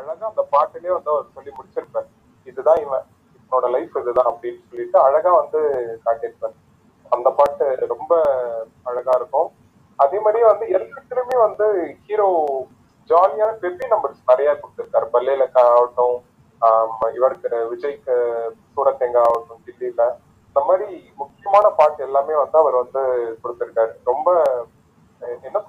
அழகா அந்த பாட்டிலே வந்து அவர் சொல்லி முடிச்சிருப்பார், இதுதான் இவன் இவனோட லைஃப் இதுதான் அப்படின்னு சொல்லிட்டு அழகா வந்து காட்டியிருப்பார். அந்த பாட்டு ரொம்ப அழகா இருக்கும். அதே மாதிரியே வந்து எல்லாத்துலயுமே வந்து ஹீரோ ஜாலியான பெப்பி நம்பர்ஸ் நிறைய கொடுத்துருக்காரு. பல்லேலக்கா ஆகட்டும், இவருக்கு விஜய்க்கு சூரத்தெங்கா ஆகட்டும், தில்லியில இந்த மாதிரி முக்கியமான பாட்டு எல்லாமே வந்து அவர் வந்து கொடுத்துருக்காரு. ரொம்ப என்ன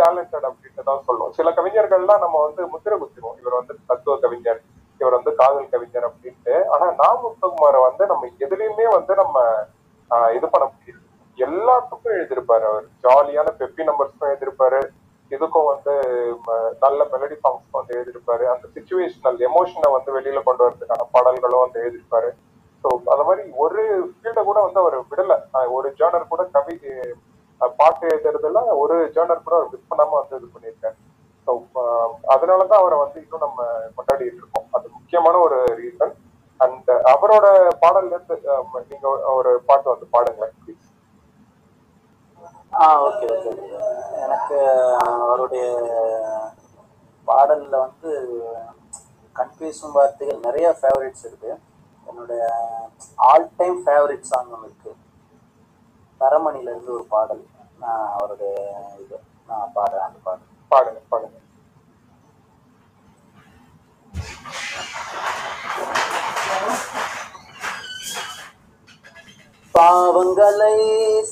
டேலண்டட் அப்படின்ட்டு தான் சொல்லுவோம். சில கவிஞர்கள்லாம் நம்ம வந்து முத்திரை குத்திடுவோம், இவர் வந்து தத்துவ கவிஞர், இவர் வந்து காதல் கவிஞர் அப்படின்ட்டு. ஆனா நான் முத்துக்குமாரை வந்து நம்ம எதுலையுமே வந்து நம்ம இது பண்ண முடியாது. எல்லாத்துக்கும் எழுதியிருப்பாரு அவர். ஜாலியான பெப்பி நம்பர்ஸ்க்கும் எழுதியிருப்பாரு, இதுக்கும் வந்து நல்ல மெலடி சாங்ஸ்க்கும் வந்து எழுதியிருப்பாரு. அந்த சிச்சுவேஷனல் எமோஷனை வந்து வெளியில கொண்டு வரதுக்கான பாடல்களும் வந்து எழுதியிருப்பாரு. ஸோ அந்த மாதிரி ஒரு ஃபீல்டை கூட வந்து அவர் விடலை. ஒரு ஜேர்னர் கூட கவி பாட்டு எழுதுறதுல ஒரு ஜேர்னர் கூட அவர் மிஸ் பண்ணாம வந்து இது பண்ணியிருக்காரு. ஸோ அதனாலதான் அவரை வந்து இன்னும் நம்ம கொண்டாடிட்டு இருக்கோம். அது முக்கியமான ஒரு ரீசன். அண்ட் அவரோட பாடல்ல இருந்து நீங்க ஒரு பாட்டு வந்து பாடுங்களேன் ப்ளீஸ். Okay okay. எனக்கு அவருடைய பாடலில் வந்து கன்ஃபியூசிங் வார்த்தைகள் நிறைய ஃபேவரட்ஸ் இருக்குது. என்னுடைய ஆல் டைம் ஃபேவரட் சாங் ஒன்று இருக்குது, தரமணிலேருந்து ஒரு பாடல். நான் அவருடைய இது நான் பாடுறேன். அந்த பாடல் பாடுங்க பாடுங்க. பாவங்களை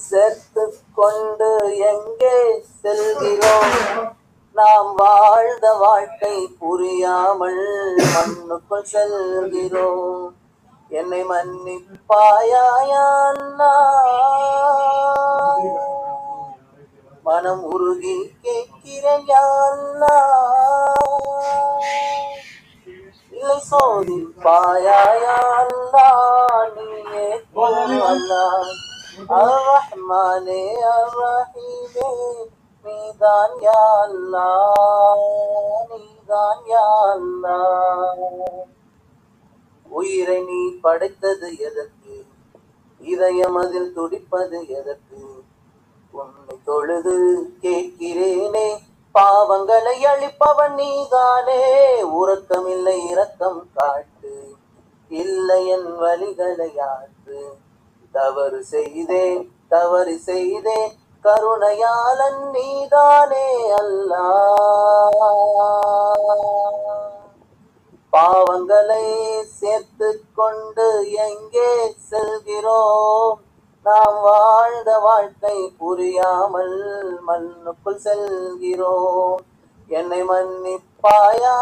சேர்த்து கொண்டு எங்கே செல்கிறோம், நாம் வாழ்ந்த வாழ்க்கை புரியாமல் மண்ணுக்குள் செல்கிறோம். என்னை மன்னிப்பாயா அல்லாஹ், மனம் உருகி கேட்கிறேன் யா அல்லாஹ், இல்லை சோதிப்பாயா அல்லாஹ், நீயே அல்லாஹ் அர்ரஹ்மானே அர்ரஹீமே, நீதான் யா அல்லாஹ், நீதான் யா அல்லாஹ். உயிரை நீ படைத்தது எதற்கு, இதயம் அதில் துடிப்பது எதற்கு, உன்னை தொழுது கேட்கிறேனே, பாவங்களை அழிப்பவன் நீதானே, உறக்கமில்லை இரக்கம் காட்டு, இல்லை என் வழிகளை ஆற்று, தவறு செய்தேன் தவறு செய்தேன், கருணையாளன் நீதானே அல்லாஹ். பாவங்களை சேர்த்து கொண்டு எங்கே செல்கிறோம், நாம் வாழ்ந்த வாழ்க்கை புரியாமல் மண்ணுக்குள் செல்கிறோம். என்னை மன்னிப்பாயா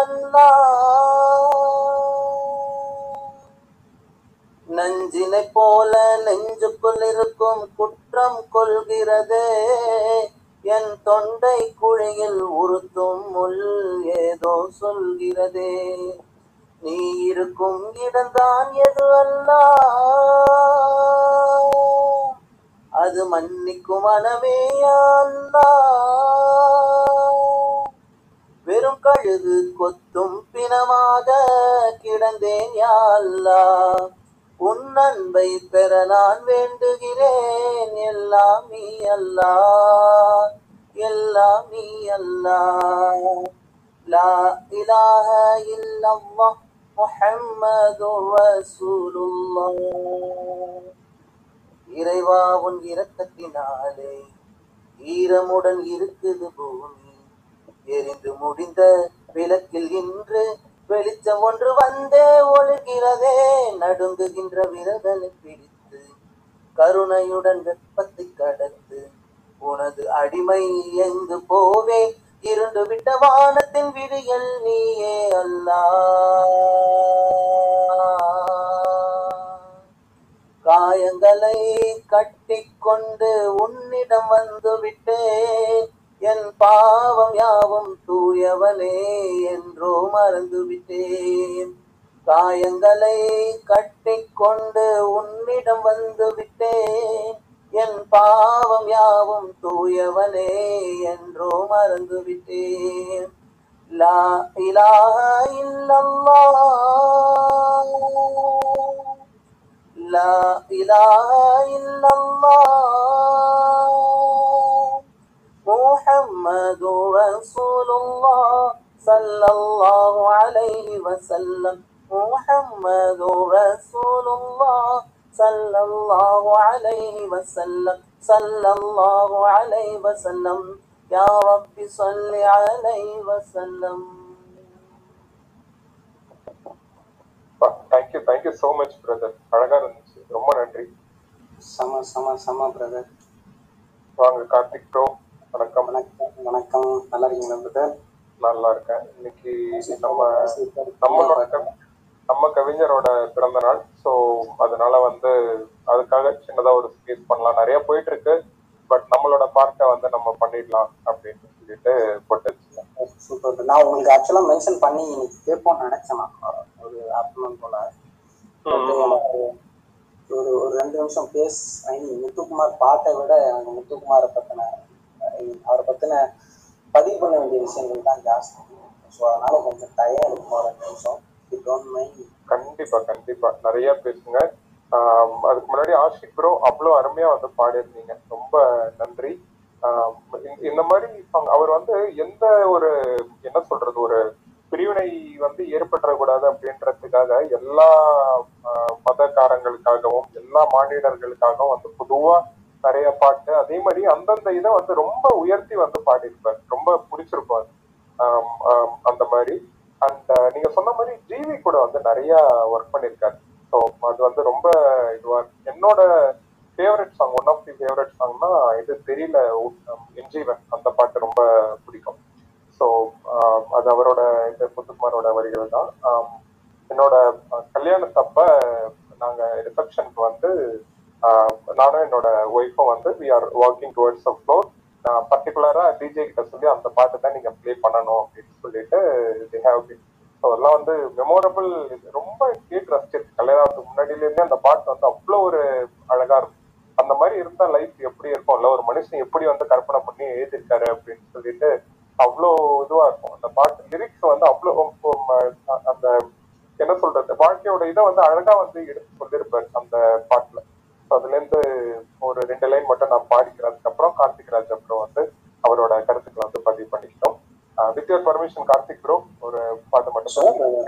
அல்லாஹ், நஞ்சினை போல நெஞ்சுக்குள் இருக்கும் குற்றம் கொள்கிறதே, என் தொண்டை குழியில் உறுத்தும் முள் ஏதோ சொல்கிறதே, நீ இருக்கும் இடம்தான் எது அல்லாஹ், அது மன்னிக்கும் மனமே அல்லாஹ். வெறும் கழுகு கொத்தும் பிணமாக கிடந்தேன் யா அல்லாஹ், உன் அன்பை பெற நான் வேண்டுகிறேன், எல்லாம் நீ அல்லாஹ், எல்லாம் நீ அல்லாஹ். லா இலாஹ இல்லல்லாஹ் முஹம்மதுர் ரசூலுல்லாஹ். இறைவா உன் இரக்கத்தினாலே ஈரமுடன் இருக்குது பூமி, எரிந்து முடிந்த விளக்கில் இன்று வெளிச்சம் ஒன்று வந்தே ஒழுகிறதே, நடுங்குகின்ற விரதனை பிடித்து கருணையுடன் வெப்பத்தை கடத்து, உனது அடிமை எங்கு போவே, இருண்டு விட்ட வானத்தின் விடியல் நீயே அல்லாஹ். காயங்களை கட்டி கொண்டு உன்னிடம் வந்து விட்டேன், என் பாவம் யாவும் தூயவனே என்றோ மறந்துவிட்டேன். காயங்களை கட்டிக்கொண்டு உன்னிடம் வந்துவிட்டேன், என் பாவம் யாவும் தூயவனே என்றோ மறந்துவிட்டேன். லா இலாஹ இல்லல்லாஹ், லா இலாஹ இல்லல்லாஹ் முஹம்மது ரசூலுல்லாஹ் sallallahu alayhi wa sallam, Muhammadur Rasulullah sallallahu alayhi wa sallam, sallallahu alayhi wa sallam, ya Rabbi salli alayhi wa sallam. Thank you so much brother, அழகா இருந்துச்சு, ரொம்ப நன்றி. சம brother. வாங்க கார்த்திக் ப்ரோ, வணக்கம். வணக்கம், நல்லா இருக்கீங்களா பிரதர்? நல்லா இருக்கேன். இன்னைக்கு நம்ம கவிஞரோட பிறந்த நாள். ஸோ அதனால வந்து அதுக்காக சின்னதாக ஒரு ஸ்பீச் பண்ணலாம். நிறைய போயிட்டு இருக்கு, பட் நம்மளோட பார்ட்டை வந்து நம்ம பண்ணிடலாம் அப்படின்னு சொல்லிட்டு போட்டு சூப்பர். நான் உங்களுக்கு ஆக்சுவலாக மென்ஷன் பண்ணி இன்னைக்கு கேட்போம்னு நினைச்சேன். ஒரு ஆஃப்டர்நூன் போல ஒரு ஒரு 2 நிமிஷம் பேஸ். ஐ மீன் முத்துக்குமார் பாட்டை விட எனக்கு முத்துக்குமாரை பற்றின அவரை பற்றின பதிவு பண்ண வேண்டிய விஷயங்கள் தான் ஜாஸ்தி. ஸோ அதனால கொஞ்சம் டயம் இருக்கும் ஒரு 2 நிமிஷம். கண்டிப்பா நிறைய பேசுங்க. அதுக்கு முன்னாடி ஆஷிக் ப்ரோ அவ்வளோ அருமையா வந்து பாடியிருந்தீங்க, ரொம்ப நன்றி. இந்த மாதிரி அவர் வந்து எந்த ஒரு என்ன சொல்றது ஒரு பிரிவினை வந்து ஏற்பட்டுறக்கூடாது அப்படின்றதுக்காக எல்லா மதக்காரங்களுக்காகவும் எல்லா மாநிலர்களுக்காகவும் வந்து பொதுவா நிறைய பாட்டு, அதே மாதிரி அந்தந்த இதை வந்து ரொம்ப உயர்த்தி வந்து பாடியிருப்பார், ரொம்ப பிடிச்சிருப்பார். அந்த மாதிரி அண்ட் நீங்க சொன்ன மாதிரி ஜிவி கூட வந்து நிறைய ஒர்க் பண்ணியிருக்காரு. ஸோ அது வந்து ரொம்ப இதுவா என்னோட favourite song, one of the favourite சாங்னா இது தெரியல என்ஜீவன், அந்த பாட்டு ரொம்ப பிடிக்கும். ஸோ அது அவரோட இந்த முத்துக்குமாரோட வரிகள் தான். என்னோட கல்யாணத்தப்ப நாங்கள் ரிசப்ஷனுக்கு வந்து நானும் என்னோட ஒய்ஃபும் வந்து we are walking towards a floor. நான் பர்டிகுலராக டிஜே கிட்ட சொல்லி அந்த பாட்டு தான் நீங்கள் ப்ளே பண்ணணும் அப்படின்னு சொல்லிட்டு தி ஹேவ் பீன். ஸோ அதெல்லாம் வந்து மெமோரபிள், ரொம்ப கேட்டு ரசிச்சிருக்கு. கல்யாணத்துக்கு முன்னாடியிலேருந்தே அந்த பாட்டு வந்து அவ்வளோ ஒரு அழகாக இருக்கும். அந்த மாதிரி இருந்தால் லைஃப் எப்படி இருக்கும், இல்லை ஒரு மனுஷன் எப்படி வந்து கற்பனை பண்ணி எழுதியிருக்காரு அப்படின்னு சொல்லிட்டு அவ்வளோ இதுவா இருக்கும். அந்த பாட்டு லிரிக்ஸ் வந்து அவ்வளோ அந்த என்ன சொல்றது வாழ்க்கையோட இதை வந்து அழகா வந்து எடுத்து சொல்லியிருப்பாரு அந்த பாட்டுல. அதுல இருந்து ஒரு 2 லைன் மட்டும் நான் பாடிக்கிறதுக்கு அப்புறம் கார்த்திக் ராஜ் அப்புறம் வந்து அவரோட கருத்துக்களை வந்து பதிவு பண்ணிக்கிட்டோம். With your permission Karthik bro ஒரு பாட்டு மட்டும். சொல்லாமல்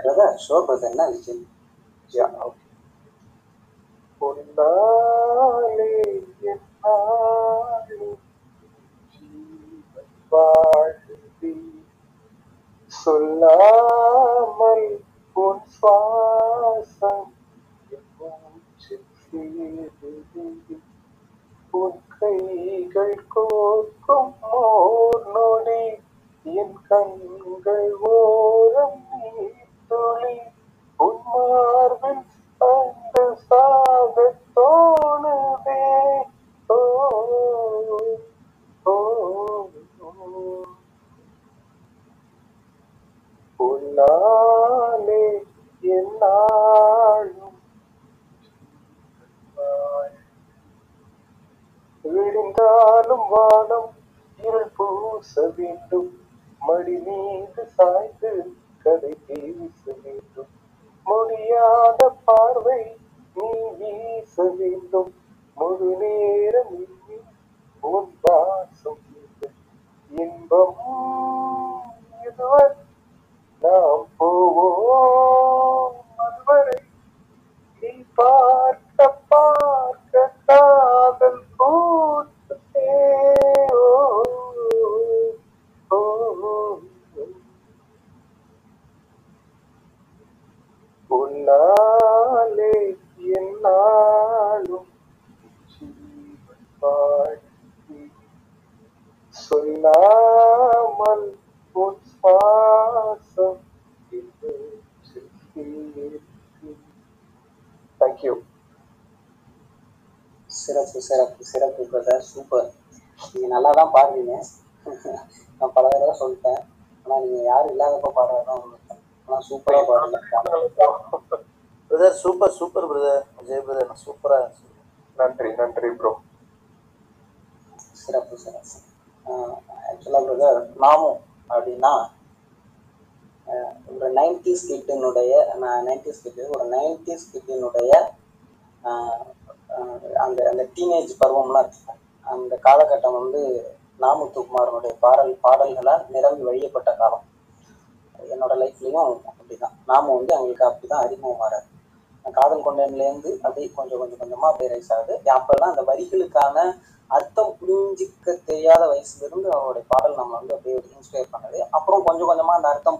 உன் சுவாசம் உன் கைகள் கோக்கும் ஓர் நொடி என் கண்கள் ஓரம் நீர்த்துளி உன் மார்பில் அந்த சாக தோணுதே. ஓ ஓ பொன்னாலே என்னாலும் விழுந்தாலும் வானம் இருள் பூச வேண்டும், மடி மீது சாய்ந்து கதை பேச வேண்டும், முடியாத பார்வை நீ வீச வேண்டும், முழு நேரம் இனி உன் வாசம் இன்பம் இதுவர் நாம் போவோம் அதுவரை நீ பார்க்க பார்க்க காதல் பூத்தே. ஓ ஓ உன்னாலே என்னாலும் ஜீவன் வாழ்த்தி சொல்லாமல் உன் சுவாசம். தேங்க்யூ. சிறப்பு பிரதர், சூப்பர். நீங்கள் நல்லா தான் பாடுவீங்க, நான் பல தடவை சொல்லிட்டேன். ஆனால் நீங்கள் யாரும் இல்லாதப்ப பாடுறதான் சொல்லிட்டேன். ஆனால் சூப்பராக பாடுங்க brother, super brother, Vijay brother சூப்பராக. நன்றி ப்ரோ. சிறப்பு. ஆக்சுவலாக பிரதர் நாமும் அப்படின்னா ஒரு 90s கிட்டினுடைய அந்த அந்த டீனேஜ் பருவம்லாம் அந்த காலகட்டம் வந்து நாமுத்துக்குமாரனுடைய பாடல்களால் நிரம்பி வழியப்பட்ட காலம். என்னோடய லைஃப்லேயும் அப்படி தான் நாமும் வந்து அவங்களுக்கு அப்படி தான் அறிமுகம் வராது. காதல் கொண்டேன்லேருந்து அப்படியே கொஞ்சம் கொஞ்சம் கொஞ்சமாக அப்படியே ரைஸ் ஆகுது. அப்போல்லாம் அந்த வரிகளுக்கான அர்த்தம் புரிஞ்சிக்க தெரியாத வயசுலேருந்து அவருடைய பாடல் நம்ம வந்து அப்படியே இன்ஸ்பயர் பண்ணுது. அப்புறம் கொஞ்சம் கொஞ்சமாக அந்த அர்த்தம்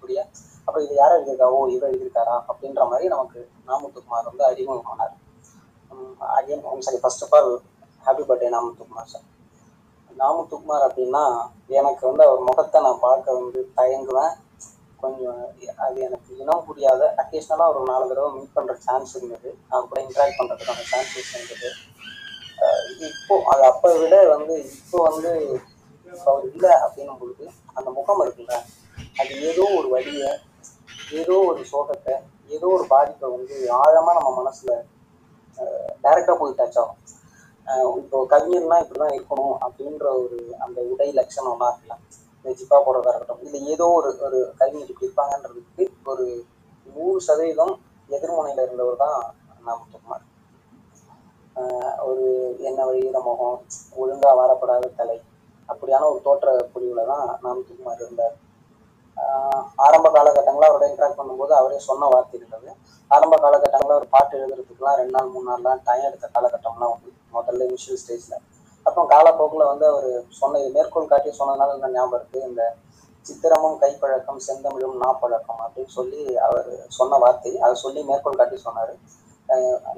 புரிய அப்புறம் இது யாரும் எழுதியிருக்காவோ இதை எழுதியிருக்காரா அப்படின்ற மாதிரி நமக்கு நாமுத்துக்குமார் வந்து அறிமுகமானார். Again one sorry first of all happy birthday Na Muthukumar sir. Namuthukumar அப்படின்னா எனக்கு வந்து அவர் முகத்தை நான் பார்க்க வந்து தயங்குவேன் கொஞ்சம். அது எனக்கு இனம் புரியாத அக்கேஷ்னலாக ஒரு 4 தடவை மீட் பண்ணுற சான்ஸ் இருந்தது. நான் கூட இன்ட்ராக்ட் பண்ணுறதுக்கான சான்சஸ் இருந்தது. இப்போ அது அப்போ விட வந்து இப்போ வந்து அவர் இல்லை அப்படின்னும் பொழுது அந்த முகம் இருக்குல்ல அது ஏதோ ஒரு வழியை ஏதோ ஒரு சோகத்தை ஏதோ ஒரு பாதிப்பை வந்து ஆழமாக நம்ம மனசில் டைரெக்டாக போய் டச் ஆகும். இப்போ கவிஞர்னா இப்படி தான் இருக்கணும் அப்படின்ற ஒரு அந்த உடை லட்சணம்லாம் இருக்கலாம். இந்த ஜிப்பா போடுறதா இருக்கட்டும் இல்லை ஏதோ ஒரு கவிஞர் இப்படி இருப்பாங்கன்றதுக்கு ஒரு 100% எதிர்முனையில் இருந்தவர் தான் நாமுத்துக்குமார். ஒரு என்ன வழியிற முகம் ஒழுங்காக வாரப்படாத தலை அப்படியான ஒரு தோற்ற பொழிவில் தான் நாமுத்துக்குமார் இருந்தார். ஆரம்ப காலகட்டங்களாக அவரோட இன்ட்ராக்ட் பண்ணும்போது அவரே சொன்ன வார்த்தை இருந்தது. ஆரம்ப காலகட்டங்களில் ஒரு பாட்டு எழுதுறதுக்குலாம் 2 நாள் 3 நாள்லாம் டைம் எடுத்த காலகட்டம்லாம் உண்டு முதல்ல இனிஷியல் ஸ்டேஜில். அப்புறம் காலப்போக்கில் வந்து அவர் சொன்ன இது மேற்கோள் காட்டி சொன்னதுனால என்ன ஞாபகம் இருக்குது இந்த சித்திரமும் கைப்பழக்கம் செந்தமிழும் நாப்பழக்கம் அப்படின்னு சொல்லி அவர் சொன்ன வார்த்தை அதை சொல்லி மேற்கோள் காட்டி சொன்னார்.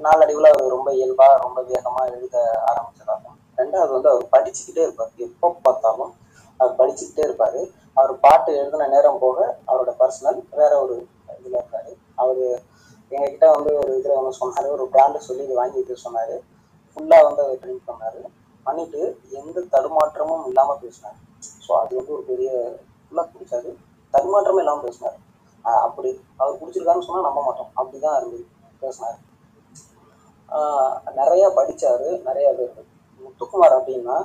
நாளடைவில் அவர் ரொம்ப இயல்பாக ரொம்ப வேகமாக எழுத ஆரம்பித்ததாகும். 2வது வந்து அவர் படிச்சுக்கிட்டே இருப்பார். எப்போ பார்த்தாலும் அவர் படிச்சுக்கிட்டே இருப்பார். அவர் பாட்டு எழுதின நேரம் போக அவரோட பர்சனல் வேற ஒரு இதில் இருக்கார். அவர் எங்ககிட்ட வந்து ஒரு இதில் ஒன்று சொன்னார் ஒரு பிராண்டை சொல்லி இது வாங்கிட்டு சொன்னார். ஃபுல்லாக வந்து அவர் ட்ரிங்க் பண்ணார் பண்ணிட்டு எந்த தடுமாற்றமும் இல்லாமல் பேசினார். ஸோ அது வந்து ஒரு பெரிய ஃபுல்லாக பிடிச்சாரு தடுமாற்றமே இல்லாமல் பேசினார். அப்படி அவர் பிடிச்சிருக்காருன்னு சொன்னால் நம்ப மாட்டோம் அப்படி தான் இருந்தது பேசினார். நிறையா படித்தார் நிறையா பேர். முத்துக்குமார் அப்படின்னா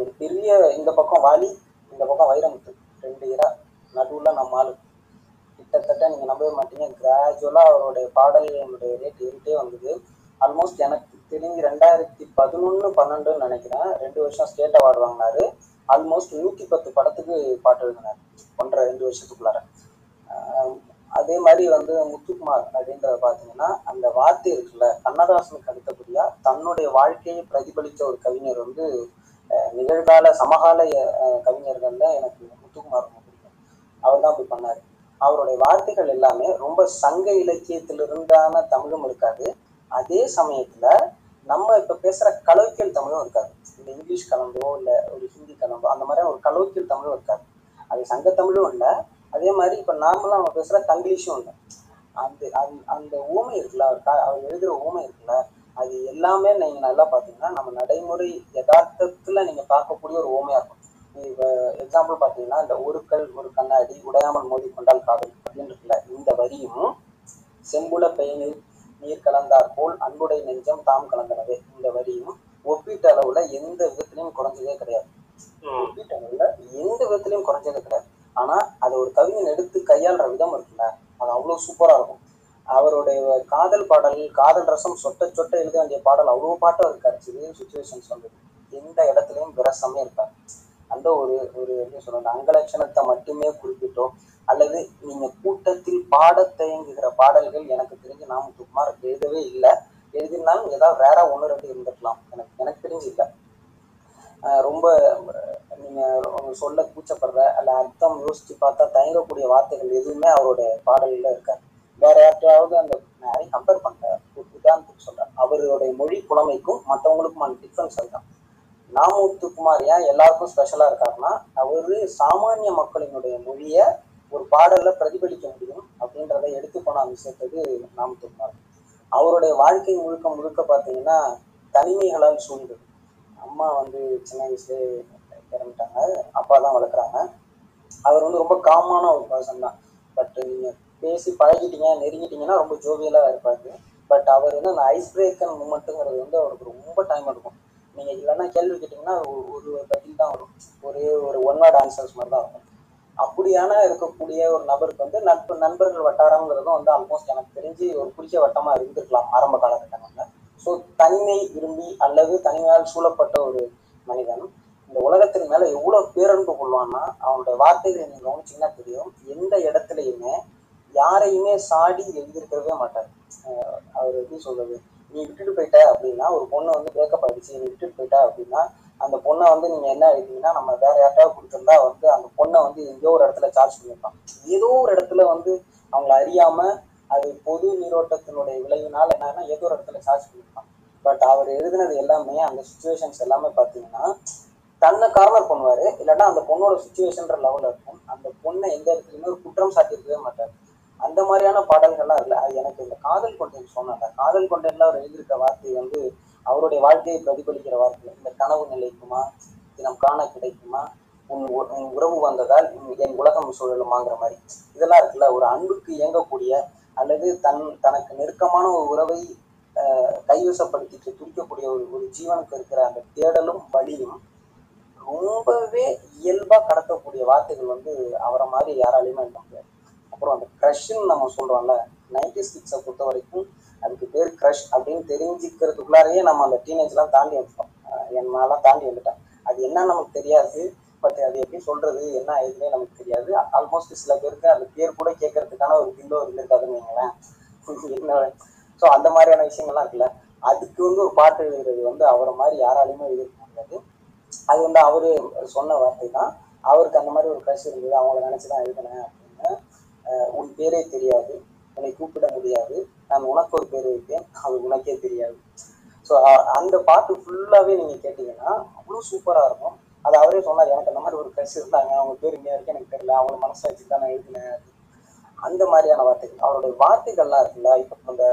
ஒரு பெரிய இந்த பக்கம் வாலி இந்த பக்கம் வைரமுத்து 2 இயரா நடுவில் நம்ம ஆளு கிட்டத்தட்ட நீங்கள் நம்பவே மாட்டீங்க. கிராஜுவலாக அவருடைய பாடல்களுடைய ரேட் ஏறிட்டே வந்தது. ஆல்மோஸ்ட் எனக்கு தெரிஞ்சு 2011, 2012 நினைக்கிறேன் 2 வருஷம் ஸ்டேட் அவார்டு வாங்கினாரு. ஆல்மோஸ்ட் 110 படத்துக்கு பாட்டு எழுதினார் 1.5 வருஷத்துக்குள்ளார. அதே மாதிரி வந்து முத்துக்குமார் அப்படின்றத பார்த்தீங்கன்னா அந்த வார்த்தை இருக்குல்ல கண்ணதாசனுக்கு அடுத்தபடியாக தன்னுடைய வாழ்க்கையை பிரதிபலித்த ஒரு கவிஞர் வந்து நிகழ்கால சமகால கவிஞர்கள்ல எனக்கு முத்துக்குமார் ரொம்ப பிடிக்கும். அவர் தான் அப்படி பண்ணார். அவருடைய வார்த்தைகள் எல்லாமே ரொம்ப சங்க இலக்கியத்திலிருந்தான தமிழும் இருக்காது. அதே சமயத்துல நம்ம இப்ப பேசுற கலோக்கியல் தமிழும் இருக்காது. இந்த இங்கிலீஷ் கலந்தோ இல்ல ஒரு ஹிந்தி கலந்தோ அந்த மாதிரி ஒரு கலோக்கியல் தமிழும் இருக்காது. அது சங்க தமிழும் இல்லை. அதே மாதிரி இப்ப நார்மலா நம்ம பேசுற தங்கிலீஷும் இல்லை. அந்த ஊமை இருக்குல்ல அவர் எழுதுற ஊமை இருக்குல்ல அது எல்லாமே நீங்க நல்லா பாத்தீங்கன்னா நம்ம நடைமுறை யதார்த்தத்துல நீங்க பார்க்கக்கூடிய ஒரு ஓமையா இருக்கும். எக்ஸாம்பிள் பாத்தீங்கன்னா இந்த ஒரு கல் ஒரு கண்ணாடி உடையாமல் மோதி கொண்டால் காதல் அப்படின்றதுல இந்த வரியும் செம்புல பெயனில் நீர் கலந்தார் போல் அன்புடை நெஞ்சம் தாம் கலந்தனவே இந்த வரியும் ஒப்பீட்டு அளவுல எந்த விதத்திலையும் குறைஞ்சதே கிடையாது. ஒப்பீட்டு அளவுல எந்த விதத்திலையும் குறைஞ்சதே கிடையாது. ஆனா அதை ஒரு கவிஞன் எடுத்து கையாளுற விதம் இருக்குல்ல அது அவ்வளவு சூப்பரா இருக்கும். அவருடைய காதல் பாடல் காதல் ரசம் சொட்ட சொட்ட எழுத வேண்டிய பாடல் அவ்வளோ பாட்டும் இருக்காரு. சிறிய சுச்சுவேஷன்ஸ் வந்தது எந்த இடத்துலையும் விரசமே இருக்காரு. அந்த ஒரு ஒரு எப்படி சொல்லுங்க அங்கலட்சணத்தை மட்டுமே குறிப்பிட்டோ அல்லது நீங்க கூட்டத்தில் பாட தயங்குகிற பாடல்கள் எனக்கு தெரிஞ்சு நாமுத்துக்குமார் எழுதவே இல்லை. எழுதினாலும் ஏதாவது வேற 1-2 இருந்திருக்கலாம். எனக்கு தெரிஞ்சு இல்லை. ரொம்ப நீங்க சொல்ல கூச்சப்படுற அல்ல அர்த்தம் யோசிச்சு பார்த்தா தயங்கக்கூடிய வார்த்தைகள் எதுவுமே அவருடைய பாடல்கள் இருக்காரு. வேற யார்ட்டையாவது அந்த யாரையும் கம்பேர் பண்ணுறேன் ஒரு உதாரணத்துக்கு சொல்கிறேன். அவருடைய மொழி புலமைக்கும் மற்றவங்களுக்குமான டிஃப்ரென்ஸ் அதுதான். நாமுத்துக்குமார் ஏன் எல்லாருக்கும் ஸ்பெஷலாக இருக்காருன்னா அவர் சாமானிய மக்களினுடைய மொழியை ஒரு பாடலில் பிரதிபலிக்க முடியும் அப்படின்றத எடுத்துக்கொண்ட அம்சத்துக்கு நாமுத்துக்குமார். அவருடைய வாழ்க்கை முழுக்க பார்த்தீங்கன்னா தனிமைகளால் சூழ்ந்தது. அம்மா வந்து சின்ன வயசுலேயே இறந்துட்டாங்க. அப்பா தான் வளர்க்குறாங்க. அவர் வந்து ரொம்ப காமான ஒரு பர்சன் தான். பட் நீங்கள் பேசி பழகிட்டீங்க நெருங்கிட்டீங்கன்னா ரொம்ப ஜோவியலாக இருப்பாரு. பட் அவர் வந்து அந்த ஐஸ் பிரேக்கர் மூமெண்ட்டுங்கிறது வந்து அவருக்கு ரொம்ப டைம் எடுக்கும். நீங்கள் இல்லைன்னா கேள்வி கேட்டிங்கன்னா ஒரு பதில் தான் வரும். ஒரு 1 வேர்ட் ஆன்சர்ஸ் மாதிரி தான் இருக்கும். அப்படியான இருக்கக்கூடிய ஒரு நபருக்கு வந்து நண்பர்கள் வட்டாரங்கிறதும் வந்து ஆல்மோஸ்ட் எனக்கு தெரிஞ்சு ஒரு குறிச்ச வட்டமாக இருந்திருக்கலாம் ஆரம்ப காலகட்டங்களில். ஸோ தனிமை விரும்பி அல்லது தனிமையால் சூழப்பட்ட ஒரு மனிதன் இந்த உலகத்தின் மேல எவ்வளவு பேரன்பு கொள்வான்னா அவனுடைய வார்த்தைகளை நீங்க கவனிச்சீங்கன்னா தெரியும். எந்த இடத்துலையுமே யாரையுமே சாடி எழுதியிருக்கவே மாட்டார். அவர் எப்படி சொல்றது, நீ விட்டுட்டு போயிட்ட அப்படின்னா, ஒரு பொண்ணை வந்து பிரேக்கப் ஆயிடுச்சு, நீ விட்டுட்டு போயிட்டா அப்படின்னா அந்த பொண்ணை வந்து நீங்க என்ன எழுதிங்கன்னா, நம்ம வேற யார்ட்டாவது கொடுத்துருந்தா வந்து அந்த பொண்ணை வந்து எங்கேயோ ஒரு இடத்துல சார்ஜ் பண்ணிருப்பான். ஏதோ ஒரு இடத்துல வந்து அவங்களை அறியாம அது பொது நீரோட்டத்தினுடைய விளைவினால் என்னன்னா ஏதோ ஒரு இடத்துல சார்ஜ் பண்ணிருப்பான். பட் அவர் எழுதுனது எல்லாமே அந்த சுச்சுவேஷன்ஸ் எல்லாமே பார்த்தீங்கன்னா தன்னை கார்னர் பண்ணுவாரு, இல்லைன்னா அந்த பொண்ணோட சுச்சுவேஷன்ற லெவலில் இருக்கும். அந்த பொண்ணை எந்த இடத்துலையுமே ஒரு குற்றம் சாட்டியிருக்கவே மாட்டார். அந்த மாதிரியான பாடல்கள்லாம் இல்லை. அது எனக்கு இந்த காதல் கொண்டேன் சொன்னாங்க, காதல் கொண்டேன்ல அவர் எழுதியிருக்க வார்த்தை வந்து அவருடைய வாழ்க்கையை பிரதிபலிக்கிற வார்த்தை. இந்த கனவு நிலைக்குமா, தினம் காண கிடைக்குமா, உன் உறவு வந்ததால் என் உலகம் சூழலுமாங்கிற மாதிரி இதெல்லாம் இருக்குல்ல. ஒரு அன்புக்கு இயங்கக்கூடிய அல்லது தனக்கு நெருக்கமான ஒரு உறவை கைவசப்படுத்திட்டு துடிக்கக்கூடிய ஒரு ஜீவனுக்கு இருக்கிற அந்த தேடலும் வலியும் ரொம்பவே இயல்பா கடத்தக்கூடிய வார்த்தைகள் வந்து அவரை மாதிரி யாராலையுமே இருக்க முடியாது. அப்புறம் அந்த க்ரஷ்ன்னு நம்ம சொல்றோம்ல, 90s கிட்ஸை பொறுத்த வரைக்கும் அதுக்கு பேர் க்ரஷ் அப்படின்னு தெரிஞ்சுக்கிறதுக்குள்ளாரையே நம்ம அந்த டீனேஜ் எல்லாம் தாண்டி வந்துட்டோம். என்னெல்லாம் தாண்டி வந்துட்டேன் அது என்ன நமக்கு தெரியாது. பட் அது எப்படி சொல்றது, என்ன ஆயிடுதுன்னே நமக்கு தெரியாது. ஆல்மோஸ்ட் சில பேருக்கு அந்த பேர் கூட கேட்கறதுக்கான ஒரு பில்லோ இருந்திருக்காதுன்னு வைங்களேன். ஸோ அந்த மாதிரியான விஷயங்கள்லாம் இருக்குல்ல, அதுக்கு வந்து ஒரு பாட்டு எழுதுறது வந்து அவரை மாதிரி யாராலையுமே எழுதிருக்க முடியாது. அது வந்து அவரு சொன்ன வார்த்தை தான், அவருக்கு அந்த மாதிரி ஒரு க்ரஷ் இருந்தது, அவங்கள நினைச்சுதான் எழுதினேன் அப்படின்னு. உன் பேரே தெரியாது, உன்னை கூப்பிட முடியாது, நான் உனக்கு ஒரு பேர் வைப்பேன், அது உனக்கே தெரியாது. ஸோ அந்த பாட்டு ஃபுல்லாகவே நீங்கள் கேட்டிங்கன்னா அவ்வளோ சூப்பராக இருக்கும். அது அவரே சொன்னார், எனக்கு அந்த மாதிரி ஒரு க்ரஷ் இருந்தாங்க, அவங்க பேர் இன்னைய வரைக்கும் எனக்கு தெரியல, அவங்கள மனசை வச்சு தான் நான் எழுதினேன். அந்த மாதிரியான வார்த்தைகள் அவருடைய வார்த்தைகள்லாம் இருக்குல்ல. இப்போ அந்த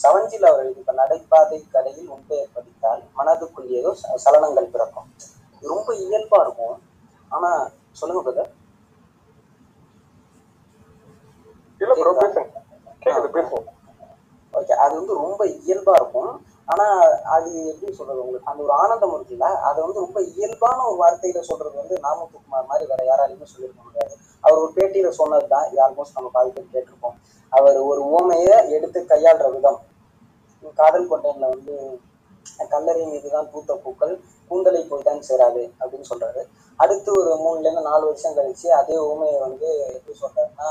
7Gல அவர் எழுதி இப்போ நடைபாதை கடையில் உன் பெயர் படித்தால் மனதுக்குள் ஏதோ சலனங்கள் பிறக்கும். ரொம்ப இயல்பாக இருக்கும். ஆனால் சொல்லுங்க பிரதர். ஓகே, அது வந்து ரொம்ப இயல்பா இருக்கும். ஆனா அது எப்படி சொல்றது, உங்களுக்கு அந்த ஒரு ஆனந்தம் இருக்குல்ல, அதை வந்து ரொம்ப இயல்பான ஒரு வார்த்தையில சொல்றது வந்து நாமக்குமார் மாதிரி வேற யாராலையுமே சொல்லியிருக்க முடியாது. அவர் ஒரு பேட்டியில சொன்னதுதான், இது ஆல்மோஸ்ட் நம்ம பாதி பேர் கேட்டிருக்கோம். அவர் ஒரு ஓமையை எடுத்து கையாளுற விதம், காதல் கொண்டேன்ல வந்து கல்லறை மீதுதான் பூத்த பூக்கள் கூந்தலை போய் தான் சேராது அப்படின்னு சொல்றாரு. அடுத்து ஒரு 3-4 வருஷம் கழிச்சு அதே ஓமையை வந்து எப்படி சொல்றாருன்னா,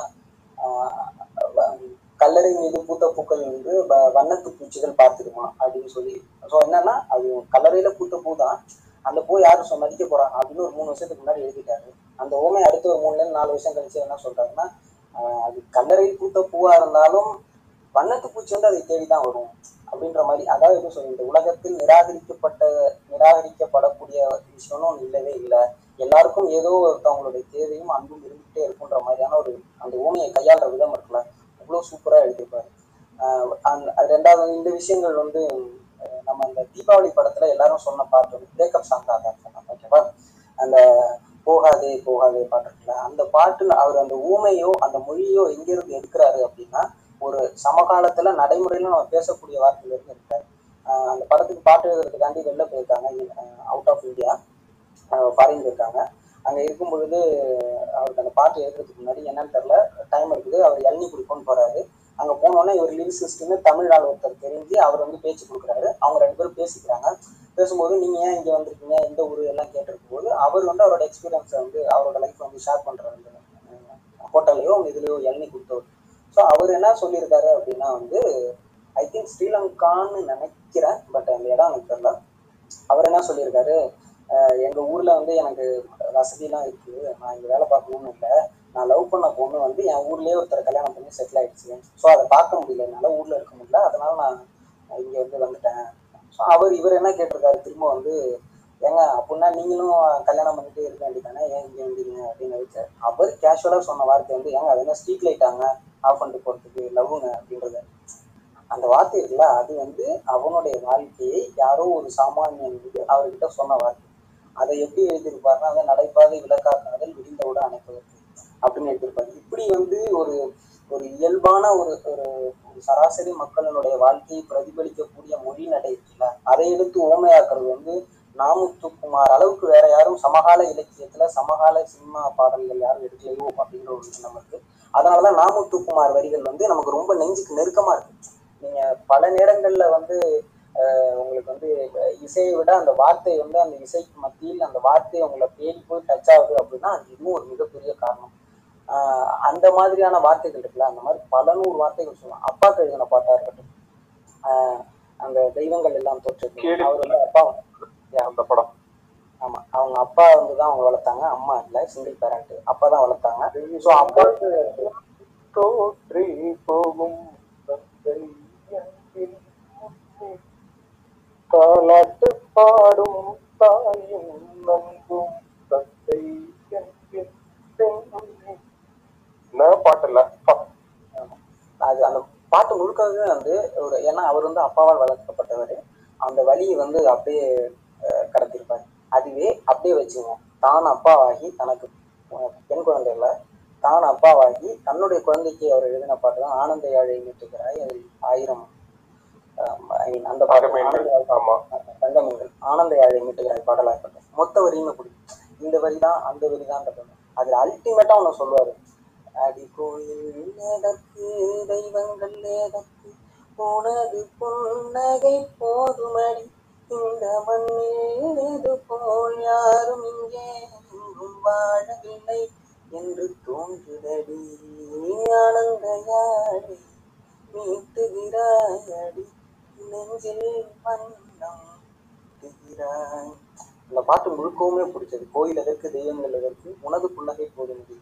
கல்லறை மீது பூத்த பூக்கள் வந்து வண்ணத்து பூச்சிகள் பார்த்துக்குமா அப்படின்னு சொல்லி. ஸோ என்னன்னா அது கல்லறையில பூத்த பூ தான், அந்த பூ யாரும் மதிக்க போறாங்க அப்படின்னு ஒரு 3 வருஷத்துக்கு முன்னாடி எழுதிட்டாரு. அந்த ஓமை அடுத்த ஒரு 3-4 வருஷம் கழிச்சு என்ன சொல்றாங்கன்னா, அது கல்லறையில் பூத்த பூவா இருந்தாலும் வண்ணத்து பூச்சி வந்து அதை தேடிதான் வரும் அப்படின்ற மாதிரி. அதாவது என்ன சொல்றது, இந்த உலகத்தில் நிராகரிக்கப்படக்கூடிய விஷயம்னு ஒன்று இல்லவே இல்லை, எல்லாருக்கும் ஏதோ ஒருத்தவங்களுடைய தேவையும் அன்பும் இருந்துகிட்டே இருக்குன்ற மாதிரியான ஒரு அந்த ஓமையை கையாளுற விதம் இருக்குல்ல, அவ்வளோ சூப்பராக எழுதியிருப்பாரு. ரெண்டாவது இந்த விஷயங்கள் வந்து நம்ம அந்த தீபாவளி படத்துல எல்லாரும் சொன்ன பாட்டு வந்து பிரேக்கப் சாங் தான் சொன்னாங்க, ஓகேவா? அந்த போகாதே போகாதே பாட்டு இருக்குல்ல, அந்த பாட்டுல அவர் அந்த ஊமையோ அந்த மொழியோ எங்கிருந்து எடுக்கிறாரு அப்படின்னா, ஒரு சமகாலத்துல நடைமுறையில நம்ம பேசக்கூடிய வார்த்தையில இருந்து இருக்காரு. அந்த படத்துக்கு பாட்டு எழுதுறதுக்காண்டி வெளில போயிருக்காங்க, அவுட் ஆஃப் இந்தியா ஃபாரின் போயிருக்காங்க. அங்கே இருக்கும் பொழுது அவருக்கு அந்த பாட்டு எழுதுறதுக்கு முன்னாடி என்னன்னு தெரியல, டைம் இருக்குது, அவர் இளநீ குடிக்கணும்னு போறாரு. அங்கே போனோன்னா இவர் லிரிக்ஸ்னு தமிழ் ஆள் ஒருத்தர் தெரிஞ்சு அவர் வந்து பேச்சு கொடுக்குறாரு. அவங்க 2 பேரும் பேசிக்கிறாங்க. பேசும்போது நீங்கள் ஏன் இங்கே வந்திருக்கீங்க, இந்த ஊர் எல்லாம் கேட்டிருக்கும் போது அவர் வந்து அவரோட எக்ஸ்பீரியன்ஸை வந்து அவரோட லைஃப் வந்து ஷேர் பண்ணுறாரு ஹோட்டல்லையோ அவங்க இதுலையோ இளநீ கொடுத்தவர். ஸோ அவர் என்ன சொல்லியிருக்காரு அப்படின்னா வந்து, ஐ திங்க் ஸ்ரீலங்கான்னு நினைக்கிறேன், பட் அந்த இடம் எனக்கு தெரியல. அவர் என்ன சொல்லியிருக்காரு, எங்க ஊர்ல வந்து எனக்கு வசதியெல்லாம் இருக்கு, நான் இங்க வேலை பார்க்கணும்னு இல்லை, நான் லவ் பண்ண பொண்ணு வந்து என் ஊர்லயே ஒருத்தரை கல்யாணம் பண்ணி செட்டில் ஆயிடுச்சு. ஸோ அதை பார்க்க முடியல, என்னால ஊர்ல இருக்க முடியல, அதனால நான் இங்க வந்து வந்துட்டேன். ஸோ இவர் என்ன கேட்டிருக்காரு திரும்ப வந்து, ஏங்க அப்படின்னா நீங்களும் கல்யாணம் பண்ணிட்டு இருக்க வேண்டியதானே, ஏன் இங்க வந்தீங்க அப்படின்னு வச்சாரு. அவர் கேஷுவலா சொன்ன வார்த்தை வந்து, ஏங்க அது என்ன ஸ்ட்ரீட் லைட்டாங்க ஆஃப் பண்ணிட்டு போறதுக்கு லவ்ங்க அப்படின்றது. அந்த வார்த்தை இருக்குல்ல, அது வந்து அவனுடைய வாழ்க்கையை யாரோ ஒரு சாமானியன் வந்து அவர்கிட்ட சொன்ன வார்த்தை. அதை எப்படி எழுதியிருப்பாருன்னா, அதை நடைபாதை விளக்காக்காதல் விரிந்தோட அணைப்பதற்கு அப்படின்னு எழுதியிருப்பாரு. இப்படி வந்து ஒரு ஒரு இயல்பான ஒரு ஒரு சராசரி மக்களினுடைய வாழ்க்கையை பிரதிபலிக்கக்கூடிய மொழி நடை இருக்குல்ல, அதை எடுத்து ஓமையாக்குறது வந்து நாமுத்துக்குமார் அளவுக்கு வேற யாரும் சமகால இலக்கியத்துல சமகால சினிமா பாடல்கள் யாரும் எடுக்கலையோ அப்படின்ற ஒரு எண்ணம் இருக்கு. அதனாலதான் நாமுத்துக்குமார் வரிகள் வந்து நமக்கு ரொம்ப நெஞ்சுக்கு நெருக்கமா இருக்கு. நீங்க பல நேரங்கள்ல வந்து உங்களுக்கு வந்து இசையை விட அந்த வார்த்தை வந்து அந்த இசைக்கு மத்தியில் அந்த வார்த்தை உங்களை தேடி போய் டச் ஆகுது அப்படின்னா அது இன்னும் ஒரு மிகப்பெரிய காரணம். அந்த மாதிரியான வார்த்தைகள் இருக்குல்ல, அந்த மாதிரி பல நூறு வார்த்தைகள் சொல்லலாம். அப்பாவுக்கு எழுதின பாட்டா இருக்கட்டும், அந்த தெய்வங்கள் எல்லாம் தோற்றது, அவர் வந்து அப்பா அந்த படம், ஆமா அவங்க அப்பா வந்துதான் அவங்க வளர்த்தாங்க, அம்மா இல்லை சிங்கிள் பேரண்ட், அப்பாதான் வளர்த்தாங்க. ஸோ அப்பாவுக்கு தோற்றி போகும் தாலாட்டு பாடும் தாயும் நம்பும் தத்தை பாட்டுல அது அந்த பாட்டு முழுக்கவே வந்து ஒரு, ஏன்னா அவர் வந்து அப்பாவால் வளர்க்கப்பட்டவர், அந்த வழியை வந்து அப்படியே கடத்திருப்பாரு. அதுவே அப்படியே வச்சுங்க, தான் அப்பாவாகி தனக்கு பெண் குழந்தைகளை தான் அப்பாவாகி தன்னுடைய குழந்தைக்கு அவர் எழுதின பாட்டு தான் ஆனந்த யாழை நீட்டுகிறாய். அது 1000 அந்த தங்கமங்கள் ஆனந்த யாழை நீட்டுகிறாய் பாடலா இருக்கட்டும், மொத்த வரியுமே பிடிக்கும். இந்த வரி தான் அந்த வரி தான் இருக்கட்டும், அதுல அல்டிமேட்டா ஒன்னு சொல்லுவாரு, அடி கோயில் எதற்கு தெய்வங்கள் எதற்கு உனது புன்னகை போதுமடி இந்த மண்ணில் இது போல் யாரும் இங்கே எங்கும் வாழவில்லை என்று தோன்றுதடி ஆனந்த யாழை மீட்டுகிறாயடி நெஞ்சில் வண்ணம் திகிறாய். அந்த பாட்டு முழுக்கவுமே பிடிச்சது. கோயில் எதற்கு தெய்வங்கள் எதற்கு உனது புன்னகை போதுமடி,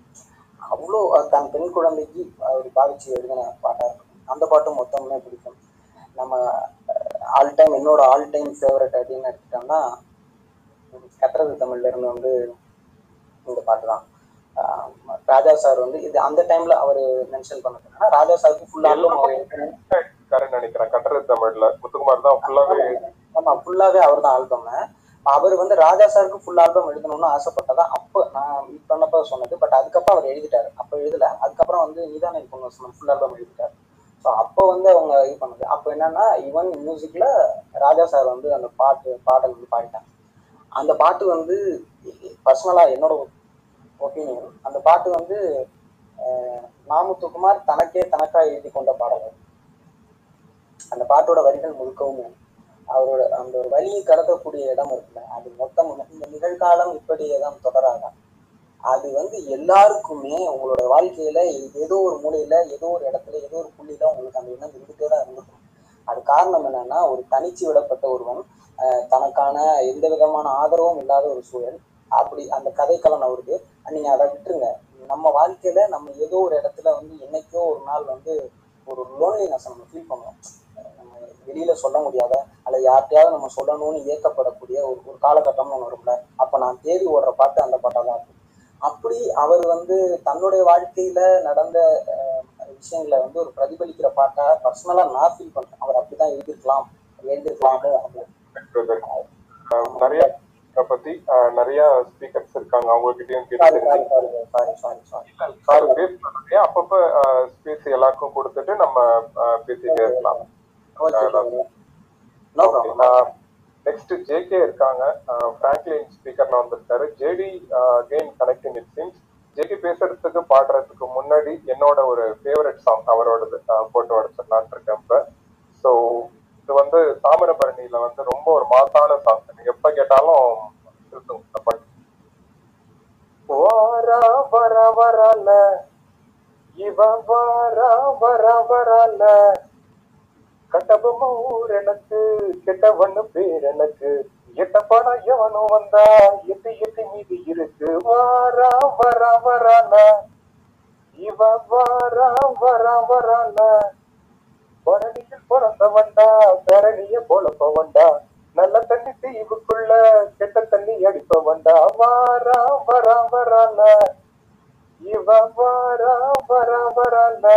அவ்வளோ தன் பெண் குழந்தைக்கு அவர் பாதிச்சு எழுதின பாட்டாக இருக்கும். அந்த பாட்டும் மொத்தமுமே பிடிக்கும். நம்ம ஆல் டைம் என்னோட ஆல் டைம் ஃபேவரட் அப்படின்னு எடுத்துட்டோம்னா கற்றது தமிழ்ல இருந்து வந்து இந்த பாட்டு தான். ராஜா சார் வந்து இது அந்த டைம்ல அவர் மென்ஷன் பண்ணதுன்னா ராஜா சாருக்கு ஃபுல்லாக நினைக்கிறேன் கற்றது தமிழ்ல முத்துக்குமார் தான் ஃபுல்லாகவே, ஆமாம் ஃபுல்லாகவே அவர் தான் ஆல்பம். அவர் வந்து ராஜா சாருக்கு ஃபுல் ஆல்பம் எழுதணும்னு ஆசைப்பட்டதா அப்போ நான் இது பண்ணப்போ சொன்னது. பட் அதுக்கப்புறம் அவர் எழுதிட்டாரு, அப்போ எழுதலை. அதுக்கப்புறம் வந்து நீதான் எனக்கு ஒன்று சொன்ன ஃபுல் ஆல்பம் எழுதிட்டாரு. ஸோ அப்போ வந்து அவங்க இது பண்ணது அப்போ என்னன்னா யுவன் மியூசிக்ல ராஜா சார் வந்து அந்த பாடல் வந்து பாடிட்டாங்க. அந்த பாட்டு வந்து பர்சனலாக என்னோட ஒப்பீனியன், அந்த பாட்டு வந்து நாமுத்துக்குமார் தனக்காக எழுதி கொண்ட பாடல். அந்த பாட்டோட வரிகள் முழுக்கவும் அவரோட அந்த ஒரு வழியை கடக்கக்கூடிய இடம் இருக்குல்ல, அது மொத்தம் இந்த நிகழ்காலம் இப்படியே தான் தொடராதான். அது வந்து எல்லாருக்குமே உங்களோட வாழ்க்கையில ஏதோ ஒரு மூலையில ஏதோ ஒரு இடத்துல ஏதோ ஒரு புள்ளியில உங்களுக்கு அந்த எண்ணம் இருந்துட்டே தான் இருந்திருக்கும். அது காரணம் என்னன்னா ஒரு தனிச்சு விடப்பட்ட ஒருவன், தனக்கான எந்த விதமான ஆதரவும் இல்லாத ஒரு சூழல். அப்படி அந்த கதைக்கலன் அவருக்கு, நீங்க அதை விட்டுருங்க, நம்ம வாழ்க்கையில நம்ம ஏதோ ஒரு இடத்துல வந்து என்னைக்கோ ஒரு நாள் வந்து ஒரு லோன்லினஸ் நம்ம ஃபீல் பண்ணுவோம். வெளியில சொல்ல முடியாத அல்லது யார்கிட்டையாவது நம்ம சொல்லணும்னு ஏற்கப்படக்கூடிய ஒரு காலகட்டம்னு ஒன்று இருக்குல்ல, அப்போ நான் தேடி ஓடுற பாட்டு அந்த பாட்டாக தான் இருக்கும். அப்படி அவர் வந்து தன்னுடைய வாழ்க்கையில நடந்த விஷயங்களை வந்து ஒரு பிரதிபலிக்கிற பாட்டா பர்சனலா நான் ஃபீல் பண்றேன். அவர் அப்படிதான் எழுதிருக்கலாம். நிறைய பத்தி நிறைய ஸ்பீக்கர்ஸ் இருக்காங்க, அவங்க கிட்டயும் அப்பப்ப பேசி எல்லாருக்கும் கொடுத்துட்டு நம்ம பேசிட்டே இருக்கலாம். நெக்ஸ்ட் ஜேகே இருக்காங்க, பிராங்க்லின் ஸ்பீக்கர்ல வந்திருக்காரு. JD again connecting it seems. JK பேசுறதுக்கு பாடுறதுக்கு முன்னாடி என்னோட ஒரு ஃபேவரட் சாங் அவரோடது போட்டு வச்சுடலான்னு இருக்கேன் இப்போ. ஸோ இது வந்து தாமிரபரணியில வந்து ரொம்ப ஒரு மாசான சாங், நீங்க எப்ப கேட்டாலும் இருக்கும். வர வரல இவன் வர வரல கட்டபொம்மை ஊர் எனக்கு கெட்டவண்ணு பேர் எனக்கு எட்ட படம் எவனும் வந்தா எட்டு எட்டு மீதி இருக்கு வாரா வரா வரால இவ வாரா வரா வரால பரணியில் பிறந்தவண்டா பரணிய பொழப்பவண்டா நல்ல தண்ணி தீவுக்குள்ள கெட்ட தண்ணி அடிப்பவண்டா வாரா வரா வரால இவ வாரா வரா வரால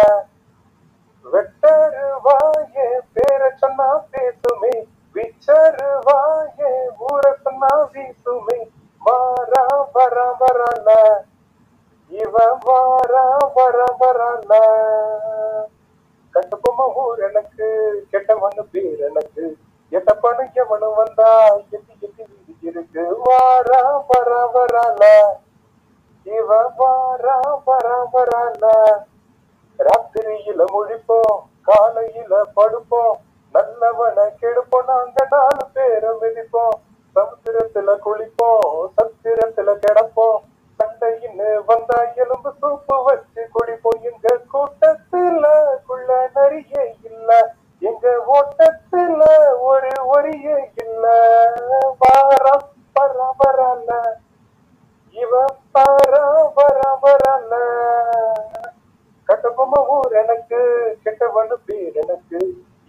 வெட்டருவாயே பேர சொன்னா பேசுமே விச்சருவாயே ஊர சொன்னா வீசுமே வாரா வரா வரால இவ வாரா வரா வரால கட்டபொம்மை ஊர் எனக்கு கெட்டவண்ணு பேர் எனக்கு எட்ட பணம் எவனும் வந்தா எட்டி எட்டி வீடு இருக்கு வாரா வரா வரால இவ வாரா வரா வரால ராத்திரியில முழிப்போம் காலையில படுப்போம் நல்லவனை கெடுப்போம் நாங்க 4 பேரும் விதிப்போம். சமுத்திரத்துல குளிப்போம், சத்திரத்துல கிடப்போம், சண்டையின்னு வந்தா எலும்பு சூப்பு வச்சு குளிப்போம். எங்க கூட்டத்துல குள்ள நிறைய இல்ல, எங்க ஓட்டத்துல ஒரு ஒரிய இல்ல. வாரம் பரபரல இவ பரபரல கட்டபொம்மை ஊர் எனக்கு, கெட்டவனு பேர் எனக்கு,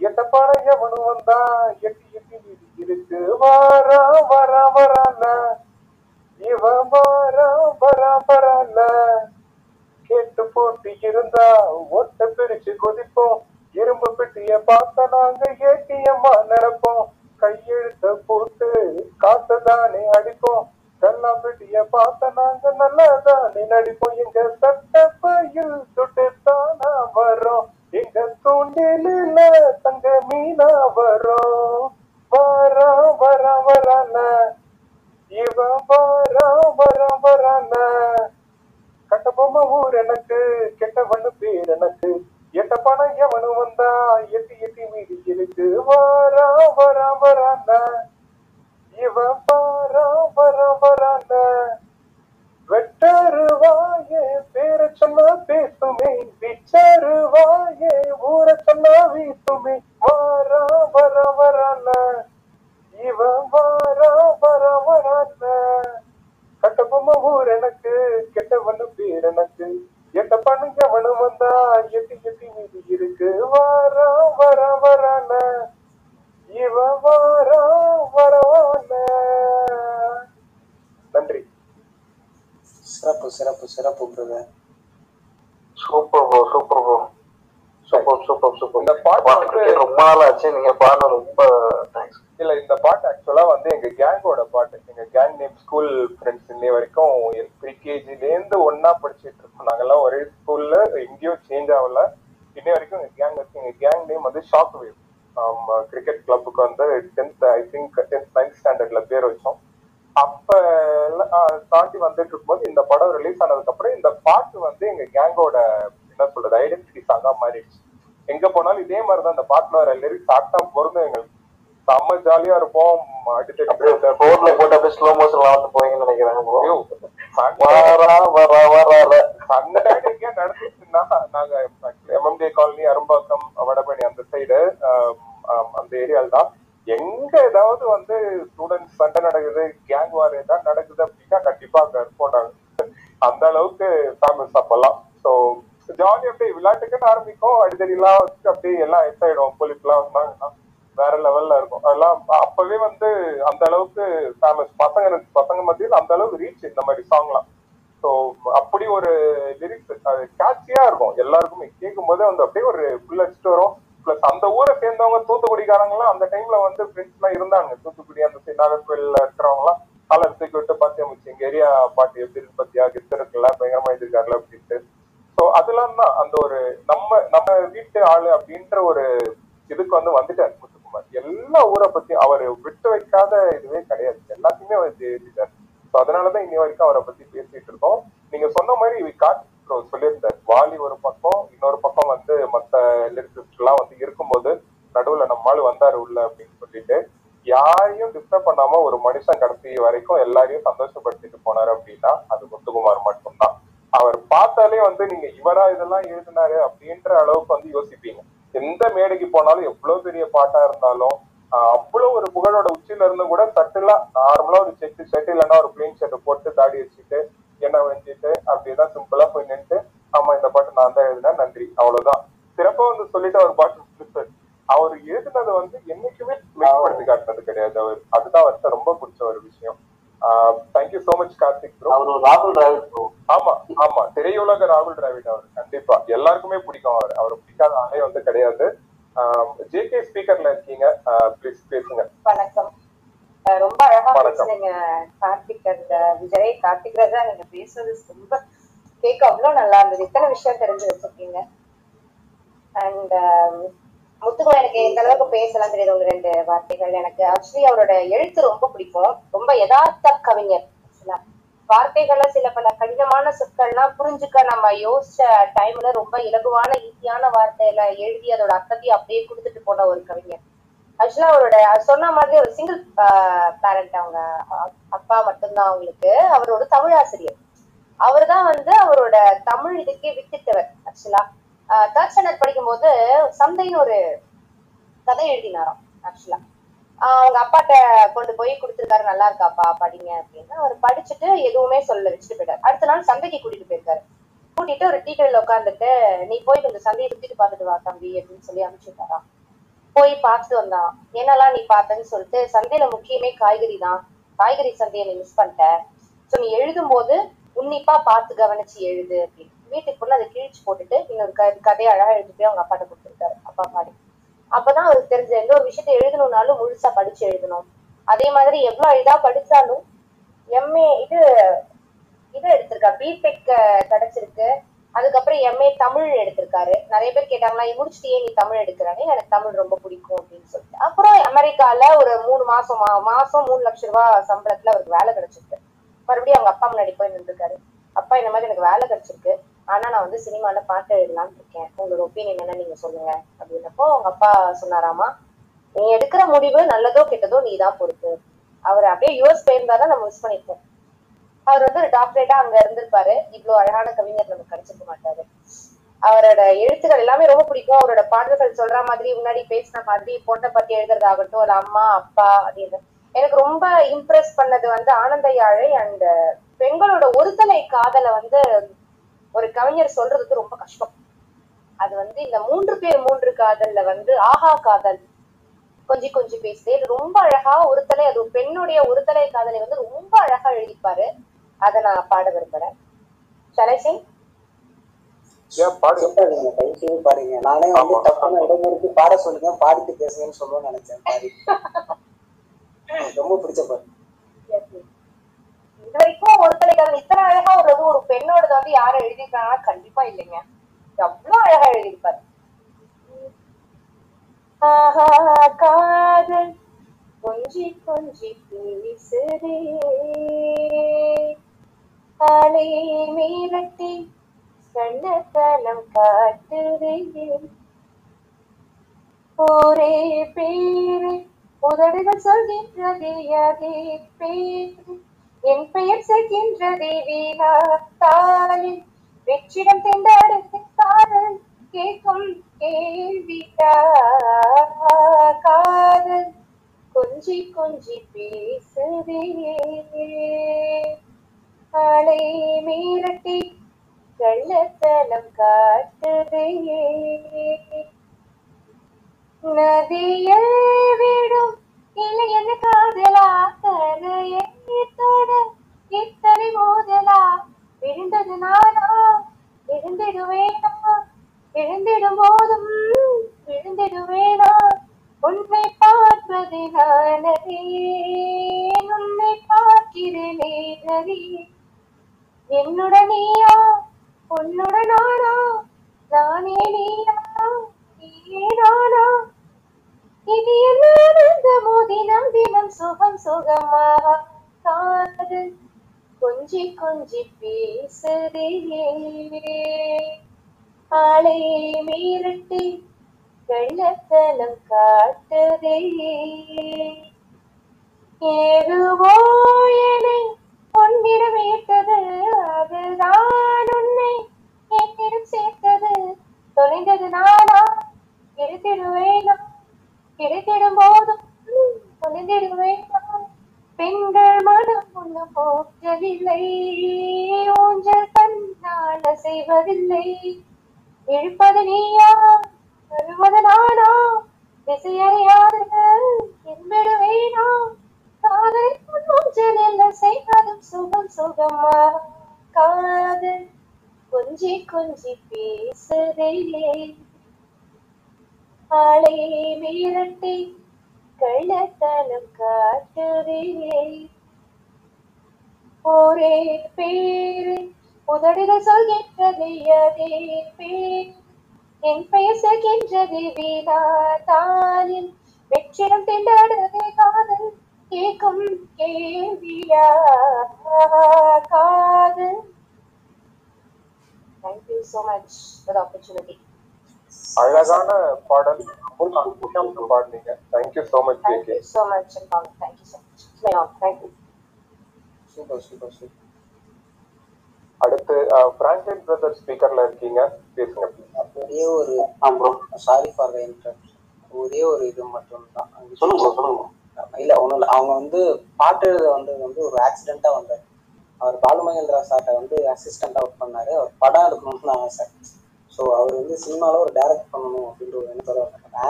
எட்டப்பான எவனு வந்தா எட்டி எட்டி வீடு இருக்கு. வாரா வரா வரால இவ வாரா வரா வரால கேட்டு போட்டு இருந்தா ஒட்ட பிரிச்சு கொதிப்போம். இரும்பு பெட்டிய பார்த்தா நாங்க ஏட்டியம்மா நடப்போம். கையெழுத்த போட்டு காத்ததானே அடிப்போம். கல்லா பெட்டிய பார்த்தா நாங்க நல்லதானே நடிப்போம். எங்க சட்ட பயில் சுட்டுத்தானா வரும், எங்க தூண்டில தங்க மீனா வரும். வரா வரா வரால இவ வரா வரா வரால கட்டபொம்மை ஊர் எனக்கு, கெட்டவனு பேர் எனக்கு, எட்டப்பான எவனு வந்தா எட்டி எட்டி மீதி இருக்கு. வாரா வரா வரால இவ பாரா வரா வரால வெட்டருவாயே பேர சொன்னா பேசுமே, பிச்சருவாயே ஊர சொன்னா வீசுமே. வாரா வரா வரால இவ வாரா வரா வரால கட்டபொம்மை ஊர் எனக்கு, கெட்டவனு பேர் எனக்கு, எட்டப்பான எவனு வந்தா எட்டி எட்டி மீதி இருக்கு. வாரா வரா வரால இவ வாரா வரால. நன்றி. சிறப்பு சிறப்பு சிறப்பு brother. Super bro, super bro, super super super. இந்த பாட்டு வந்து ரொம்ப நாள் ஆச்சு நீங்க பாடுற, ரொம்ப தேங்க்ஸ். இல்ல இந்த பாட்டு ஆக்சுவலா வந்து எங்க கேங்கோட பாட்டு. எங்க கேங் நேம் ஸ்கூல் ஃப்ரெண்ட்ஸ். இன்னை வரைக்கும் ப்ரீகேஜிலேருந்து ஒன்னா படிச்சுட்டு இருக்கோம். நாங்கெல்லாம் ஒரே ஸ்கூல்ல, எங்கேயும் சேஞ்ச் ஆகல. இன்னை வரைக்கும் எங்க கேங் இருக்கு. எங்க கேங் நேம் வந்து ஷாக் வேவ். கிரிக்கெட் கிளப்புக்கு வந்து 9th ஸ்டாண்டர்ட்ல பேர் வச்சோம். அப்ப தாண்டி வந்துட்டு இருக்கும்போது இந்த படம் ரிலீஸ் ஆனதுக்கு அப்புறம் இந்த பாட்டு வந்து எங்க கேங்கோட என்ன சொல்றது ஐடென்டிட்டி சாங்கா மாறிடுச்சு. எங்க போனாலும் இதே மாதிரிதான் அந்த பாட்டுல வர லிரிக்ஸ் ஆட்டா பொருந்தும். எங்களுக்கு செம்ம ஜாலியா இருப்போம். நடந்துச்சுன்னா நாங்க எம்எம்டி காலனி, அரும்பாக்கம், வடபழனி அந்த சைடு அந்த ஏரியால தான். எங்க ஏதாவது வந்து ஸ்டூடெண்ட்ஸ் சண்டை நடக்குது, கேங் வார் ஏதாவது நடக்குது அப்படின்னா கண்டிப்பா அங்க இருப்போம். அந்த அளவுக்கு ஃபேமஸ் அப்பெல்லாம். ஸோ ஜாலி அப்படியே விளையாட்டுக்குன்னு ஆரம்பிக்கும். அடிதடிலாம் வச்சு அப்படியே எல்லாம் எஸ் ஆயிடும். போலீஸ்லாம் வந்தாங்கன்னா வேற லெவல்ல இருக்கும். அதெல்லாம் அப்பவே வந்து அந்த அளவுக்கு ஃபேமஸ் பசங்க மத்தியில் அந்த அளவுக்கு ரீச் இந்த மாதிரி சாங்லாம். ஸோ அப்படி ஒரு லிரிக்ஸ் அது கேட்சியா இருக்கும். எல்லாருக்குமே கேட்கும் போது வந்து அப்படியே ஒரு புல் அடிச்சுட்டு வரும். பிளஸ் அந்த ஊரை சேர்ந்தவங்க தூத்துக்குடிக்காரங்களாம் அந்த டைம்ல வந்து ஃப்ரெண்ட்ஸ் எல்லாம் இருந்தாங்க. தூத்துக்குடி அந்த சைடு நாகர்கோயில்ல இருக்கிறவங்களாம் காலர் தூக்கி விட்டு பார்த்தியா முச்சு எங்க ஏரியா பாட்டு எப்படி இருக்கு, பத்தியா கெத்து இருக்குல்ல, பயங்கரமா இருக்காருல அப்படின்ட்டு. ஸோ அதெல்லாம் தான் அந்த ஒரு நம்ம வீட்டு ஆளு அப்படின்ற ஒரு இதுக்கு வந்து வந்துட்டாரு முத்துக்குமார். எல்லா ஊரை பத்தி அவரு விட்டு வைக்காத இதுவே கிடையாது. எல்லாத்தையுமே அவர் எழுதிட்டார். ஸோ அதனாலதான் இன்னி வரைக்கும் அவரை பத்தி பேசிட்டு இருக்கோம். நீங்க சொன்ன மாதிரி சொல்லியிருந்தார், வாலி ஒரு பக்கம், இன்னொரு பக்கம் வந்து மத்த லிரிக்ஸ் எல்லாம் வந்து இருக்கும்போது நடுவுல நம்மளால வந்தாரு உள்ள அப்படின்னு சொல்லிட்டு யாரையும் டிஸ்டர்ப் பண்ணாம ஒரு மனுஷன் கடைசி வரைக்கும் எல்லாரையும் சந்தோஷப்படுத்திட்டு போனாரு அப்படின்னா அது முத்துக்குமார் மட்டும்தான். அவர் பார்த்தாலே வந்து நீங்க இவரா இதெல்லாம் எழுதினாரு அப்படின்ற அளவுக்கு வந்து யோசிப்பீங்க. எந்த மேடைக்கு போனாலும் எவ்வளவு பெரிய பாட்டா இருந்தாலும் அவ்வளவு ஒரு புகழோட உச்சியில இருந்து கூட சட்டுலா நார்மலா ஒரு செட்டு இல்லைன்னா ஒரு பிளைன் ஷர்ட் போட்டு தாடி வச்சுட்டு என்ன வச்சுட்டு அப்படிதான் சிம்பிளா போய் நின்று ஆமா இந்த பாட்டு நான் தான் எழுதினா நன்றி அவ்வளவுதான் சிறப்பா வந்து சொல்லிட்டு அவர் பாட்டு அவர் எழுதினது வந்து என்னைக்குமே மேம்படுத்தி காட்டினது கிடையாது. அவர் அதுதான் அவர்கிட்ட ரொம்ப பிடிச்ச ஒரு விஷயம். Thank you so much Karthik bro. ராகுல் டிராவிட். ஆமா ஆமா, திரையுலக ராகுல் டிராவிட் அவர் கண்டிப்பா எல்லாருக்குமே பிடிக்கும். அவரை பிடிக்காத ஆளே வந்து கிடையாது. ஜேகே ஸ்பீக்கர்ல இருக்கீங்க, பிளீஸ் பேசுங்க. வணக்கம். ரொம்ப அழகா பேசுறீங்க கார்த்திக் விஜய். கார்த்திக் ராஜா நீங்க பேசுறது ரொம்ப கேட்க அவ்வளவு நல்லா இருந்தது. இத்தனை விஷயம் தெரிஞ்சு வச்சிருக்கீங்க. அண்ட் முத்துக்குமார் எனக்கு எந்த அளவுக்கு பேசலாம் தெரியுது. ஒரு 2 வார்த்தைகள் எனக்கு ஆக்சுவலி அவரோட எழுத்து ரொம்ப பிடிக்கும். ரொம்ப யதார்த்த கவிஞர். வார்த்தைகள்ல சில பல கடினமான சொற்கள்லாம் புரிஞ்சுக்க நம்ம யோசிச்ச டைம்ல ரொம்ப இலகுவான ஈஸியான வார்த்தையில எழுதி அதோட அர்த்தத்தையும் அப்படியே கொடுத்துட்டு போன ஒரு கவிஞர். ஆக்சுவலா அவரோட சொன்ன மாதிரி ஒரு சிங்கிள் பேரண்ட், அவங்க அப்பா மட்டும்தான் அவங்களுக்கு. அவரோட தமிழ் ஆசிரியர் அவர் தான் வந்து அவரோட தமிழ் இதுக்கே விட்டுட்டவர். ஆக்சுவலா தேர்ட் ஸ்டாண்டர்ட் படிக்கும் போது சந்தைன்னு ஒரு கதை எழுதினாராம். ஆக்சுவலா அவங்க அப்பாட்ட கொண்டு போய் கொடுத்துருக்காரு, நல்லா இருக்காப்பா படிங்க அப்படின்னு. அவர் படிச்சுட்டு எதுவுமே சொல்ல வச்சுட்டு போயிட்டாரு. அடுத்த நாள் சந்தைக்கு கூட்டிட்டு போயிருக்காரு. கூட்டிட்டு ஒரு டீ கடையில உட்காந்துட்டு, நீ போய் கொஞ்சம் சந்தையை சுத்திட்டு பாத்துட்டு வா தம்பி அப்படின்னு சொல்லி அனுப்பிச்சுட்டாராம். போய் பார்த்துட்டு வந்தான். என்னெல்லாம் நீ பார்த்தன்னு சொல்லிட்டு, சந்தையில முக்கியமே காய்கறி தான், காய்கறி சந்தையை நீ மிஸ் பண்ணிட்ட, ஸோ நீ எழுதும் போது உன்னிப்பா பார்த்து கவனிச்சு எழுது அப்படின்னு. வீட்டுக்கு போல அதை கிழிச்சு போட்டுட்டு இன்னொரு கதையை அழகா எழுதிட்டு அவங்க அப்பாட்ட கொடுத்துருக்காரு. அப்பா பாடி அப்பதான் அவருக்கு தெரிஞ்ச, எந்த ஒரு விஷயத்த எழுதணும்னாலும் முழுசா படிச்சு எழுதணும். அதே மாதிரி எவ்வளவு எளிதா படிச்சாலும் எம்ஏ இது எடுத்திருக்கா, பிடெக் கிடைச்சிருக்கு, அதுக்கப்புறம் எம்ஏ தமிழ் எடுத்திருக்காரு. நிறைய பேர் கேட்டாங்களா, முடிச்சுட்டே நீ தமிழ் எடுக்கிறானே, எனக்கு தமிழ் ரொம்ப பிடிக்கும் அப்படின்னு சொல்லிட்டு. அப்புறம் அமெரிக்கால ஒரு 3 லட்ச ரூபாய் சம்பளத்துல அவருக்கு வேலை கிடைச்சிருக்கு. மறுபடியும் அவங்க அப்பா முன்னாடி போய் நின்றுருக்காரு. அப்பா, இந்த மாதிரி எனக்கு வேலை கிடைச்சிருக்கு, ஆனா நான் வந்து சினிமால பாட்டு எழுதலாம்னு இருக்கேன், உங்களோட ஒப்பீனியன் என்ன நீங்க சொல்லுங்க அப்படின்னப்போ அவங்க அப்பா சொன்னாராமா, நீ எடுக்கிற முடிவு நல்லதோ கெட்டதோ நீ தான் பொறுப்பு. அவர் அப்படியே யூஎஸ் போயிருந்தாதான் நம்ம மிஸ் பண்ணிருக்கோம். அவர் வந்து ஒரு டாக்டரேட்டா அங்க இருந்திருப்பாரு, இவ்வளவு அழகான கவிஞர் நமக்கு கிடைச்சிருக்க மாட்டாரு. அவரோட எழுத்துக்கள் எல்லாமே ரொம்ப பிடிக்கும். அவரோட பாடல்கள் சொல்ற மாதிரி, முன்னாடி பேசின மாதிரி, பொண்ணை பத்தி எழுதுறதாகட்டும், ஒரு அம்மா அப்பா அப்படின்னு. எனக்கு ரொம்ப இம்ப்ரெஸ் பண்ணது வந்து ஆனந்தயாழை. அண்ட் பெண்களோட ஒருத்தலை காதலை வந்து ஒரு கவிஞர் சொல்றதுக்கு ரொம்ப கஷ்டம். அது வந்து இந்த 3 பேர் 3 காதல்ல வந்து ஆஹா காதல், கொஞ்சம் கொஞ்சம் பேசுது, இது ரொம்ப அழகா ஒருத்தலை, அது பெண்ணுடைய ஒருத்தலை காதலை வந்து ரொம்ப அழகா எழுதிப்பாரு. அதை நான் பாட விரும்புறேன். சலசிங் பாருங்க, நானே வந்து தப்பான இடமுறைக்கு பாட சொல்லுங்க, பாடிட்டு பேசுங்கன்னு சொல்லுவேன்னு நினைச்சேன். ரொம்ப பிடிச்ச பாட்டு. இது வரைக்கும் ஒருத்தலை காதல் இத்தனை அழகா உள்ளது ஒரு பெண்ணோடது வந்து யாரும் எழுதியிருக்காங்கன்னா கண்டிப்பா இல்லைங்க. எவ்வளவு அழகா எழுதியிருப்பாரு. காதல் கொஞ்சி கொஞ்சி பேசுதே, அலை மீறட்டி கண்ணத்தலம் காட்டுதே, ஒரே பேரு உதடுகள் சொல்கின்றதே, அதே பேர் என் பெயர் சொல்கின்றதே, வீணா தாளில் வெற்றிடம் திண்டாடுத்து காதல் கேட்கும் கேள்விதா, காதல் கொஞ்சி கொஞ்சி பேசுதே, அலை மீறட்டி கள்ளத்தனம் காட்டுதே, நதிய விடும் இல்லை என்ன காதலா, கரையை தொட இத்தனை மோதலா, விழுந்தது நானா விழுந்திடுவேனா, விழுந்திடும் போதும் விழுந்திடுவேனா, உன்னை பார்ப்பது நானே, உன்னை பார்க்கிறேனே நதி, என்னுடனேயா உன்னுடனானா, நானே நீயா நீடானா, இது என்னமோ தினம் தினம் சுகம் சுகமாக, காதல் கொஞ்சி கொஞ்சி பேசுதே, ஆளை மீறட்டி வெள்ளத்தனம் காட்டுதே, ஏறுவோ என்னை பொன்னிடம் ஏற்றது, அதுதான் உன்னை என்னிடம் சேர்த்தது, தொலைந்தது நானா கிடைத்திடுவேனா, கிடைத்திடும் போதும் தொலைந்திடுவேனா, பெண்கள் மனம் ஒண்ணு போற்றதில்லை, ஊஞ்சல் தன்னால் அசைவதில்லை, இழுப்பது நீயா வருவது நானா, திசையறியாது என்பிடுவேனா, காதல் ஊஞ்சலில் அசைவதும் சுகம் சுகமா, காதல் கொஞ்சி கொஞ்சி பேசுதையே, ஆளை மீறட்டி கள்ளத்தனம் காட்டுதே, ஒரே பேரு உதடுகள் சொல்கின்றது, அதே பேர் என் பெயர் சொல்கின்றது, வீணா தாளில் வெற்றிடம் திண்டாடுதே, காதல் கேட்கும் கேள்வியா, காதல். Thank you so much for the opportunity. அழகான பாடல், ஒரு அற்புதமா பாடுனீங்க. Thank you so much. Thank you so much. Thank you so much. Thank you. Super super super. அடுத்து பிரான்சின் பிரதர் ஸ்பீக்கர்ல இருக்கீங்க, பேசுங்க. ஒரே ஒரு bro, sorry for the interruption. ஒரே ஒரு இது மட்டும் தான் சொல்லுங்க சொல்லுங்க. இல்லை ஒன்றும் இல்லை, அவங்க வந்து பாட்டு எழுத வந்தது வந்து ஒரு ஆக்சிடெண்ட்டாக வந்தார். அவர் பாலுமகேந்திரா சார்கிட்ட வந்து அசிஸ்டண்ட்டாக ஒர்க் பண்ணார். அவர் படம் எடுக்கணும்னு தான் ஆசை. ஸோ அவர் வந்து சினிமாவில் ஒரு டைரக்ட் பண்ணணும் அப்படின்ற ஒரு எண்ணத்தோட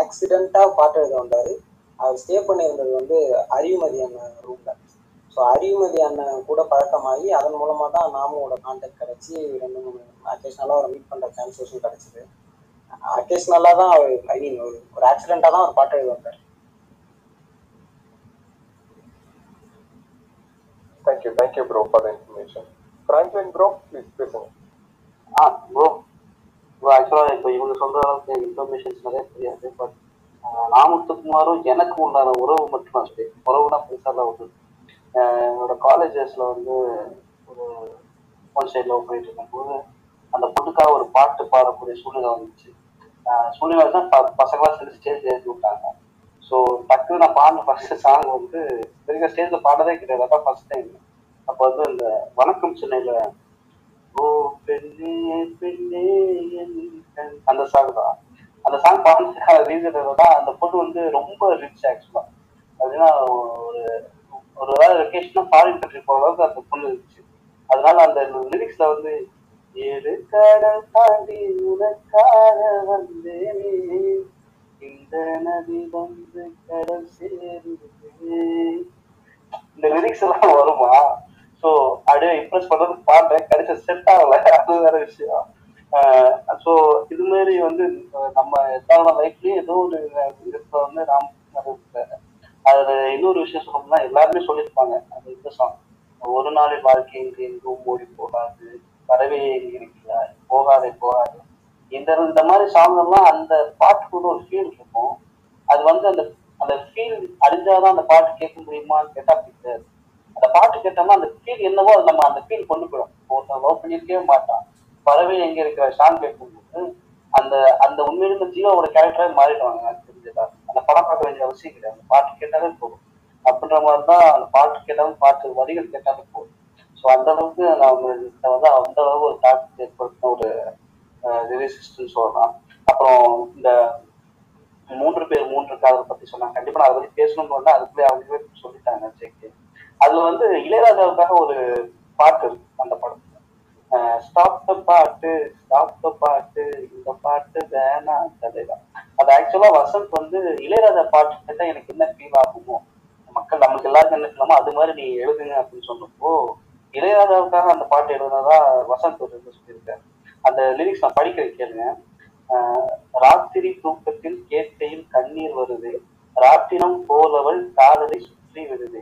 ஆக்சிடெண்ட்டாக பாட்டு எழுத வந்தார். அவர் ஸ்டே பண்ணியிருந்தது வந்து அறிவுமதி அண்ணன் ரூமில். ஸோ அறிவுமதி அண்ணன் கூட பழக்கமாகி அதன் மூலமாக தான் நாமோட கான்டாக்ட் கிடச்சி 2-3 அக்கேஷனலாக அவரை மீட் பண்ணுற சான்சஸும் கிடச்சிது. அக்கேஷனலாக தான் அவர் ஒரு ஆக்சிடெண்ட்டாக தான் அவர் பாட்டு எழுத வந்தார். Thank you bro for the information. Franklin bro, please listen. Bro, actually இப்போ இவங்க சொல்ற அளவுக்கு இன்ஃபர்மேஷன்ஸ் நிறைய தெரியாது. பட் ராமுத்துக்குமாரும் எனக்கு உண்டான உறவு மட்டும் அஸ்டி உறவுனா பெருசாக உண்டு. என்னோட காலேஜஸில் வந்து ஒரு ஒன் சைடில் ஒர்க் பண்ணிட்டு இருக்கும்போது அந்த பொண்ணுக்காக ஒரு பாட்டு பாடக்கூடிய சூழ்நிலை வந்துச்சு. சூழ்நிலை தான் பசங்களாக சேர்ந்து ஸ்டேஜ் ஏற்றி விட்டாங்க. ஸோ டக்குன்னு நான் பாடின ஃபர்ஸ்ட் சாங் வந்து பெரிய ஸ்டேஜில் பாடவே கிடையாது, அதான் ஃபர்ஸ்ட் டைம். அப்போ வந்து இந்த வணக்கம் சென்னையில் ஓ பெண்ணே பெண்ணே அந்த சாங் தான். அந்த சாங் பாடினதுக்கான ரீசன் என்னன்னா அந்த பொண்ணு வந்து ரொம்ப ரிச் ஆக்சுவலாக. அப்படின்னா ஒரு ஒரு ஏதாவது வெக்கேஷனாக ஃபாரின் கண்ட்ரி போகிற அளவுக்கு அந்த பொண்ணு இருந்துச்சு. அதனால அந்த லிரிக்ஸில் வந்து ஏழு கடல் தாண்டி உனக்காக வந்தேனே இந்த நதி வந்து கடல் சேருது இந்த லிரிக்ஸ் எல்லாம் வருமா. ஸோ அப்படியே இம்ப்ரெஸ் பண்றதுக்கு பாடுறேன், கிடைச்ச செட் ஆகல, அது வேற விஷயம். ஸோ இது மாதிரி வந்து நம்ம எத்தனை லைஃப்லயும் ஏதோ ஒரு இடத்துல வந்து நாம் அதுல இன்னொரு விஷயம் சொல்லணும்னா எல்லாருமே சொல்லியிருப்பாங்க அந்த இந்த சாங் ஒரு நாளின் வாழ்க்கை எங்கு எங்கும் ஓடி போகாது வரவே எங்க இருக்கிறா போகாதே போகாது இந்த இந்த மாதிரி சாங்கெல்லாம் அந்த பாட்டுக்குள்ள ஒரு ஃபீல் இருக்கும். அது வந்து அந்த அந்த ஃபீல் அழிஞ்சாதான் அந்த பாட்டு கேட்க முடியுமான்னு கேட்டா பிடிக்காது. அந்த பாட்டு கேட்டோம்னா அந்த ஃபீல் என்னவோ அது நம்ம அந்த ஃபீல் கொண்டு போயிடும். ஒருத்தன் லவ் பண்ணியிருக்கவே மாட்டான், பறவை எங்க இருக்கிற சாங் கேட்கும்போது அந்த அந்த உண்மையிலிருந்து ஜீவாவோட கேரக்டராக மாறிடுவாங்க. எனக்கு தெரிஞ்சதா அந்த படம் பார்க்க வேண்டிய அவசியம் கிடையாது, அந்த பாட்டு கேட்டாலே போதும் அப்படின்ற மாதிரி தான். அந்த பாட்டு கேட்டாலும் பாட்டு வரிகள் கேட்டாலே போதும். ஸோ அந்த அளவுக்கு நம்ம வந்து அந்த அளவு ஒரு தாக்கத்தை ஏற்படுத்தின ஒரு ரிலீஸ்ன்னு சொல்லலாம். அப்புறம் இந்த 3 பேர் 3 காதலை பற்றி சொன்னாங்க. கண்டிப்பாக நான் அதை பற்றி பேசணும்னு சொன்னால் அதுக்குள்ளே அவங்களே சொல்லிட்டாங்க. சரி, அதில் வந்து இளையராஜாவுக்காக ஒரு பாட்டு இருக்கு அந்த படத்தில். ஸ்டாப் த பாட்டு இந்த பாட்டு வேணா கதைதான். அது ஆக்சுவலாக வசந்த் வந்து இளையராஜா பாட்டு கேட்டால் எனக்கு என்ன ஃபீல் ஆகுமோ, மக்கள் நம்மளுக்கு எல்லாருக்கும் என்ன இல்லாமோ அது மாதிரி நீ எழுதுங்க அப்படின்னு சொன்னப்போ இளையராஜாவுக்காக அந்த பாட்டு எழுதுனதான் வசந்த் ஒரு சொல்லியிருக்காரு. அந்த லிரிக்ஸ் நான் படிக்கிற கேளுங்க. ராத்திரி தூக்கத்தில் கேட்கையில் கண்ணீர் வருது, ராத்திரம் போலவள் காதலை சுற்றி வருது,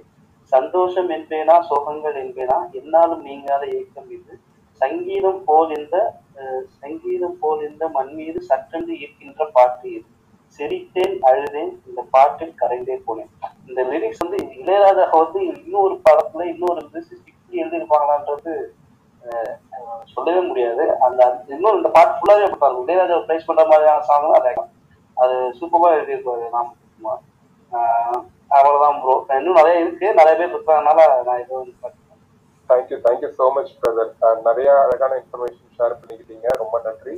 சந்தோஷம் என்பேனா சோகங்கள் என்பேனா என்னாலும் நீங்காத ஏக்கம் இது, சங்கீதம் போல் இந்த மண் மீது சற்றென்று ஈர்க்கின்ற பாட்டு இது, சிரித்தேன் அழுதேன் இந்த பாட்டில் கரைந்தே போனேன். இந்த லிரிக்ஸ் வந்து இளையராஜா வந்து இன்னொரு படத்துல இன்னொரு எழுதியிருப்பாங்களான்றது சொல்லவே முடியாது. அந்த இன்னும் இந்த பாட்டு ஃபுல்லாகவே போட்டாங்க. இளையராஜா ப்ரைஸ் பண்ணுற மாதிரியான சாங்லாம் அதே அது சூப்பராக எழுதியிருப்பாரு ராமகுமார். அவ்வளோதான் ப்ரோ, இன்னும் நிறைய இருக்கு, நிறைய பேர் இருக்கிறதுனால நான் ஏதோ பார்த்தேன். தேங்க்யூ ஸோ மச் பிரதர், நிறைய அழகான இன்ஃபர்மேஷன் ஷேர் பண்ணிக்கிட்டீங்க, ரொம்ப நன்றி.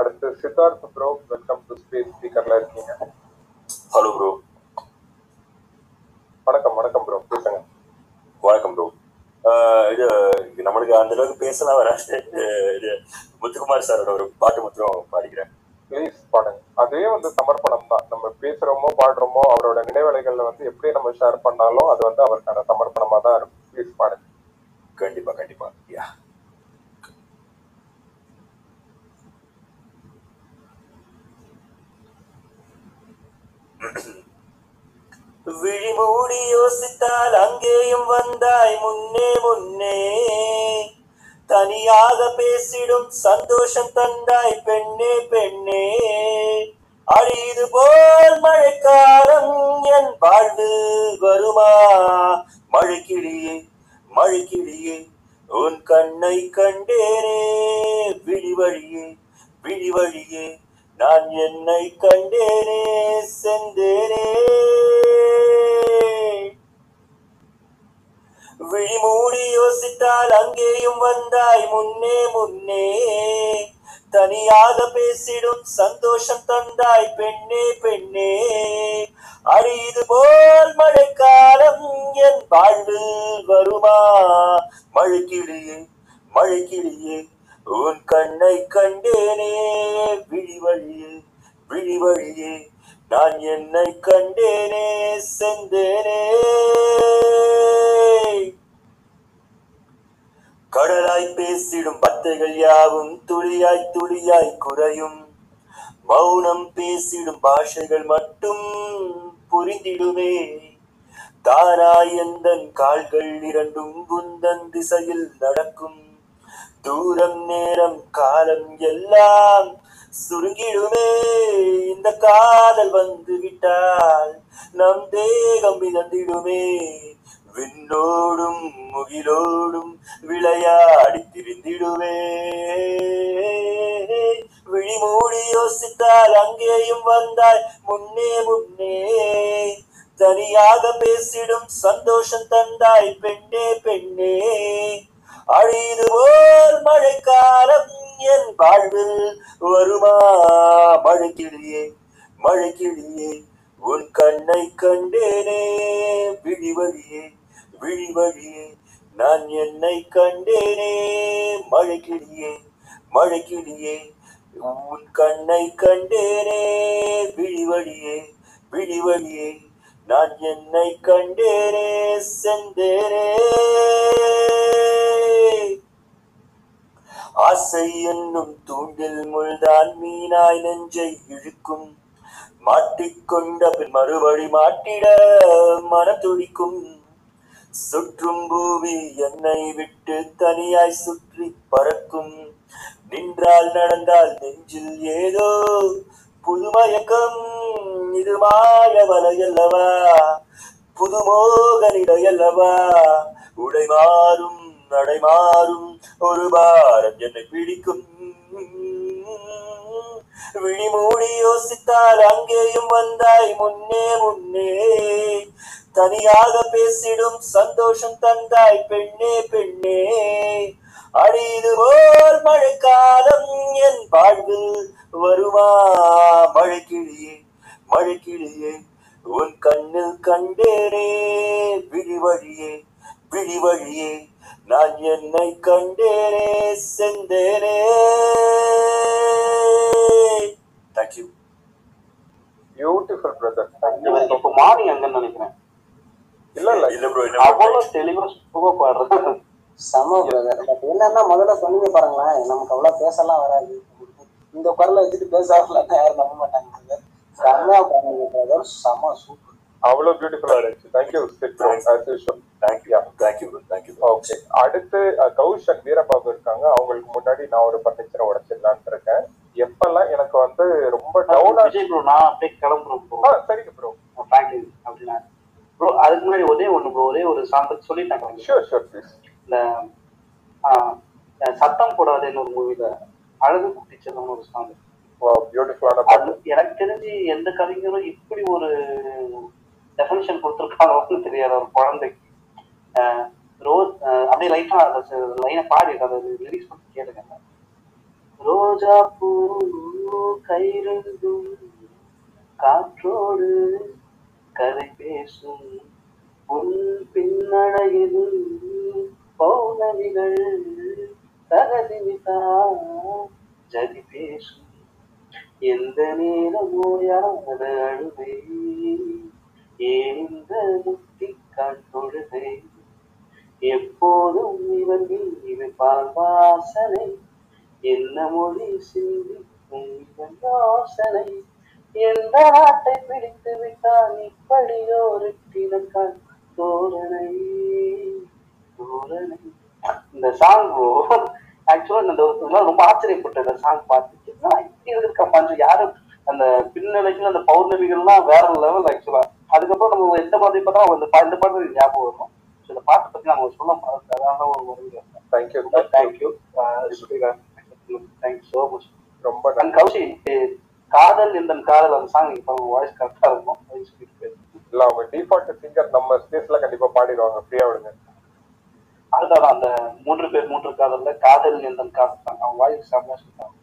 அடுத்து Siddharth bro, welcome to space ஸ்பீக்கர்ல இருக்கீங்க. Hello bro. வணக்கம் ப்ரோ, பேசுங்க. வணக்கம் ப்ரோ. இது நம்மளுக்கு அந்த அளவுக்கு பேசலாம் வராது. இது முத்துக்குமார் சாரோட ஒரு பாட்டு மாத்திரம் பாடுகிறேன், ப்ளீஸ் பாடுங்க. அதுவே வந்து சமர்ப்பணம் தான். நம்ம பேசுறோமோ பாடுறோமோ அவரோட நினைவலைகள்ல வந்து எப்படி நம்ம ஷேர் பண்ணாலும் அது வந்து அவருக்கான சமர்ப்பணமா தான் இருக்கும். ப்ளீஸ் பாடுங்க. கண்டிப்பா யா. விழிமூடி யோசித்தால் அங்கேயும் வந்தாய் முன்னே தனியாக பேசிடும் சந்தோஷம் தந்தாய் பெண்ணே அழிது போல் மழைக்காலம் என் வாழ்வு வருமா மழைக்கிழியே உன் கண்ணை கண்டேனே விழி வழியே நான் என்னை கண்டேனே சென்றேனே, விழிமூடி யோசித்தால் அங்கேயும் வந்தாய் முன்னே முன்னே, தனியாக பேசிடும் சந்தோஷம் தந்தாய் பெண்ணே பெண்ணே. அரிது போல் மழைக்காலம் என் வாழ்வில் வருமா? மழைக்கிளியே மழைக்கிளியே உன் கண்ணை கண்டேனே, விழிவழியே விழிவழியே நான் என்னை கண்டேனே செந்தேனே. கடலாய் பேசிடும் வார்த்தைகள் யாவும் துளியாய் துளியாய் குறையும், மௌனம் பேசிடும் பாஷைகள் மட்டும் புரிந்திடுமே. தானாய் எந்தன் கால்கள் இரண்டும் குந்தன் திசையில் நடக்கும், தூரம் நேரம் காலம் எல்லாம் சுருங்கிடுமே. இந்த காதல் வந்து விட்டால் நம் தேகம் மிதந்திடுமே, விண்ணோடும் முகிலோடும் விளையாடி திரிந்திடுவே. விழிமூடி யோசித்தால் அங்கேயும் வந்தாய் முன்னே முன்னே, தனியாக பேசிடும் சந்தோஷம் தந்தாய் பெண்ணே பெண்ணே. அழிது போல் மழைக்காலம் என் வாழ்வில் வருமா? மழைக்கிளியே மழைக்கிளியே உன் கண்ணை கண்டேனே, விழிவழியே விழிவழியே நான் என்னை கண்டேனே. மழைக்கிளியே மழைக்கிளியே உன் கண்ணை கண்டேனே, விழிவழியே விழிவழியே நான் என்னை கண்டேனே செந்தேனே. ஆசை என்னும் தூண்டில் முள்தான் மீனாய் நெஞ்சை இழுக்கும், மாட்டிக்கொண்ட பின் மறுபடி மாட்டிட மன துடிக்கும். சுற்றும் பூவி என்னை விட்டு தனியாய் சுற்றி பறக்கும், நின்றால் நடந்தால் நெஞ்சில் ஏதோ புதுமயக்கம். இது மாய வலையல்லவா, புதுமோக நிலையல்லவா, உடைமாறும் நடைமாறும் ஒரு பாரம் என்னை பிடிக்கும். விழிமூடி யோசித்தால் அங்கேயும் வந்தாய் முன்னே முன்னே, தனியாக பேசிடும் சந்தோஷம் தந்தாய் பெண்ணே பெண்ணே. அழிது போல் மழைக்காலம் என் வாழ்வில் வருமா? மழைக்கிளியே மழைக்கிளியே உன் கண்ணில் கண்டேனே, விழிவழியே விழிவழியே நான் என்னை கண்டேனே செந்தேனே. Thank you. Beautiful brother. Thank you. So Kumari angan nanikiren. Illa bro. Avlo televa super paadra. Sama brother. Enna na modala soninga parangala namakku avla pesala varadu. Indha parla eduthu pesala yaar namma mattaanga. Sama brother. Sama super. Avlo beautiful aadchu. Thank you. Thank you. Thank you. Thank you. Okay. Aduthu Kaushik Veerappa irukanga. Avangalukku munnadi na oru partition odachirlaan irukken. எப்பெல்லாம் எனக்கு வந்து ரொம்ப டவுனா கிளம்புறோம் bro. அப்படின்னா bro அதுக்கு முன்னாடி ஒரே ஒரு சாங் சொல்லிட்டாங்க. இந்த சத்தம் போடாதேன்னு ஒரு மூவில அழகு குட்டிச்சதுன்னு ஒரு சாங் பியூட்டிஃபுல்லான, எனக்கு தெரிஞ்சு எந்த கவிஞரும் இப்படி ஒரு டெஃபினிஷன் கொடுத்துருக்காங்க தெரியாத ஒரு குழந்தைக்கு. ரோஸ் அப்படியே லைட்டா லைனை பாடி அதை லிரிக்ஸ் பண்ணி கேட்டுக்கங்க. ரோஜா பூ கைரங்கும் காற்றோடு கதை பேசும், உன் பின்னடையில் பௌர்ணமிகள் தகதிமிதா ஜதி பேசும், எந்த நேரம் ஓயாத அழுதை ஏந்த முக்தி காற்றொழுதை, எப்போதும் இவன் இது பார்வாசனை என்ன மொழி சிந்திக்கும் யோசனை, எந்த நாட்டை பிடித்து விட்டான் இப்படியோ தினக்கால் தோரணை தோரணை. இந்த சாங் ஆக்சுவலா நான் ரொம்ப ஆச்சரியப்பட்டேன் இந்த சாங் பார்த்துட்டு. இப்படி இருக்க மாதிரி யாரும் அந்த பின்னணிக்கு அந்த பௌர்ணமிகள்லாம் வேற லெவல் ஆக்சுவலா. அதுக்கப்புறம் நம்ம எந்த மாதிரி பார்த்தா இந்த பாட்டு ஞாபகம் வரும். இந்த பாட்டை பத்தி நம்ம சொல்ல மாட்டோம். Thank you thank you. Thank you so much. ரொம்ப கௌஷி காதல் அந்த சாங் இப்போ வாய்ஸ் கரெக்டாக இருக்கும் அப்படின்னு சொல்லிட்டு இல்லை அவங்க டிஃபால்ட் சிங்கர் நம்ம ஸ்பேஸில் கண்டிப்பாக பாடிடுவாங்க ஃப்ரீயாக விடுங்க. அதுதான் அந்த 3 பேர் 3 காதலில் காதல் எந்தன் காதல் தான் அவங்க வாய்ஸ் செம்மையாக சொல்லிட்டாங்க.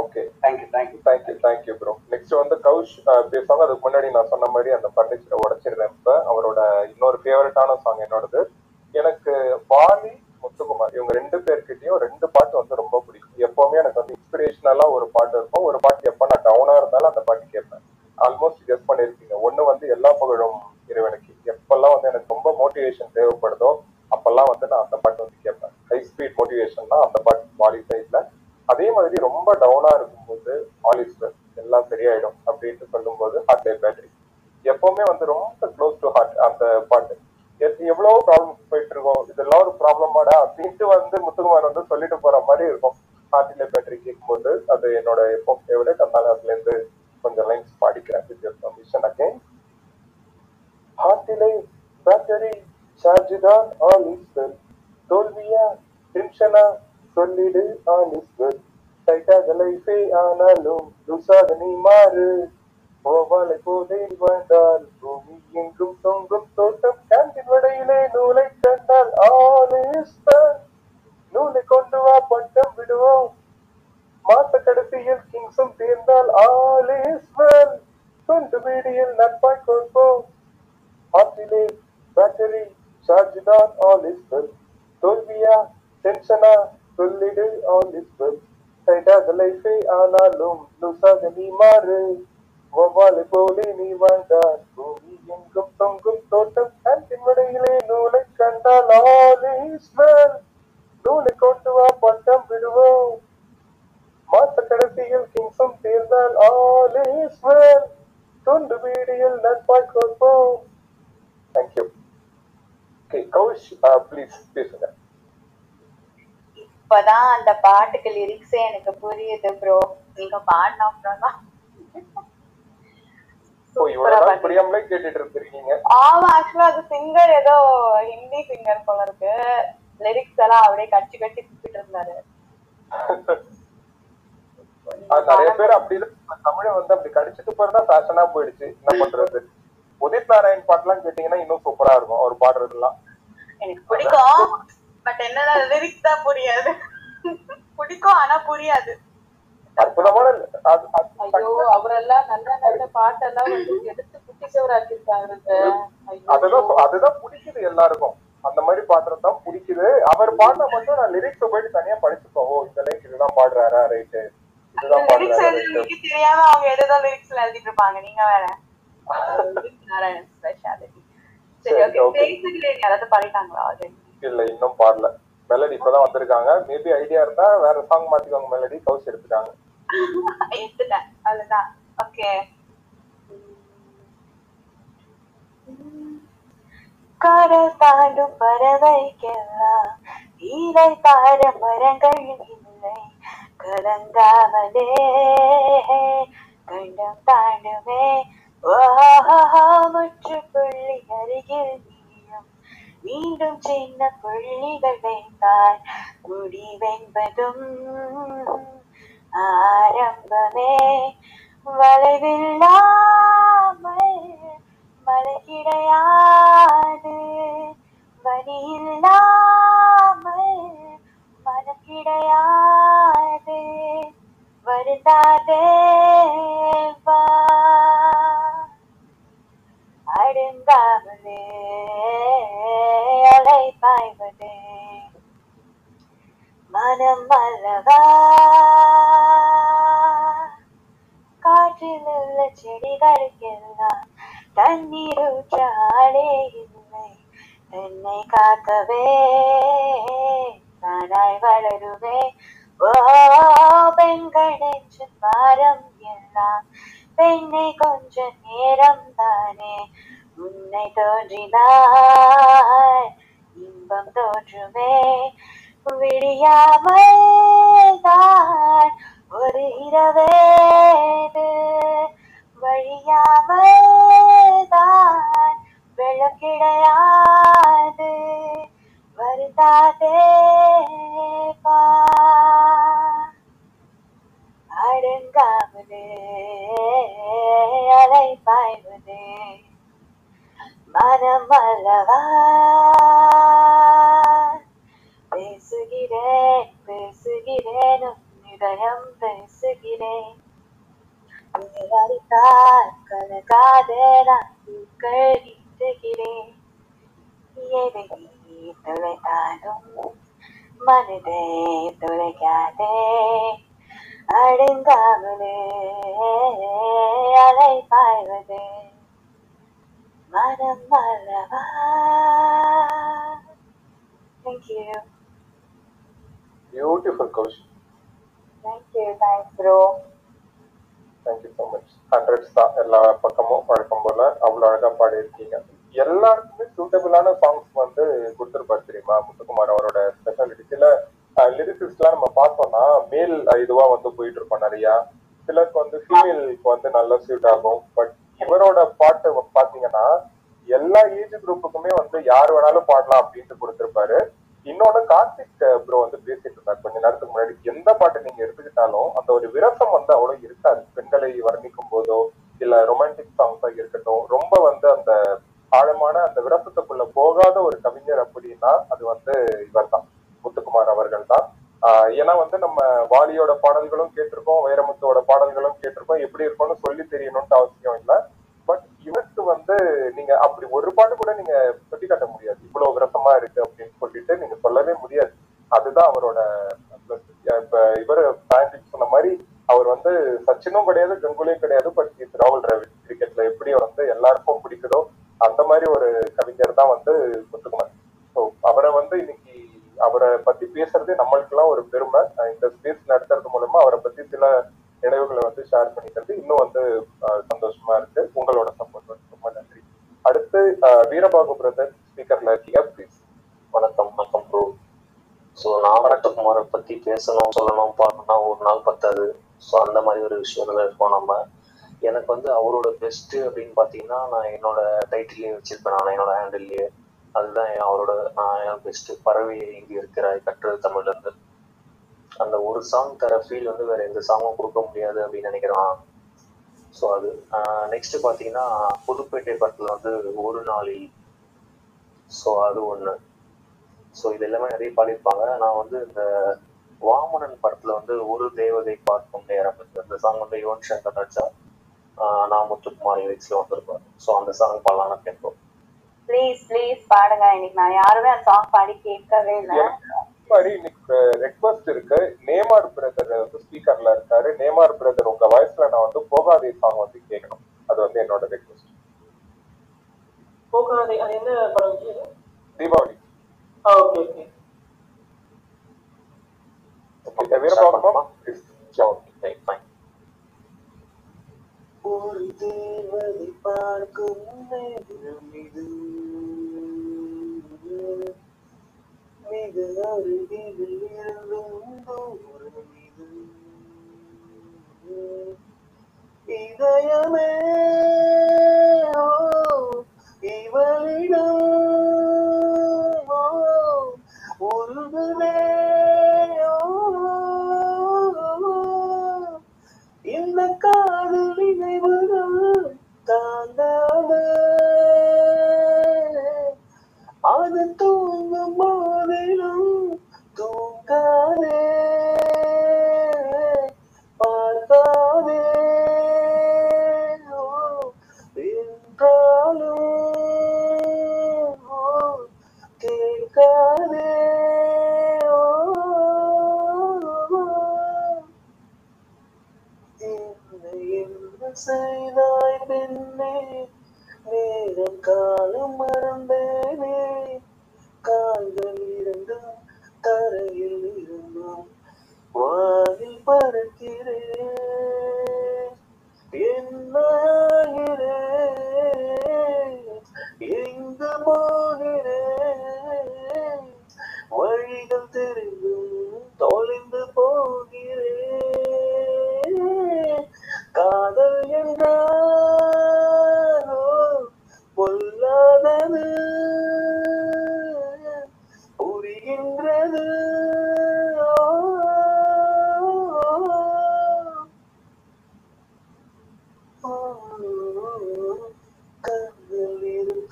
Okay thank you thank you thank you thank you bro. Next வந்து கௌஷ் பேசுவாங்க. அதுக்கு முன்னாடி நான் சொன்ன மாதிரி அந்த பர்னிச்சரை உடைச்சிடுறேன். இப்போ அவரோட இன்னொரு ஃபேவரட்டான சாங் என்னோடது. எனக்கு பாலி முத்துக்குமார் இவங்க 2 பேர்கிட்டையும் 2 பாட்டு வந்து ரொம்ப பிடிக்கும். எப்போவுமே எனக்கு வந்து இன்ஸ்பிரேஷனலாக ஒரு பாட்டு இருக்கும், ஒரு பாட்டு எப்போ நான் டவுனாக இருந்தாலும் அந்த பாட்டு கேட்பேன். ஆல்மோஸ்ட் கெஸ் பண்ணியிருக்கீங்க. ஒன்று வந்து எல்லா புகழும் இறைவனுக்கு. எப்பெல்லாம் வந்து எனக்கு ரொம்ப மோட்டிவேஷன் தேவைப்படுதோ அப்பெல்லாம் வந்து நான் அந்த பாட்டு வந்து கேட்பேன். ஹை ஸ்பீட் மோட்டிவேஷன்னா அந்த பாட்டு பாலி சைடில். அதே மாதிரி ரொம்ப டவுனா இருக்கும்போது ஆலிஸ்வர் எல்லாம் சரியாயிடும் அப்படின்ட்டு சொல்லும்போது ஹார்ட் பேட்டரி எப்பவுமே வந்து ரொம்ப க்ளோஸ் டு ஹார்ட் அந்த பாட்டு. எவ்வளவோ ப்ராப்ளம்ஸ் போயிட்டு இருக்கோம், இதெல்லாம் ஒரு ப்ராப்ளமாடா அப்படின்ட்டு வந்து முத்துக்குமார் வந்து சொல்லிட்டு போற மாதிரி இருக்கும். ஹார்ட்ல பேட்டரி கேட்கும்போது அது என்னோட எப்போ ஃபேவரட். அதனால அதுல இருந்து கொஞ்சம் லைன்ஸ் பாடிக்கிறேன். ஹார்ட்லே பேட்டரி சார்ஜ் தான் ஆலிஸ்வர், தோல்வியா டென்ஷனா சொல்லிடு ஆலிஸ்வர், டைட்டாக லைஃபே ஆனாலும் லுசாக நீ மாறு, போவாலை போதை வாழ்ந்தால் பூமி எங்கும் தொங்கும் தோட்டம், கேண்டில் வடையிலே நூலை கண்டால் ஆலிஸ்வர், நூலை கொண்டு வா பட்டம் விடுவோம், மாச கடைசியில் கிங்ஸும் தேர்ந்தால் ஆலிஸ்வர், தொண்டு வீடியில் நட்பாய் கொடுப்போம், ஆற்றிலே பேட்டரி சார்ஜ் தான் ஆலிஸ்வர், தோல்வியா டென்ஷனா சொல்லிடு ஆலிஸ்வர், டைட்டாக லைஃபே ஆனாலும் லுசாக நீ மாறு, ஒவ்வாலை போலே நீ வாழ்ந்தால் பூமி எங்கும் தொங்கும் தோட்டம், கேண்டில் வடையிலே நூலை கண்டால் ஆலிஸ்வர், நூலை கொண்டு வா பட்டம் விடுவோம், மாச கடைசியில் கிங்ஸும் தேர்ந்தால் ஆலிஸ்வர், தொண்டு வீடியில் நட்பாய் கொடுப்போம். தேங்க்யூ. ஓகே கௌஷ் ப்ளீஸ் பேசுங்க. இப்பதான் அந்த பாட்டுக்கு லிரிக்ஸே எனக்கு புரியுது ப்ரோ. நீங்க பாடின அப்புறம் தான் ஆமா. ஆக்சுவலா அது சிங்கர் ஏதோ ஹிந்தி சிங்கர் போல இருக்கு. லிரிக்ஸ் எல்லாம் அப்படியே கட்சி கட்சி கூப்பிட்டு இருந்தாரு. நிறைய பேர் அப்படிதான் தமிழை வந்து அப்படி கடிச்சிட்டு போறதா ஃபேஷனா போயிடுச்சு. என்ன பண்றது? உதித் நாராயண் பாட்டுலாம் கேட்டீங்கன்னா இன்னும் சூப்பரா இருக்கும். அவர் பாடுறது எல்லாம் எனக்கு பிடிக்கும். பட் என்னன்னா லிரிக்ஸ் தான் புரியாது. பிடிக்கும் ஆனா புரியாது. ஐயோ அவரெல்லாம் நல்ல நல்ல பாட்டெல்லாம் எடுத்து குட்டிச்சவராக்கி அதுதான் பிடிக்குது எல்லாருக்கும். அந்த மாதிரி பாடுறதுதான் பிடிக்குது. அவர் பாடுற மட்டும் நான் லிரிக்ஸ் போயிட்டு தனியா படிச்சுப்போம். ஓ இந்த லைக் இதுதான் பாடுறாரா, ரைட்டு இதுதான் பாடுறாரு தெரியாம அவங்க எதுதான் லிரிக்ஸ்ல எழுதிட்டு இருப்பாங்க. நீங்க வேற நாராயணன் ஸ்பெஷாலிட்டி. சரி ஓகே. யாராவது பாடிட்டாங்களா? இல்ல இன்னும் பாடல. மெலடி இப்பதான் வந்திருக்காங்க. மேபி ஐடியா இருந்தா வேற சாங் மாத்திக்கோங்க. மெலடி கவுஸ் எடுத்துட்டாங்க. கடல் தாண்டும் பறவைக்கெல்லாம் நீரை பார மரங்கள் இல்லை, கலங்காமலே கண்டம் தாண்டுமே முற்றுப்புள்ளி அருகில் மீண்டும் சின்ன புள்ளிகள் வைத்தால் முடிவென்பதும் ஆரம்பமே, வளைவில்லாமல் மழை கிடையாது, வழியில்லாமல் மனம் கிடையாது, வருந்தாதே வா அடுந்தாமலே அலை பாய்வதே மனம் அல்லவா, காற்றில் உள்ள செடிகளுக்கெல்லாம் தண்ணீர் ஊற்றாலே இல்லை, தன்னை காக்கவே நானாய் வளருவே, ஓ பெண்களின் பாரம் எல்லாம் பெண்ணை கொஞ்ச நேரம் தானே, உன்னை தோன்றினாய் இன்பம் தோன்றுமே, விடியாமல் தான் ஒரு இரவேது, வழியாமல் தான் வெள்ளம் கிடையாது, வருந்தாதே வா அடுங்காமலே ஆய்வதே மனமளவா பேசுகிறேன் பேசுகிறேன் இதயம் பேசுகிறேன். அடித்தால் கலகாதே நான் பூக்கள் ஈட்டுகிறேன். எதை தொலைத்தாலும் மனதை தொலைக்காதே. அடங்காமலே அலை பாய்வதே மனம் மலவா. Thank you. Beautiful, Kaushi. Thank you. Thanks, bro. Thank you so much. 100 star எல்லா பக்கமும் வழக்கம் போல அவ்வளோ அழகாக பாடியிருக்கீங்க. எல்லாருக்குமே சூட்டபிளான சாங்ஸ் வந்து கொடுத்துருப்பாரு தெரியுமா முத்துக்குமார் அவரோட ஸ்பெஷாலிட்டி. சில லிரிக்ஸ்லாம் நம்ம பார்த்தோம்னா மேல் இதுவா வந்து போயிட்டு இருப்போம் நிறையா. சிலருக்கு வந்து ஃபீமேலுக்கு வந்து நல்லா சூட் ஆகும். பட் இவரோட பாட்டு பார்த்தீங்கன்னா எல்லா ஏஜ் குரூப்புக்குமே வந்து யார் வேணாலும் பாடலாம் அப்படின்ட்டு கொடுத்துருப்பாரு. இன்னொன்று கார்த்திக் ப்ரோ வந்து பேசிட்டு இருந்தார் கொஞ்ச நேரத்துக்கு முன்னாடி. எந்த பாட்டு நீங்க எடுத்துக்கிட்டாலும் அந்த ஒரு விரசம் வந்து அவ்வளோ இருக்காது. பெண்களை வர்ணிக்கும் போதோ இல்ல ரொமான்டிக் சாங்ஸாக இருக்கட்டும், ரொம்ப வந்து அந்த ஆழமான அந்த விரசத்துக்குள்ள போகாத ஒரு கவிஞர் அப்படின்னா அது வந்து இவர் தான், முத்துக்குமார் அவர்கள் தான். ஏன்னா வந்து நம்ம வாலியோட பாடல்களும் கேட்டிருக்கோம், வைரமுத்துவோட பாடல்களும் கேட்டிருக்கோம், எப்படி இருக்கும்னு சொல்லி தெரியணும்ட்டு அவசியம் இல்லை. பட் இவருக்கு வந்து நீங்க அப்படி ஒரு பாட்டு கூட நீங்க சுட்டி காட்ட முடியாது. இவ்வளவு விரசமா இருக்கு அப்படின்னு சொல்லிட்டு நீங்க சொல்லவே முடியாது. அதுதான் அவரோட இப்ப இவர் பிரான்சிக் சொன்ன மாதிரி அவர் வந்து சச்சினும் கிடையாது, கங்குலியும் கிடையாது. பட் இது ராகுல் டிராவிட் கிரிக்கெட்ல எப்படி வந்து எல்லாருக்கும் பிடிக்குதோ அந்த மாதிரி ஒரு கவிஞர் தான் வந்து முத்துக்குமார். ஸோ அவரை வந்து இன்னைக்கு அவரை பத்தி பேசுறதே நம்மளுக்குலாம் ஒரு பெருமை. இந்த ஸ்பேஸ் நடத்துறது மூலமா அவரை பத்தி சில நினைவுகளை வந்து ஷேர் பண்ணிக்கிறது இன்னும் வந்து சந்தோஷமா இருக்கு. உங்களோட சப்போர்ட் வந்து ரொம்ப நன்றி. அடுத்து வீரபாகு பிரதர் ஸ்பீக்கர்ல இருக்கீங்க, ப்ளீஸ். வணக்கம். வணக்கம் ப்ரோ. ஸோ நான் முத்துக்குமாரை பத்தி பேசணும் சொல்லணும் பார்க்கணும் ஒரு நாள் பத்தாது. ஸோ அந்த மாதிரி ஒரு விஷயத்துல இருக்கோம் நம்ம. எனக்கு வந்து அவரோட பெஸ்ட் அப்படின்னு பார்த்தீங்கன்னா நான் என்னோட டைட்டிலையும் வச்சிருப்பேன், நான் என்னோட ஹேண்டில்லையே. அதுதான் அவரோட நான் பெஸ்ட். பறவை இங்கே இருக்கிறாய் கற்றது தமிழ்லேருந்து அந்த ஒரு சாங் தர ஃபீல் வந்து வேற எந்த சாங்கும் கொடுக்க முடியாது அப்படின்னு நினைக்கிறேன். ஸோ அது நெக்ஸ்ட் பார்த்தீங்கன்னா புதுப்பேட்டை படத்தில் வந்து ஒரு நாளில். ஸோ அது ஒன்று. ஸோ இது எல்லாமே நிறைய பாடியிருப்பாங்க. நான் வந்து இந்த வாமனன் படத்துல வந்து ஒரு தேவதை பார்க்கும் நேரம் அந்த சாங் வந்து யுவன் சங்கர் ராஜா நான் முத்துக்குமார் லிரிக்ஸ்ல வந்திருப்பாரு. ஸோ அந்த சாங் பாடலாம் கேட்போம், ப்ளீஸ் ப்ளீஸ் பாடுங்க. இன்னைக்கு நான் யாருமே அந்த சாங் பாடி கேட்கவே இல்லை. மாதிரி இன்னைக்கு ரெக்வஸ்ட் இருக்கு. நேமார் பிரதர் ஸ்பீக்கர்ல இருக்காரு. நேமார் பிரதர் உங்க வாய்ஸ்ல நான் வந்து போகாதே சாங் வந்து கேட்கணும். அது வந்து என்னோட ரெக்வஸ்ட். போகாதே அது என்ன படம்? தீபாவளி. Okay okay. ஒரு தேவதை பார்க்கும் நேரம் இது மிக அருகில் இருந்தும் தூரம் இது. இதயமே இவளிடம் ஒருவனே இந்த காதல் நினைவுகள் தானாமே அது தூங்கும் போதிலும் தூங்காதே பார்க்காதே என்றாலும் கேட்காதே. செய்தாய் பெண்ணே நேரம் காலம் மறந்தேனே. கால்கள் இருந்தும் தரையில் இருந்தும் வாயில் பறக்கிறேன். என்னாகிறேன் எங்கு போகிறேன் வழிகள் தெரிந்தும் தொலைந்து போகிறேன். காதல் என்றோ பொல்லாதது புரிகின்றது.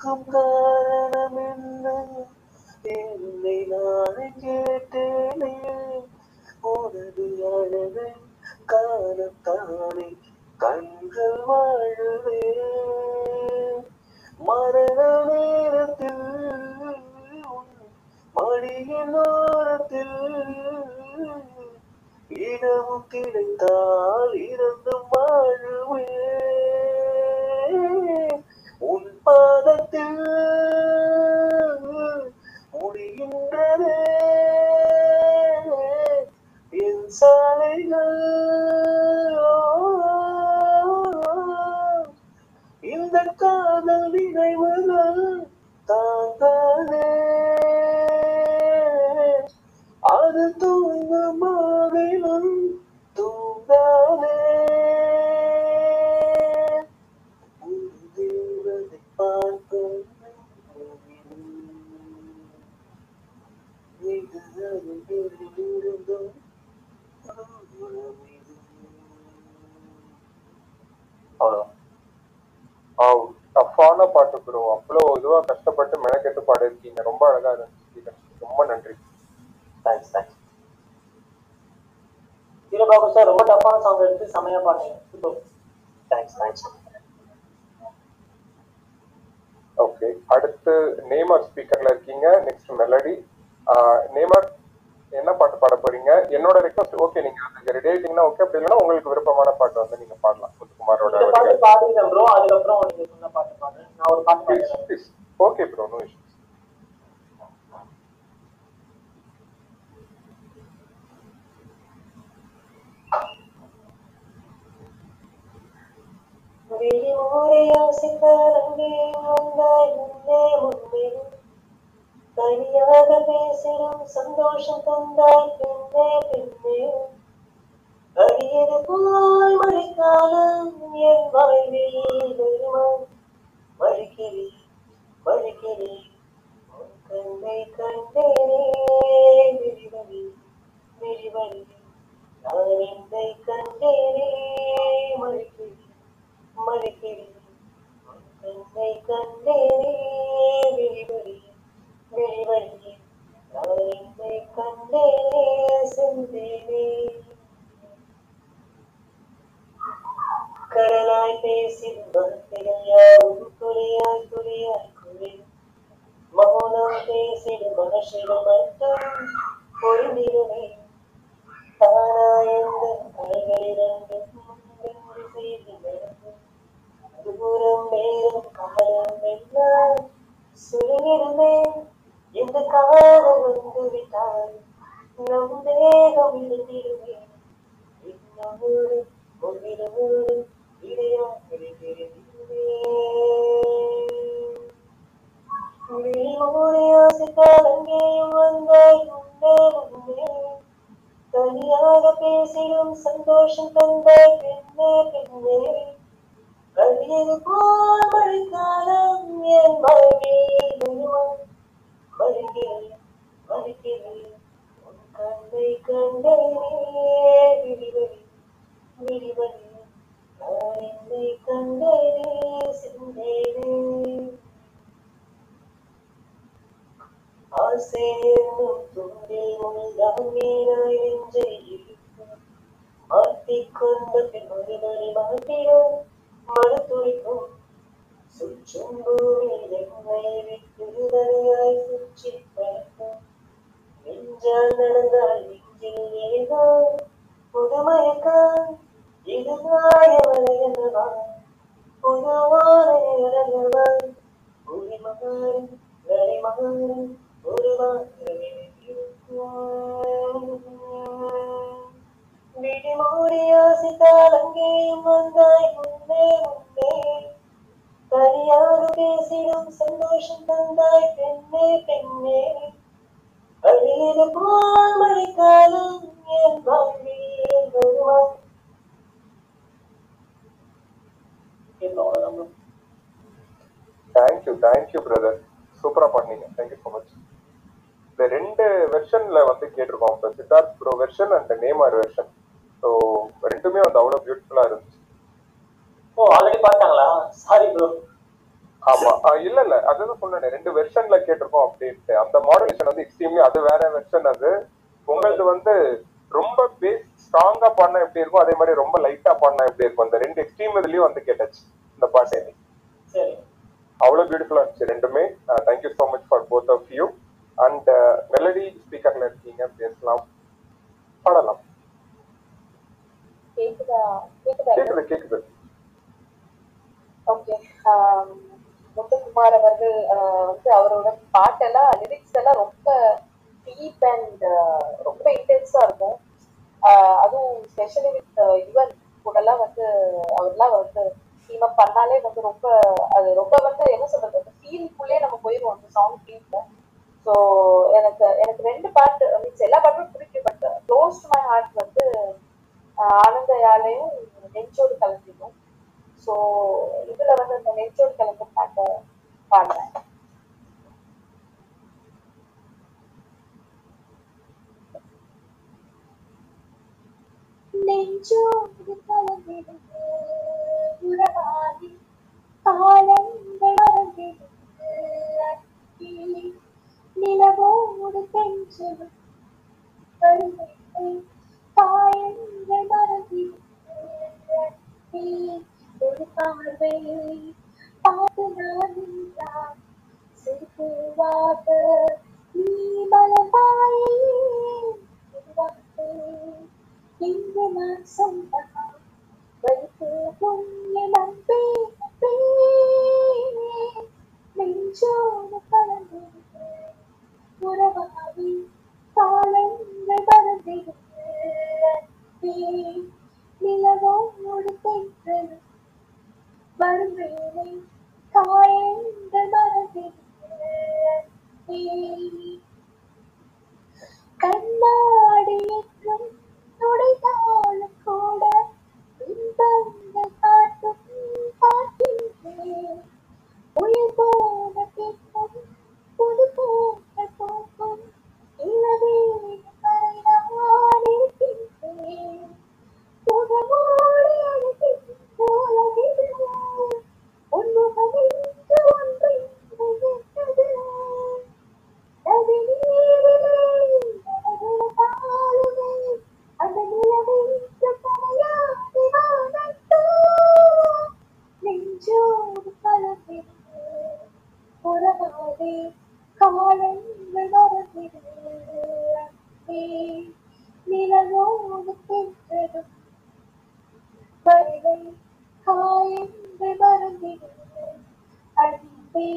துக்கம் காரணம் என்ன என்னை நான் கேட்டேனே, உனது அழகை காணத்தானே கண்கள் வாழவே. மரண நேரத்தில் மடியின் ஓரத்தில் இடமும் கிடைத்தால் இருந்து வாழுவே. உன் பாதத்தில் முடிகின்றதே என் சாலைகள். இந்த காதல் நினைவுகள் தாங்களே அது தூங்க மாவிலும் தூங்காலே. உதிர்வதை பார்க்கும் இருந்தும் அவ்வளோ டஃபான பாட்டு ப்ரோ. அவ்வளோ இதுவாக கஷ்டப்பட்டு மெனக்கெட்டு பாடிருக்கீங்க. ரொம்ப அழகாக இருந்துச்சு. ரொம்ப நன்றி. Thanks thanks Veerabahu sir. ரொம்ப டஃபான சாங் எடுத்து செமையாக பாடுங்க. சூப்பர். Thanks thanks. ஓகே, அடுத்து நேமார் ஸ்பீக்கரில் இருக்கீங்க. Next melody. நேமார் என்ன பாட்டு பாட போறீங்க? என்னோட ரெக்வஸ்ட் ஓகே, நீங்க அதுக்கு ரெடி ஆயிட்டீங்கன்னா ஓகே, அப்படி இல்லைன்னா உங்களுக்கு விருப்பமான பாட்டு வந்து நீங்க பாடலாம். குமாரோட பாட்டு பாடுங்க ப்ரோ. அதுக்கு அப்புறம் நீங்க சொன்ன பாட்டு பாடுங்க. நான் ஒரு பாட்டு பாடுறேன். Okay bro, no issue. வெளியூரே யோசிக்கறங்கே வந்தாய் உன்னே உண்மையில் தனியாக பேசிடும் சந்தோஷம் தந்தாய் பின்னே பின்னே. அடியது போல் மழைக்காலம் என் வாழ்வில் வருமா? மறுக்கிறேன் மறுக்கிறேன் கண்ணை கண்டேனே விரிவழி விரிவழி நான் என்னை கண்டேனே. மறுக்கிறேன் மறுக்கிறேன் கண்ணை கண்டேனே விரிவழி வெளிவழியே நான் என்னை கண்டேனே சிந்தேனே. கடலாய் பேசிடும் வார்த்தையாவும் துளியாய் துளியாய் குளிரும் மௌனம் பேசிடும் மனுஷரும் மட்டும் பொருந்திடுமே. தானாய் எந்த கலைகளிலிருந்து செய்தி நடக்கும் தூரம் மேலும் காலம் எல்லாம் சுருங்கிடுமே. இந்த காதல் வந்து விட்டால் நம் தேகம் இழந்திடுவேன். இன்னமோடு ஒவ்வொரு இடையாக்களை தெரிவித்துள்ளேயும் வந்தாய் உண்டே உண்டே தனியாக பேசிடும் சந்தோஷம் தந்தாய் பின்னே பின்னே. அழியது போல் மழைக்காலம் என் வாழ்வில் வருமா? மறுக்கிறேன் மறுக்கிறேன் உன் கண்ணை கண்டேனே விழிவழி விழிவழி நான் என்னை கண்டேனே சிந்தேனே. ஆசை என்னும் தூண்டில் முழுதான் மீனாய் நெஞ்சை இழுக்கும் மாட்டிக்கொண்ட பின் மறுபடி மாட்டிடும் மறுத்துளிக்கும் சுற்றும் பூமியில் என்னை விட்டு தனியாய் சுற்றி பறக்கும். நெஞ்சால் நடந்தால் நெஞ்சில் ஏதோ புதுமயக்கா இதுவாய வரையல்லவா புதுவான நிலவா உரி மகாரம் நரி மகாரம் ஒரு மாத்திரை விடி மூடி ஆசித்தால் அங்கேயும் வந்தாய் உன்னே உன்னே தனியாக பேசிடும் சந்தோஷம் தந்தாய் பெண்ணே பெண்ணே. அழியது போல் மழைக்காலம் என் வாழ்வில் வருமா? Thank you thank you brother. சூப்பரா பண்ணீங்க. Thank you so much. இந்த ரெண்டு வெர்ஷன்ல வந்து கேட்டிருக்கோம், Siddharth bro version and Neymar version. So ரெண்டுமே வந்து அவ்வளோ பியூட்டிஃபுல்லாக இருந்துச்சு. ஓ, ஆல்ரெடி பார்த்தாங்களா? Sorry bro. ஆமா இல்ல இல்ல அதுதான் சொன்னேன், 2 வெர்ஷன்ல கேட்டிருக்கோம் அப்படின்ட்டு. அந்த மாடுலேஷன் வந்து எக்ஸ்ட்ரீம்லி அது வேற வெர்ஷன். அது உங்களுக்கு வந்து ரொம்ப பேஸ் ஸ்ட்ராங்கா பாடினா எப்படி இருக்கும், அதே மாதிரி ரொம்ப லைட்டா பாடினா எப்படி இருக்கும், அந்த 2 எக்ஸ்ட்ரீம் இதுலயும் வந்து கேட்டாச்சு இந்த பாட்டு. அவ்வளவு பியூட்டிஃபுல்லா இருந்துச்சு ரெண்டுமே. Thank you so much for both of you. And melody ஸ்பீக்கர்ல இருக்கீங்க, பேசலாம் பாடலாம். கேக்குது கேக்குது. ஓகே, முத்துக்குமார் அவர்கள் வந்து அவரோட பாட்டெல்லாம் லிரிக்ஸ் எல்லாம் ரொம்ப டீப் அண்ட் ரொம்ப இன்டென்ஸா இருக்கும். அதுவும் ஸ்பெஷலி வித் யுவன் கூடலாம் வந்து அவர்லாம் வந்து டீமப் பண்ணாலே வந்து ரொம்ப அது ரொம்ப வந்து என்ன சொல்றது, அந்த ஃபீல்குள்ளே நம்ம போயிடுவோம் அந்த சாங் ஃபீல்க்கும். ஸோ எனக்கு 2 பாட்டு மீன்ஸ் எல்லா பாட்டுமே பிடிக்கும். But close to my heart வந்து ஆனந்த யாழையும் நெஞ்சோடு கலந்திடும். ஸோ இதுல வந்து அந்த நெஞ்சோடு கலந்து பாட்டை பாடுறேன். நெஞ்சோடு கலந்திடுது உறவாகி காலங்கள் மறந்திடுது அட்டி நிலவோடு பெஞ்சது கருமை காயங்கள் மறந்திடுது அட்டி ஒரு பார்வை பார்த்து நான் சிறுவாக நீ மலமாயே இங்கு நான் சொன்ன வைத்து நம்பே நெஞ்சோடு கலந்து உறவாவி காலங்கள் மறந்திடுது நிலவோடு பெற்றது வருவேலை காயங்கள் மறந்திடுது கண்ணாடி என்றும் நுழைந்தாலும் கூட இன்பங்கள் காட்டும் பார்க்கின்றேன் உயிர் போன பின்னும் புது போன்ற போக்கும் இல்லவே வரை நான் இருக்கின்றேன் முகமோடு அழைக்கின்ற போலவில்லை உன்முகமின்று ஒன்று இருந்தது நதி நீரிலே எனது தாழ்வே அந்த நிலவின்று படையாதி வானட்டோ நெஞ்சோடு கலந்திடுது புறவாதே காலங்கள் மறந்திடுது அன்பே நிலவோடு பெற்றதும் வருகை காயங்கள் மறந்திடுது அன்பே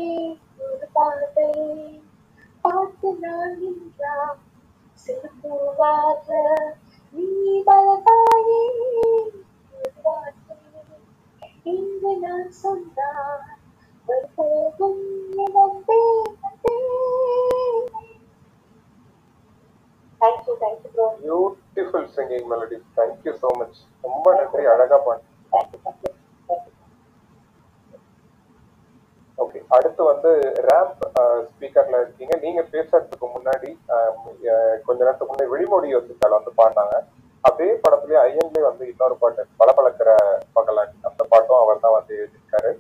ஒரு பார்வை பார்த்து நான் நின்றான் சிறுவாக நீ பலதாயே இங்கு நான் சொன்னான் போகும் நிலந்தே Thank you, thank you bro. Beautiful singing melodies. Thank you so much. Romba nandri, alaga paadu. Okay, அடுத்து வந்து ராம்ப் ஸ்பீக்கர்ல இருக்கீங்க. நீங்க பேசுறதுக்கு முன்னாடி கொஞ்ச நேரத்துக்கு முன்னாடி வெளிமொழி யோசித்தால வந்து பாட்டாங்க. அதே படத்துலயே ஐஎன்லே வந்து இன்னொரு பாட்டு பளபளக்கிற பகலான், அந்த பாட்டும் அவர் தான் வந்து எழுதியிருக்காரு.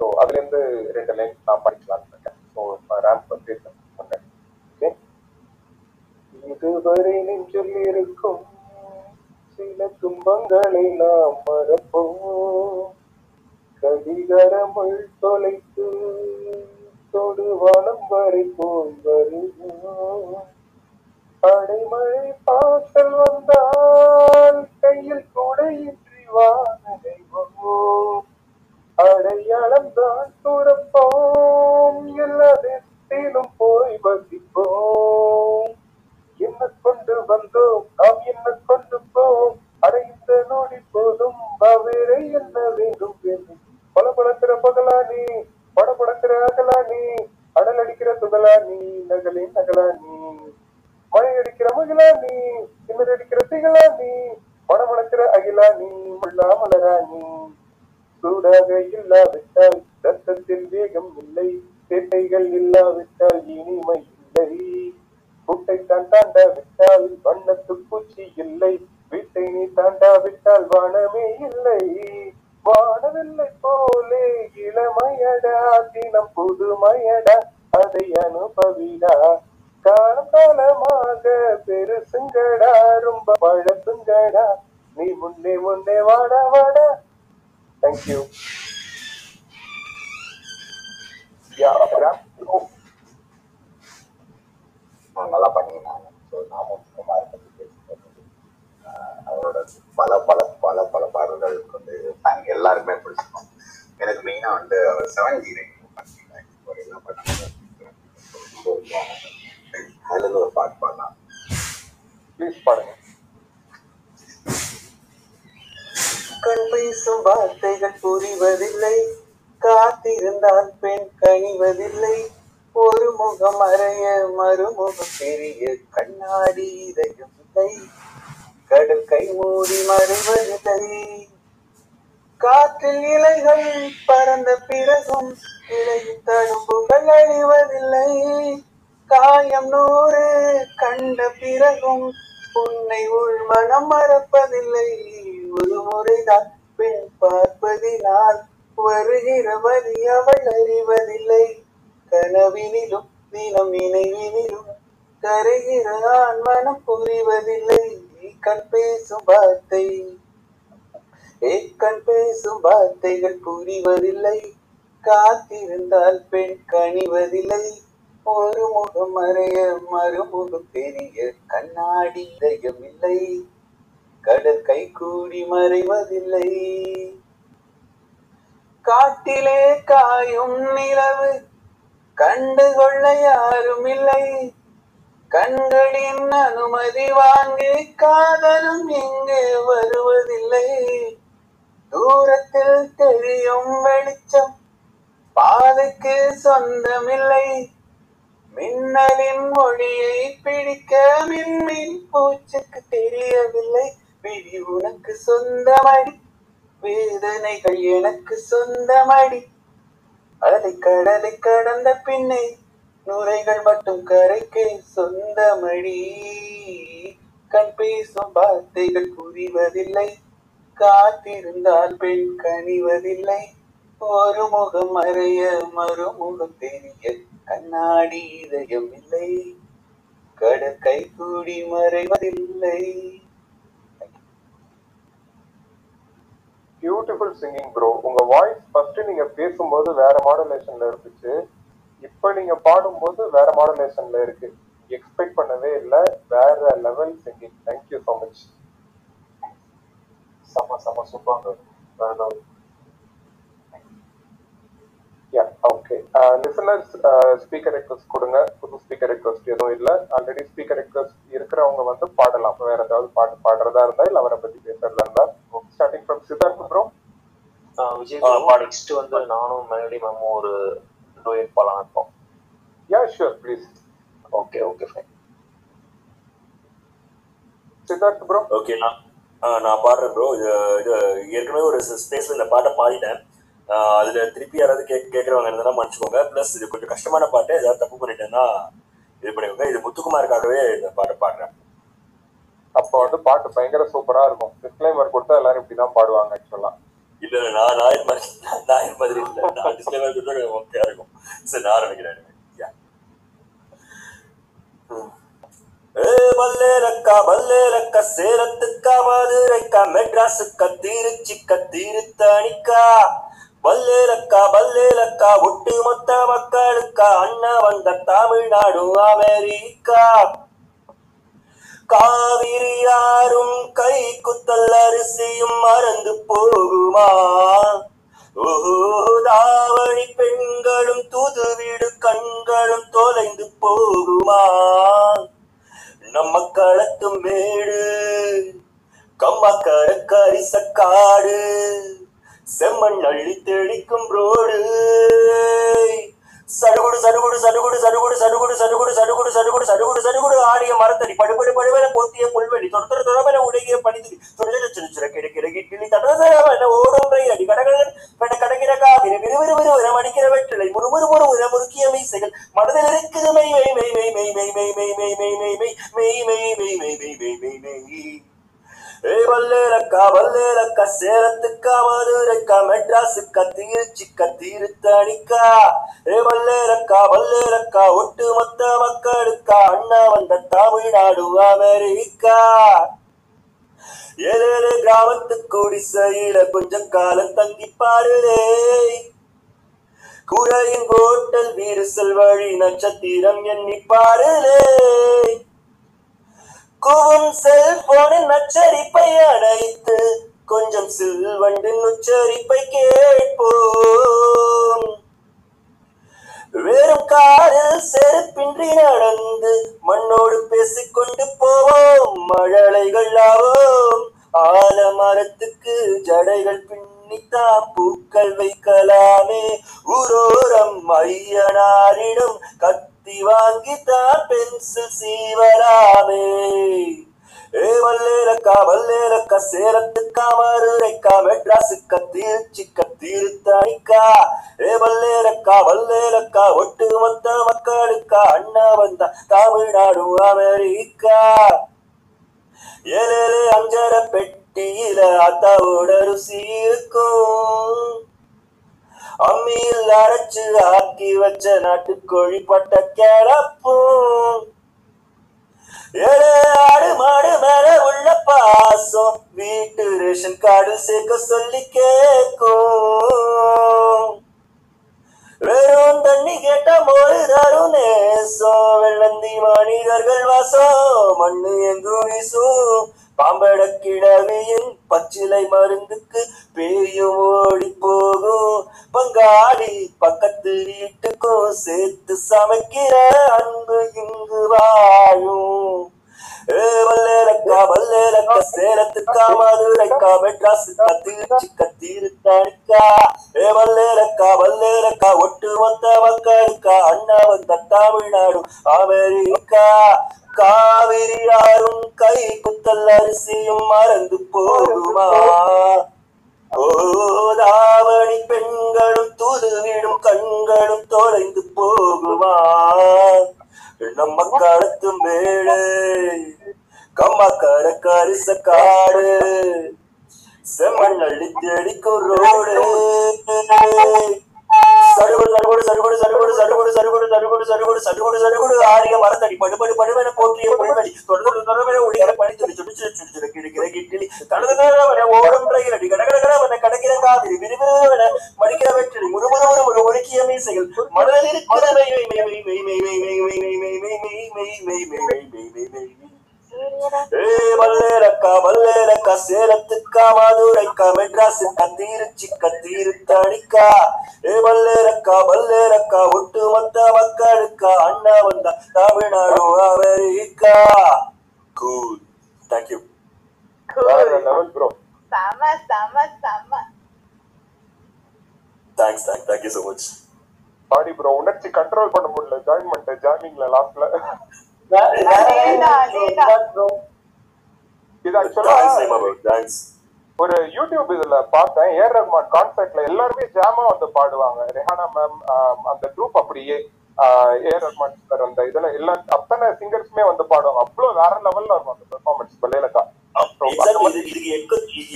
ஸோ அதுல இருந்து 2 லைன் நான் படிக்கலாம்னு இருக்கேன். ஸோ ராம்ப் பேசுறதுக்கு முன்னாடி இதுவரை நெஞ்சில் இருக்கும் சில துன்பங்களை நாம் மறப்போம் கதிகரமுள் தொலைத்து தொடுவானம் வரை போய் வருவோம் அடைமழை பாசல் வந்தால் கையில் கூடையின்றி வானடைவோம் அடையாளம் தான் துறப்போம் எல்லாத்திலும் போய் வசிப்போம் என்ன கொண்டு வந்தோம் நாம் என்ன கொண்டு போவோம் அடைந்த நொடி போதும் அவரை என்ன வேண்டும் வேண்டும் பல பழக்கிற பகலானி பட பழக்கிற அகலானி அடல் அடிக்கிற துகலானி நகலின் நகலானி மழை அடிக்கிற மகிழானி திமிர் அடிக்கிற திகழானி படம் வளர்க்கிற அகிலானி முள்ளா மலராணி சூடாக இல்லாவிட்டால் ரத்தத்தில் வேகம் இல்லை சேட்டைகள் இல்லாவிட்டால் இனிமை இல்லை கூட்டை தான் தாண்டா விட்டால் வண்ணத்து பூச்சி இல்லை வீட்டை நீ தாண்டா விட்டால் வானமே இல்லை வானவில்லை போல சொல்லே இளமையடா, தினம் புதுமையடா அதை அனுபவிடா. காலம் காலமாக பெருசுங்கடா ரொம்ப பழசுங்கடா, நீ முன்னே முன்னே வாடா வாடா. தேங்க்யூ. நல்லா பண்ணிருந்தாங்க. ஸோ நாமகுமார் பற்றி பேசும்போது அவரோட பல பல பல பல பாடல்களுக்கு வந்து நாங்கள் எல்லாருமே பிடிச்சிருக்கோம். எனக்கு மெயினாக வந்து அவர் 7 ஜீரோ பார்த்தீங்கன்னா அதில் ஒரு பாட்டு பாடலாம். ப்ளீஸ் பாடுங்க. கண் பேசும் வார்த்தைகள் புரிவதில்லை, காத்திருந்தான் பெண் கனிவதில்லை, ஒரு முகம் அறைய மறுமுகம் பெரிய கண்ணாடி இதயமில்லை, கடல் கை மூடி மறைவதில்லை, காற்றில் இலைகள் பறந்த பிறகும் இலையின் தழும்புகள் அழிவதில்லை, காயம் 100 கண்ட பிறகும் உன்னை உள்மனம் மறப்பதில்லை, ஒரு முறைதான் பெண் பார்ப்பதினால் வருகிறவதி அவள் அறிவதில்லை, கனவினிலும் தினம் நினைவினிலும் கரைகிற ஆண் மனம் புரிவதில்லை, கண் பேசும் வார்த்தை கண் பேசும் வார்த்தைகள் புரிவதில்லை, காத்திருந்தால் பெண் கனிவதில்லை, ஒரு முகம் அறைய மறுமுகம் தெரிய கண்ணாடி இதயமில்லை, கடல் கை கூடி மறைவதில்லை, காட்டிலே காயும் நிலவு கண்டுகொள்ள யாரும் இல்லை, கண்களின் அனுமதி வாங்கி காதலும் இங்கே வருவதில்லை, தூரத்தில் தெரியும் வெளிச்சம் பாதைக்கு சொந்தமில்லை, மின்னலின் மொழியை பிடிக்க மின்மின் பூச்சுக்கு தெரியவில்லை, விழி உனக்கு சொந்தமடி, வேதனைகள் எனக்கு சொந்தமடி, அலை கடலை கடந்த பின்னை நுரைகள் மட்டும் கரைக்கு சொந்தமடி, கண் பேசும் வார்த்தைகள் புரிவதில்லை, காத்திருந்தால் பெண் கனிவதில்லை, ஒரு முகம் அறைய மறுமுகம் தெரிய கண்ணாடி இதயம் இல்லை, கடற்கை கூடி மறைவதில்லை. Beautiful singing bro. உங்க வாய்ஸ் ஃபர்ஸ்ட் நீங்க பேசும்போது வேற மாடுலேஷன்ல இருந்துச்சு, இப்ப நீங்க பாடும்போது வேற மாடுலேஷன்ல இருக்கு, எக்ஸ்பெக்ட் பண்ணவே இல்லை, வேற level singing. Thank you so much. செம்ம செம்ம super. Okay listeners, speaker request கொடுங்க. புது ஸ்பீக்கர் ரெக்வஸ்ட் எதுவும் இல்லை, ஆல்ரெடி ஸ்பீக்கர் ரெக்வஸ்ட் இருக்கிறவங்க வந்து பாடலாம். வேற ஏதாவது பாட்டு பாடுறதா இருந்தா இல்லை அவரை பத்தி பேசுறதா இருந்தா. Starting from Siddharth bro. Vijay bro next வந்து நானும் மெலோடி மேமும் ஒரு டூயட் பாடலாம் இருப்போம். Yeah sure please. Okay okay fine. Siddharth bro. Okay நான் பாடுறேன் ப்ரோ. இது ஏற்கனவே ஒரு ஸ்பேஸ்ல இந்த பாட்டை பாடிட்டேன். அதுல திருப்பி யாராவது கேட்கறவங்க இருந்தாலும் மன்னிச்சுக்கோங்க. பிளஸ் இது கொஞ்சம் கஷ்டமான பாட்டு, ஏதாவது தப்பு பண்ணிட்டேன்னா இது பண்ணிக்கோங்க. இது முத்துக்குமாருக்காகவே இந்த பாட்டை பாடுறேன். அப்போ வந்து பாட்டு பயங்கர சூப்பரா இருக்கும். டிஸ்க்ளைமர் கொடுத்தா எல்லாரும் இப்படிதான் பாடுவாங்க. ஆக்சுவலா இல்ல நான் நாயர் மாதிரி இல்லை, நான் டிஸ்க்ளைமர் கொடுத்தா ஓகே இருக்கும். சரி நான் ஆரம்பிக்கிறேன். மல்லேலக்கா சேலத்துக்கா மதுரைக்கா மெட்ராஸுக்கா திருச்சிக்கா திருத்தணிக்கா, மல்லேலக்கா மல்லேலக்கா ஒட்டு மொத்த மக்களுக்கா அண்ணா வந்த தமிழ்நாடு அமெரிக்கா, காவிரி யாரும் கை குத்தல் அரிசியும் மறந்து போகுமா, தாவணி பெண்களும் தூது வீடு கண்களும் தொலைந்து போகுமா, நம்ம களத்து மேடு கம்மக்கர கரிசக்காடு செம்மண் அள்ளி தெளிக்கும் ரோடு, சடுகுடு சடுகுடு சடுகுடு சடுகுடு சடுகுடு சடுகுடு சடுகுடு சடுகுடு சடுகுடு சடுகுடு ஆடிய மரத்தடி படுபடி படுவன போத்திய புல்வெளி தொடர் தொடர்பென உடைகிய பணிதி தொழில சிறு கிடைக்கிற கிட்டிலி தடவை ஓடும் ரயில் அடி கடகடன் கடக்கிற காவிரி விறுவிறுவிறு உரம் அடிக்கிற வெற்றிலை முறுமுறு ஒரு உரம் முறுக்கிய மீசைகள் மனதில் இருக்குது மெய் மெய் மெய் மெய் மெய் மெய் மெய் மெய் மெய் மெய் மெய் மெய் மெய் மெய் மெய் மெய் மெய் மெய் மெய் மெய். ஏ வல்லேலக்கா வல்லேலக்கா சேலத்துக்கா மதுரைக்கா மெட்ராஸுக்கா திருச்சிக்கா தீர்த்தணிக்கா ரேவல்லேரக்கா வல்லேரக்கா ஒட்டு மொத்த மக்களுக்கா அண்ணா வந்த தமிழ்நாடு அமெரிக்கா. ஏழேழு கிராமத்துக்கு ஒடிசையில கொஞ்ச காலம் தங்கி பாருதே. குறையின் கோட்டல் வீரசல் வழி நட்சத்திரம் எண்ணி பாருதே. கூவும் செல்போனின் நச்சரிப்பை அடைத்து கொஞ்சம் சில்வண்டின் உச்சரிப்பை கேட்போம். வெறும் காரில் செருப்பின்றி நடந்து மண்ணோடு பேசிக்கொண்டு போவோம். மழலைகள் ஆவோம், ஆலமரத்துக்கு ஜடைகள் பின்னித்தான் பூக்கள் வைக்கலாமே. ஊரோரம் ஐயனாரிடம் கத்தி வாங்கித்தான் பென்சில் சீவலாமே. வல்லேரக்கா வல்லேரக்கா சேலத்துக்கா மதுரைக்கா மெட்ராஸுக்கா திருச்சிக்கா தீர்த்தணிக்கா வல்லேரக்கா வல்லேரக்கா ஒட்டு மொத்த மக்களுக்கா அண்ணா வந்த தமிழ்நாடு அமெரிக்கா. ஏழேழு அஞ்சர பெட்டியில அத்தாவோட ருசி இருக்கும். அம்மியில் அரைச்சு ஆக்கி வச்ச நாட்டுக்கோழி பட்ட கிளப்பும். ஏழே ஆடு மாடு மேல உள்ள பாசம் வீட்டு ரேஷன் கார்டு சேர்க்க சொல்லி கேக்கும். வெறும் தண்ணி கேட்ட மோரு தரும் நேசம். வெள்ளந்தி மனிதர்கள் வாசம் மண்ணு எங்கும் வீசும். பாம்பட கிழவியின் பச்சிலை மருந்துக்கு பேயும் ஓடி போகும். பங்காளி பக்கத்து வீட்டுக்கும் சேர்த்து சமைக்கிற அன்பு இங்கு வாழும். வல்லேரக்கா வல்லேரக்கா சேலத்துக்கா மதுரைக்கா மெட்ராஸுக்கா திருச்சிக்கா தீர்த்தணிக்கா வல்லேரக்கா வல்லேரக்கா ஒட்டு மொத்த மக்களுக்கா அண்ணா வந்த தமிழ்நாடு அமெரிக்கா. காவிரி யாரும் கை குத்தல் அரிசியும் மறந்து போகுமா? ஓதாவணி பெண்களும் தூதுவிடும் கண்களும் தொலைந்து போகுமா? நம்ம காலத்து மேடு கம்மாக்கார கரிச காடு செம்மண்ணி தெடிக்கும் ரோடு. சடுகுடு சடுகுடு சடுகுடு சடுகுடு சடுகுடு சடுகுடு சடுகுடு சடுகுடு சடுகுடு சடுகுடு ஆரிய மரத்தடி படுபடு படுவன போற்றிய பொழுவடி தொடர்ந்து தொடர்பென ஒடிகிற படித்துடி சுடிச்சு சுடிச்சு கிடக்கிற கிட்டிலி தனது ஓடம் கிடடி கடகடகடவன கடக்கிற காவிரி விரிவிரவன மடிக்கிற வெற்றி முறுமுறு ஒழுக்கிய மீசைகள் மனதில் இருக்கிற வல்லேரக்கா வல்லேரக்கா சேலத்துக்கா மதுரைக்கா மெட்ராஸுக்கா திருச்சிக்கா தீர்த்தணிக்கா வல்லேரக்கா வல்லேரக்கா ஒட்டு மொத்த மக்களுக்கா அண்ணா வந்தா Tamil Nadu America. Cool. Thank you. Thanks, thank you so much. பாடி ப்ரோ உணர்ச்சி கண்ட்ரோல் பண்ண முடியல. ஜாயின் பண்ணிட்டேன் ஜாயினிங்ல லாஸ்ட்ல. இது ஆக்சுவலா ஒரு யூடியூப் இதுல பார்த்தேன். ஏர் ரஹ்மான் கான்சர்ட்ல எல்லாருமே ஜாமா வந்து பாடுவாங்க. ரெஹானா மேம் அந்த குரூப் அப்படியே ஏர் ரஹ்மான் சார் அந்த இதுல எல்லா அத்தனை சிங்கர்ஸ்மே வந்து பாடுவாங்க. அவ்வளவு வேற லெவல்ல இருக்கும் அந்த பெர்ஃபார்மன்ஸ். பல்லேலக்கா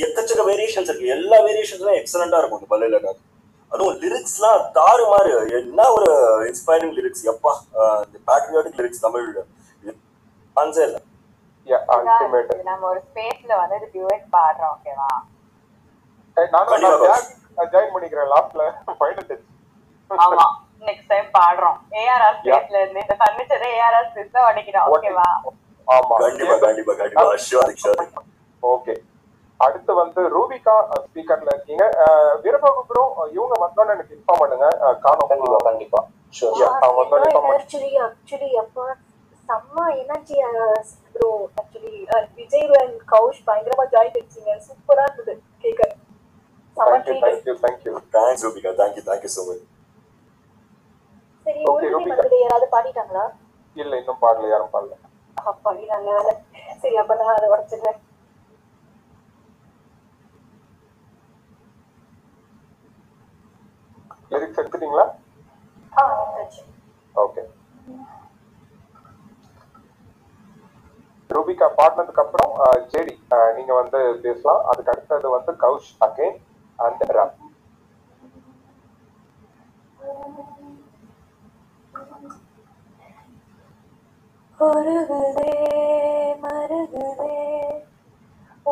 எக்கச்சக்க வேரியேஷன்ஸ் இருக்கு. எல்லா வேரியேஷன்ஸ்லாம் எக்ஸலண்டா இருக்கும் அந்த பல்லேலக்கா. அதுவும் லிரிக்ஸ்லாம் தாறு மாதிரி. என்ன ஒரு இன்ஸ்பைரிங் லிரிக்ஸ் எப்பா. இந்த பேட்ரியாட்டிக் லிரிக்ஸ் தமிழ் ஆன்சர் இல்ல. Yeah ultimate. நாம ஒரு ஸ்பேஸ்ல வந்து டியூட் பாடுறோம். ஓகேவா? நான் ஜாயின் பண்ணிக்கிறேன் லாஸ்ட்ல ஃபைனல் டச். ஆமா நெக்ஸ்ட் டைம் பாடுறோம். ARR ஸ்பேஸ்ல இருந்து இந்த ஃபர்னிச்சர் ARR ஸ்பேஸ்ல ஒடிக்கிறோம். ஓகேவா? ஆமா கண்டிப்பா கண்டிப்பா கண்டிப்பா ஷூர் ஷூர். ஓகே அடுத்து வந்து ரூபிகா ஸ்பீக்கர்ல இருக்கீங்க. வீரபாகு ப்ரோ இவங்க வந்தோன்னு எனக்கு இன்ஃபார்ம் பண்ணுங்க. காணோம் கண்டிப்பா. ஷூர். அவங்க வந்தோன்னு இன்ஃபார்ம் பண்ணுங்க. एक्चुअली அப்பா செம்ம energy bro. Actually Vijay and Kaush பயங்கரமா ஜாயின் பண்ணிங்க. சூப்பரா இருந்தது கேக்க. Thank you thank you. Thanks Rubika. Thank you so much. சரி உங்களுக்கு யாராவது பாடிட்டாங்களா? இல்ல இன்னும் பாடல. யாரும் பாடல. அப்படி நானே சரி அப்ப நான் அதை உடைச்சிடுறேன். லிரிக்ஸ் எடுத்துட்டீங்களா? ஓகே ரூபிகா ஸ்பீக் பாடினதுக்கு அப்புறம் ஜெடி நீங்க வந்து பேசலாம். அதுக்கு அடுத்தது வந்து கௌஷ் அகைன் அண்ட் ராம். ஒருகுதே மருகுதே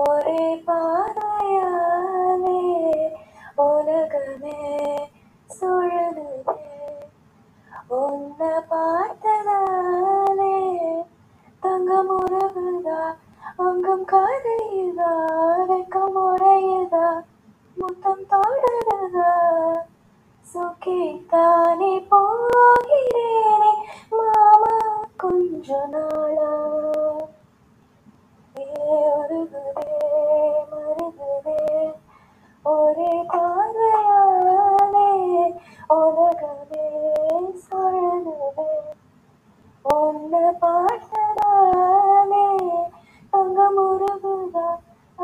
ஒரே பாதையாலே உலகமே சுழலுதே, உன்னை பார்த்ததாலே தங்கம் உறவுதா, அங்கம் காதையுதா, வெக்கம் உடையுதா, முத்தம் தோடுதா, சுக்கித்தானே போகிறேனே மாமா கொஞ்ச நாளா. ஒருகுதே மருகுதே ஒரே பார்வையாலே உலகமே சொல்லுதே, உன்னை பார்த்ததாலே அங்கம் உருகுதா,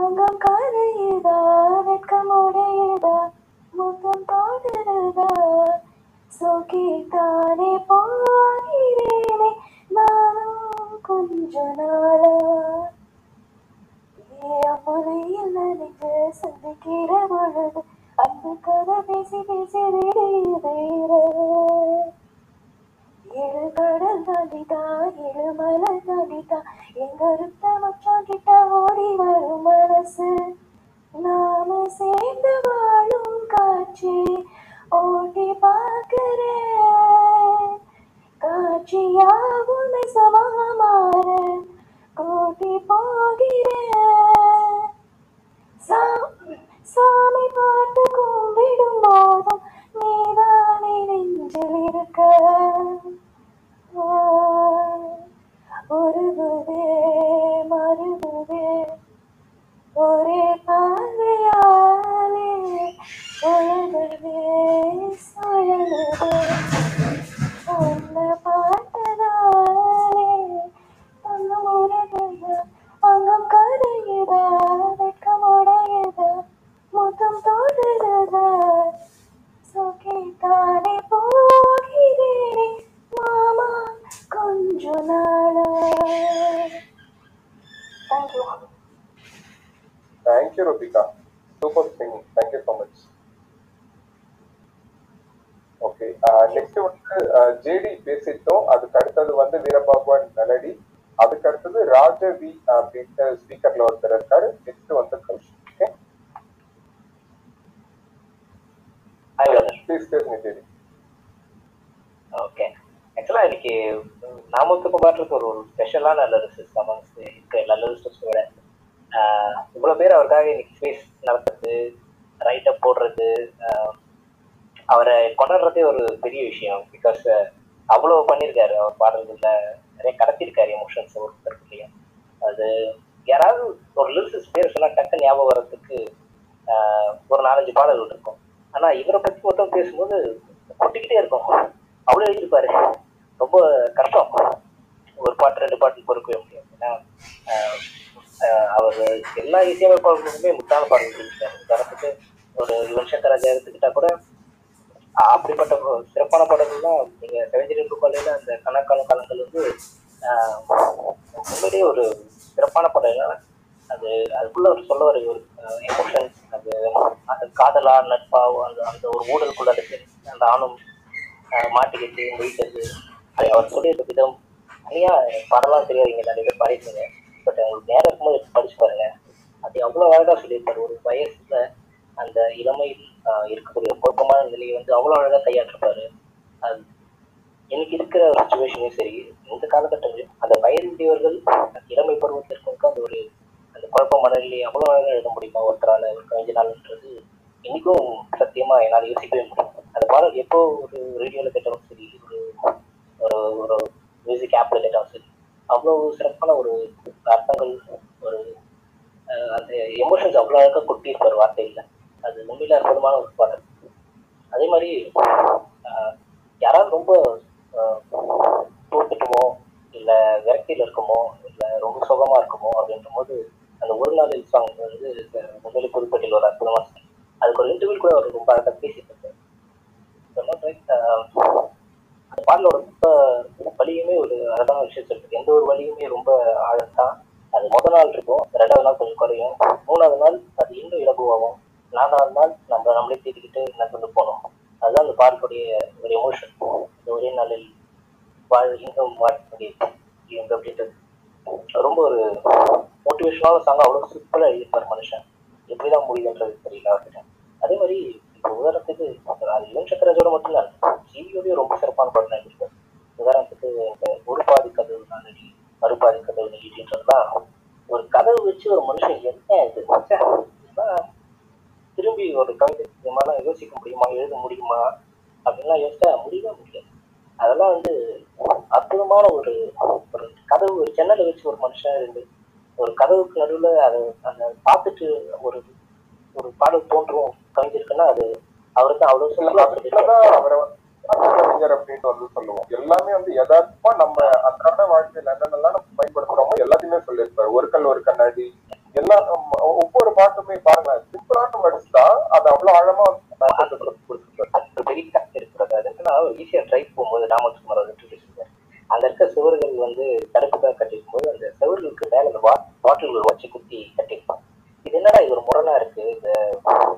அங்கம் கரையுதா, வெட்கம் உடையுதா, முத்தம் தோடுதா, சுக்கித்தானே போகிறேனே நானும் கொஞ்ச நாளா. அமுறையில் நனைந்து சந்திக்கிற பொழுது அன்பு கதை பேசி பேசி ஏழு கடல் தாண்டிதா, ஏழு மலர் தாண்டிதா, எங்க இருந்த மச்சான் கிட்ட ஓடி வரும் மனசு, நாம சேர்ந்து வாழும் காட்சி ஓட்டி பார்க்கிறேன், காட்சியாவும் சமமாற கூட்டி போகிறேன். சாமி பார்த்து கும்பிடும் போதும் நீதானே நெஞ்சில் இருக்க. ஒருகுதே மருகுதே ஒரே பார்வையாலே உலகமே சுழலுதே, உன்னை பார்த்ததாலே அங்கம் உறவுதா, அங்கம் கரையுதா, வெட்கம் உடையுதா, முத்தம் தோடுதா, சுக்கித்தானே போகிறேனே மாமா கொஞ்ச நாளா. Thank you thank you Rubika, super singing, thank you so much. Okay, next வந்து ஜேடி பேசிட்டோம். அதுக்கு அடுத்தது வந்து வீரபகவான் மெலடி, அதுக்கு அடுத்தது ராஜ வி அப்படின்ற ஸ்பீக்கர்ல ஒருத்தர் இருக்காரு. நெக்ஸ்ட் வந்து கௌஷிக். ஓகே, ப்ளீஸ் பேசுங்க ஜேடி. ஓகே, ஆக்சுவலா இன்னைக்கு நாமத்துக்கும் பாட்டுக்கு ஒரு ஸ்பெஷலான லிரிசிஸ்ட் அமௌண்ட்ஸ் இருக்கு. எல்லா லிரிசிஸ்டோட இவ்வளவு பேர் அவருக்காக இன்னைக்கு ஸ்பேஸ் நடத்துறது, ரைட் அப் போடுறது, அவரை கொண்டாடுறதே ஒரு பெரிய விஷயம். பிகாஸ் அவ்வளோ பண்ணியிருக்காரு, அவர் பாடுறதுல நிறைய கடத்திருக்காரு எமோஷன்ஸ் ஒருத்தருக்குள்ளேயும். அது யாராவது ஒரு லிரிசிஸ்ட் பேர் சொன்னால் டக்கு ஞாபகம் வர்றதுக்கு ஒரு 4-5 பாடல்கள் இருக்கும். ஆனால் இவரை பற்றி மொத்தம் பேசும்போது கொட்டிக்கிட்டே இருக்கும். அவ்வளோ எழுதியிருப்பாரு, ரொம்ப கஷ்டம் ஒரு பாட்டு 2 பாட்டுன்னு பொறுக்கவே முடியாது. ஏன்னா அவர் எல்லா இசையமைப்பாளர்களுக்குமே முத்தான பாடல்கள் எழுதியிருக்காரு. உதாரணத்துக்கு ஒரு யுவன் சங்கர் ராஜா எடுத்துக்கிட்டா கூட அப்படிப்பட்ட சிறப்பான பாடல்கள்லாம் நீங்க செவஞ்சரி காலையில அந்த கணக்கான காலங்கள் வந்து உண்மையிலேயே ஒரு சிறப்பான பாடல்கள். அது அதுக்குள்ள ஒரு சொல்ல வர ஒரு எமோஷன்ஸ், அது அது காதலா நட்பா, அந்த அந்த ஒரு ஊழலுக்குள்ள அந்த ஆணும் மாட்டிக்கிட்டு வீட்டது, அது அவர் சொல்லியிருக்க விதம் நிறையா பாடலாம் தெரியாதுங்க. நிறைய பேர் பாடிட்டுங்க, பட் அவங்களுக்கு நேரம் இருக்கும்போது படிச்சு பாருங்க. அது அவ்வளோ அழகாக சொல்லியிருப்பாரு. ஒரு வயசுல அந்த இளமையில் இருக்கக்கூடிய குழப்பமான நிலையை வந்து அவ்வளோ அழகாக கையாட்டிருப்பாரு. அது எனக்கு இருக்கிற ஒரு சுச்சுவேஷனும் சரி, இந்த காலகட்டங்களில் அந்த வயதுடையவர்கள் இளமை பருவத்தில் இருக்கவங்களுக்கு அந்த ஒரு அந்த குழப்பமான நிலையை அவ்வளோ அழகாக எழுத முடியுமா ஒருத்தரால், ஒரு கொஞ்ச நாள்ன்றது இன்றைக்கும் சத்தியமாக என்னால் யோசிக்கவே முடியும். அந்த பாடல் எப்போ ஒரு ரேடியோவில் கேட்டாலும் சரி, ஒரு ஒரு மியூசிக் ஆப்பில் கேட்டாலும் சரி, அவ்வளோ சிறப்பான ஒரு அர்த்தங்கள், ஒரு அந்த எமோஷன்ஸ் அவ்வளோ அழகாக கொட்டியிருப்பார் வார்த்தையில். அது உண்மையில அற்புதமான ஒரு பாடல். அதே மாதிரி யாராவது ரொம்ப தோத்துட்டோமோ, இல்லை விரக்தியில் இருக்கமோ, இல்லை ரொம்ப சுகமாக இருக்குமோ அப்படின்ற போது அந்த ஒரு நாளில் சாங் வந்து உண்மையில புதுப்பட்டியில் ஒரு அற்புதமான சாங். அதுக்கு ஒரு இன்டர்வியூ கூட அவர் ரொம்ப அழகாக பேசிட்டு அந்த பாடலோட ரொம்ப வலியுமே ஒரு அழகான விஷயம் சொல்லிட்டு, எந்த ஒரு வலியுமே ரொம்ப ஆழத்தான், அது அது முதல் நாள் இருக்கும், ரெண்டாவது நாள் கொஞ்சம் குறையும், மூணாவது நாள் அது இன்னும் இலகுவாகும், நாலாவது நாள் நம்ம நம்மளே தீட்டிக்கிட்டு என்ன கொண்டு போனோம். அதுதான் அந்த பாடக்கூடிய ஒரு எமோஷன். இந்த ஒரே நாளில் இன்கம் வாழக்கூடிய அப்படின்றது ரொம்ப ஒரு மோட்டிவேஷனான சாங். அவ்வளோ சூப்பராக எழுதிப்பார் மனுஷன், எப்படிதான் முடியுதுன்றது தெரியல வந்துட்டு. அதே மாதிரி இப்போ உதாரணத்துக்கு அது யுவன் சக்கரராஜோட மட்டும்தான், ஜீவியோடய ரொம்ப சிறப்பான பாடம் எழுதியிருக்காரு. உதாரணத்துக்கு இந்த ஒரு பாதி கதவு நாளடி மறுபாதி கதவு நீடின்றதுலாம் ஒரு கதவு வச்சு ஒரு மனுஷன் என்ன இதுதான் திரும்பி ஒரு கவிதை மாதிரிலாம் யோசிக்க முடியுமா, எழுத முடியுமா அப்படின்லாம் யோசிச்சா முடியவே முடியாது. அதெல்லாம் வந்து அற்புதமான ஒரு ஒரு கதவு, ஒரு ஜன்னலை வச்சு ஒரு மனுஷன் இருந்து ஒரு கதவுக்கு நடுவில் அதை அந்த பார்த்துட்டு ஒரு ஒரு பாடல் தோன்றும் கவிஞருக்குன்னா அது அவரு தான் அவ்வளோ சொல்லலாம். கவிஞர் அப்படின்னு வந்து சொல்லுவோம். எல்லாமே வந்து எதார்த்தமா நம்ம அன்றாட வாழ்க்கையில் என்னென்னலாம் நம்ம பயன்படுத்துறோமோ எல்லாத்தையுமே சொல்லியிருப்பாரு. ஒரு கல் ஒரு கண்ணாடி எல்லா ஒவ்வொரு பாட்டுமே பாருங்க, சிம்பிளான வடிச்சுட்டா அது அவ்வளவு ஆழமா இருக்கிறது. அதுக்குன்னா ஈஸியா ட்ரைவ் போகும்போது ராமகுமார் வந்துட்டு அந்த இருக்க சுவர்கள் வந்து தடுப்புக்காக கட்டிருக்கும் போது அந்த சுவர்களுக்கு மேல அந்த பாட்டில்கள் வச்சு குத்தி கட்டிருப்பான். இது என்னடா இது ஒரு முரணா இருக்கு, இந்த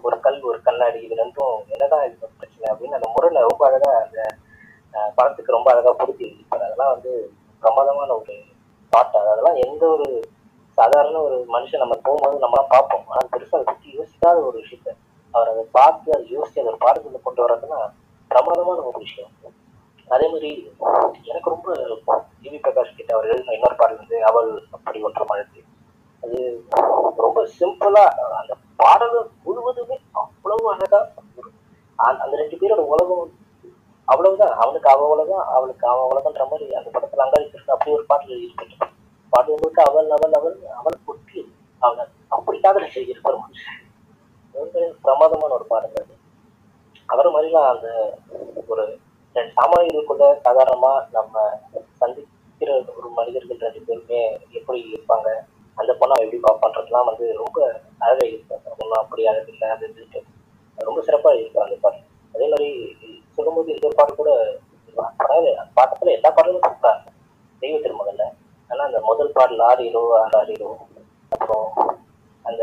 ஒரு கல் ஒரு கண்ணாடி இது ரெண்டும் என்னதான் இது பிரச்சனை அப்படின்னு அந்த முரணை ரொம்ப அழகா அந்த படத்துக்கு ரொம்ப அழகா பொருத்தி இருந்திருப்பாரு. அதெல்லாம் வந்து பிரமாதமான ஒரு பாட்டு. அதெல்லாம் எந்த ஒரு சாதாரண ஒரு மனுஷன் நம்ம போகும்போது நம்மளாம் பார்ப்போம், ஆனால் பெருசாக அதை பற்றி யோசிக்காத ஒரு விஷயத்த அவர் அதை பார்த்து அதை யோசிச்சு அதை ஒரு பாடத்துல கொண்டு வர்றதுன்னா பிரமாதமான ஒரு விஷயம். அதே மாதிரி எனக்கு ரொம்ப ஜிவி பிரகாஷ் கிட்ட அவர் எழுதின இன்னொரு பாடல் வந்து அவள் அப்படி ஒன்ற மழை. அது ரொம்ப சிம்பிளா அந்த பாடல் முழுவதுமே அவ்வளவு அழகா அந்த ரெண்டு பேரோட உலகம் அவ்வளவுதான், அவனுக்கு அவ உலகம் அவளுக்கு அவ உலகன்ற மாதிரி அந்த படத்துல அங்காளிச்சிருக்கு. அப்படி ஒரு பாட்டில் எழுதியிருக்க பாடல் முழுக்க அவள் அவள் அவள் அவளை கொட்டி அவனை அப்படி காதலை செய்திருப்பார் மனுஷன். பிரமாதமான ஒரு பாடல் அது. அவரை மாதிரிலாம் அந்த ஒரு ரெண்டு சாமானியர்களுக்குள்ள சாதாரணமா நம்ம சந்திக்கிற ஒரு மனிதர்கள் ரெண்டு பேருமே எப்படி இருப்பாங்க, அந்த பொண்ணை எப்படி பார்ப்பான்றதுலாம் வந்து ரொம்ப அழகாக இருப்பாங்க. ஒன்றும் அப்படி அழகு இல்லை, அது இருந்துட்டு ரொம்ப சிறப்பாக இருப்பாங்க அந்த பாட்டு. அதே மாதிரி சொல்லும்போது இந்த ஒரு பாட்டு கூட பாட்டத்தில் எல்லா பாடலும் சொல்றாங்க தெய்வ திருமகள்ல. ஆனால் அந்த முதல் பாடல் ஆரிரோ ஆராரிரோ, அப்புறம் அந்த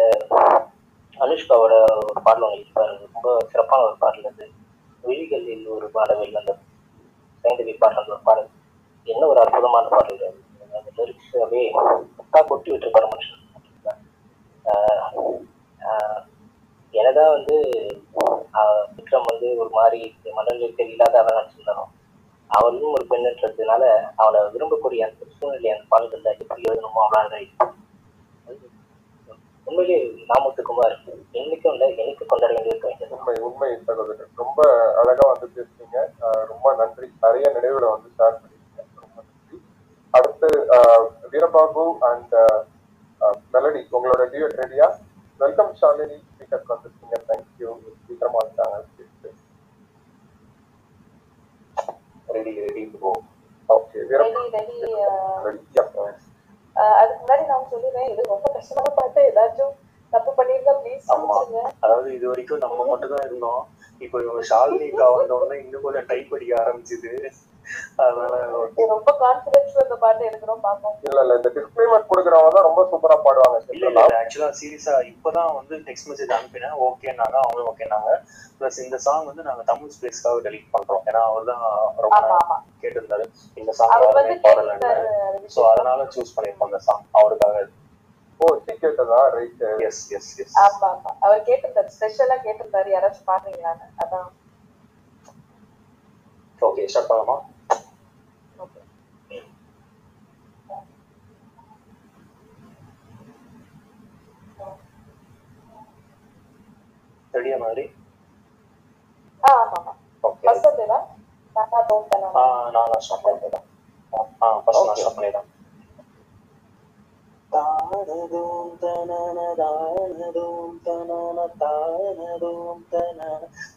அனுஷ்காவோட ஒரு பாடல் ஒன்று இருப்பாரு, ரொம்ப சிறப்பான ஒரு பாடல் அது. விழிகளில் ஒரு பாடல், அந்த சைந்தவி பாடல் ஒரு பாடல், என்ன ஒரு அற்புதமான பாடல் அது. அந்த லிரிக்ஸ் அப்படியே கொட்டி விட்டுருப்பாரு மனுஷன். எனதான் வந்து விக்ரம் வந்து ஒரு மாதிரி மனநிலை இல்லாத அவன் நினச்சிருந்தாலும் அவளும் ஒரு பெண்ணுன்றதுனால அவளை விரும்பக்கூடிய அந்த சூழ்நிலை அந்த பாடல்கள் எப்படி எழுதணுமோ அவளால் உண்மையிலே நாமத்துக்குமார் என்னைக்கும் இல்லை எனக்கு கொண்டாட வேண்டிய உண்மை உண்மை தகவல். ரொம்ப அழகா வந்து பேசுறீங்க, ரொம்ப நன்றி. நிறைய நினைவுகளை வந்து ஷேர் பண்ணிருக்கீங்க, ரொம்ப நன்றி. அடுத்து வீரபாபு அண்ட் மெலடி உங்களோட டியூட் ரெடியா? வெல்கம் ஷாலினி, ஸ்பீக்கர் வந்துருக்கீங்க, தேங்க்யூ. சீக்கிரமா இருந்தாங்க அதுக்கு முன்னாடி நான் சொல்லுவேன், இது ரொம்ப கஷ்டமான பாட்டு, ஏதாச்சும் தப்பு பண்ணிருந்தா ப்ளீஸ். ஆமா, அதாவது இது வரைக்கும் நம்ம மட்டும் தான் இருந்தோம், இப்போ இவங்க ஷாலினிக்கா வந்தோடனே இன்னும் கொஞ்சம் டைப் அடிக்க ஆரம்பிச்சுது. ரொம்ப கான்ஃபிடன்ஸ் அந்த பாட்டு எடுக்கிறோம் பார்ப்போம். இல்ல இல்ல இந்த டிஸ்க்ளைமர் கொடுக்கறவங்க தான் ரொம்ப சூப்பரா பாடுவாங்க. இல்ல ஆக்சுவலா சீரியஸா இப்பதான் வந்து டெக்ஸ்ட் மெசேஜ் அனுப்பினேன், ஓகேனாங்க அவங்களும் ஓகேனாங்க. பிளஸ் இந்த சாங் வந்து நாங்க தமிழ் ஸ்பேஸ்க்காக டெலிட் பண்றோம், ஏன்னா அவர் தான் ரொம்ப கேட்டிருந்தாரு இந்த சாங் பாடலன்னு. சோ அதனால சூஸ் பண்ணிருப்போம் அந்த சாங் அவருக்காக. ஓ சரி, கேட்டதா? Right, yes yes yes. ஆமா ஆமா அவர் கேட்டிருந்தாரு, ஸ்பெஷலா கேட்டிருந்தாரு, யாராச்சும் பாடுறீங்களான்னு. அதான் ஓகே ஸ்டார்ட் பண்ணலாமா? ரெடியா மாதிரி? ஆ ஆமா ஓகே. ஃபர்ஸ்ட் அதனா நான் டோன் பண்ணலாம். ஆ நான் ஸ்டார்ட் பண்ணிடலாம். ஆ ஃபர்ஸ்ட் நான் ஸ்டார்ட் பண்ணிடலாம். தானதோம் தனன தானதோம் தனன தானதோம் தனன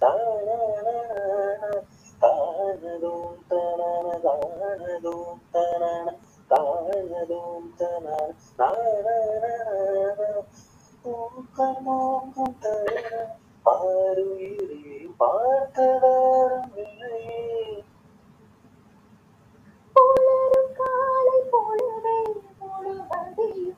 தானன தானதோம் தனன தானதோம் தனன தானதோம் தனன தானன ஓகர்மோம் தனன பாருயிரே பார்த்ததரும் இல்லையே உலரும் காலை போலவே போடுவதில்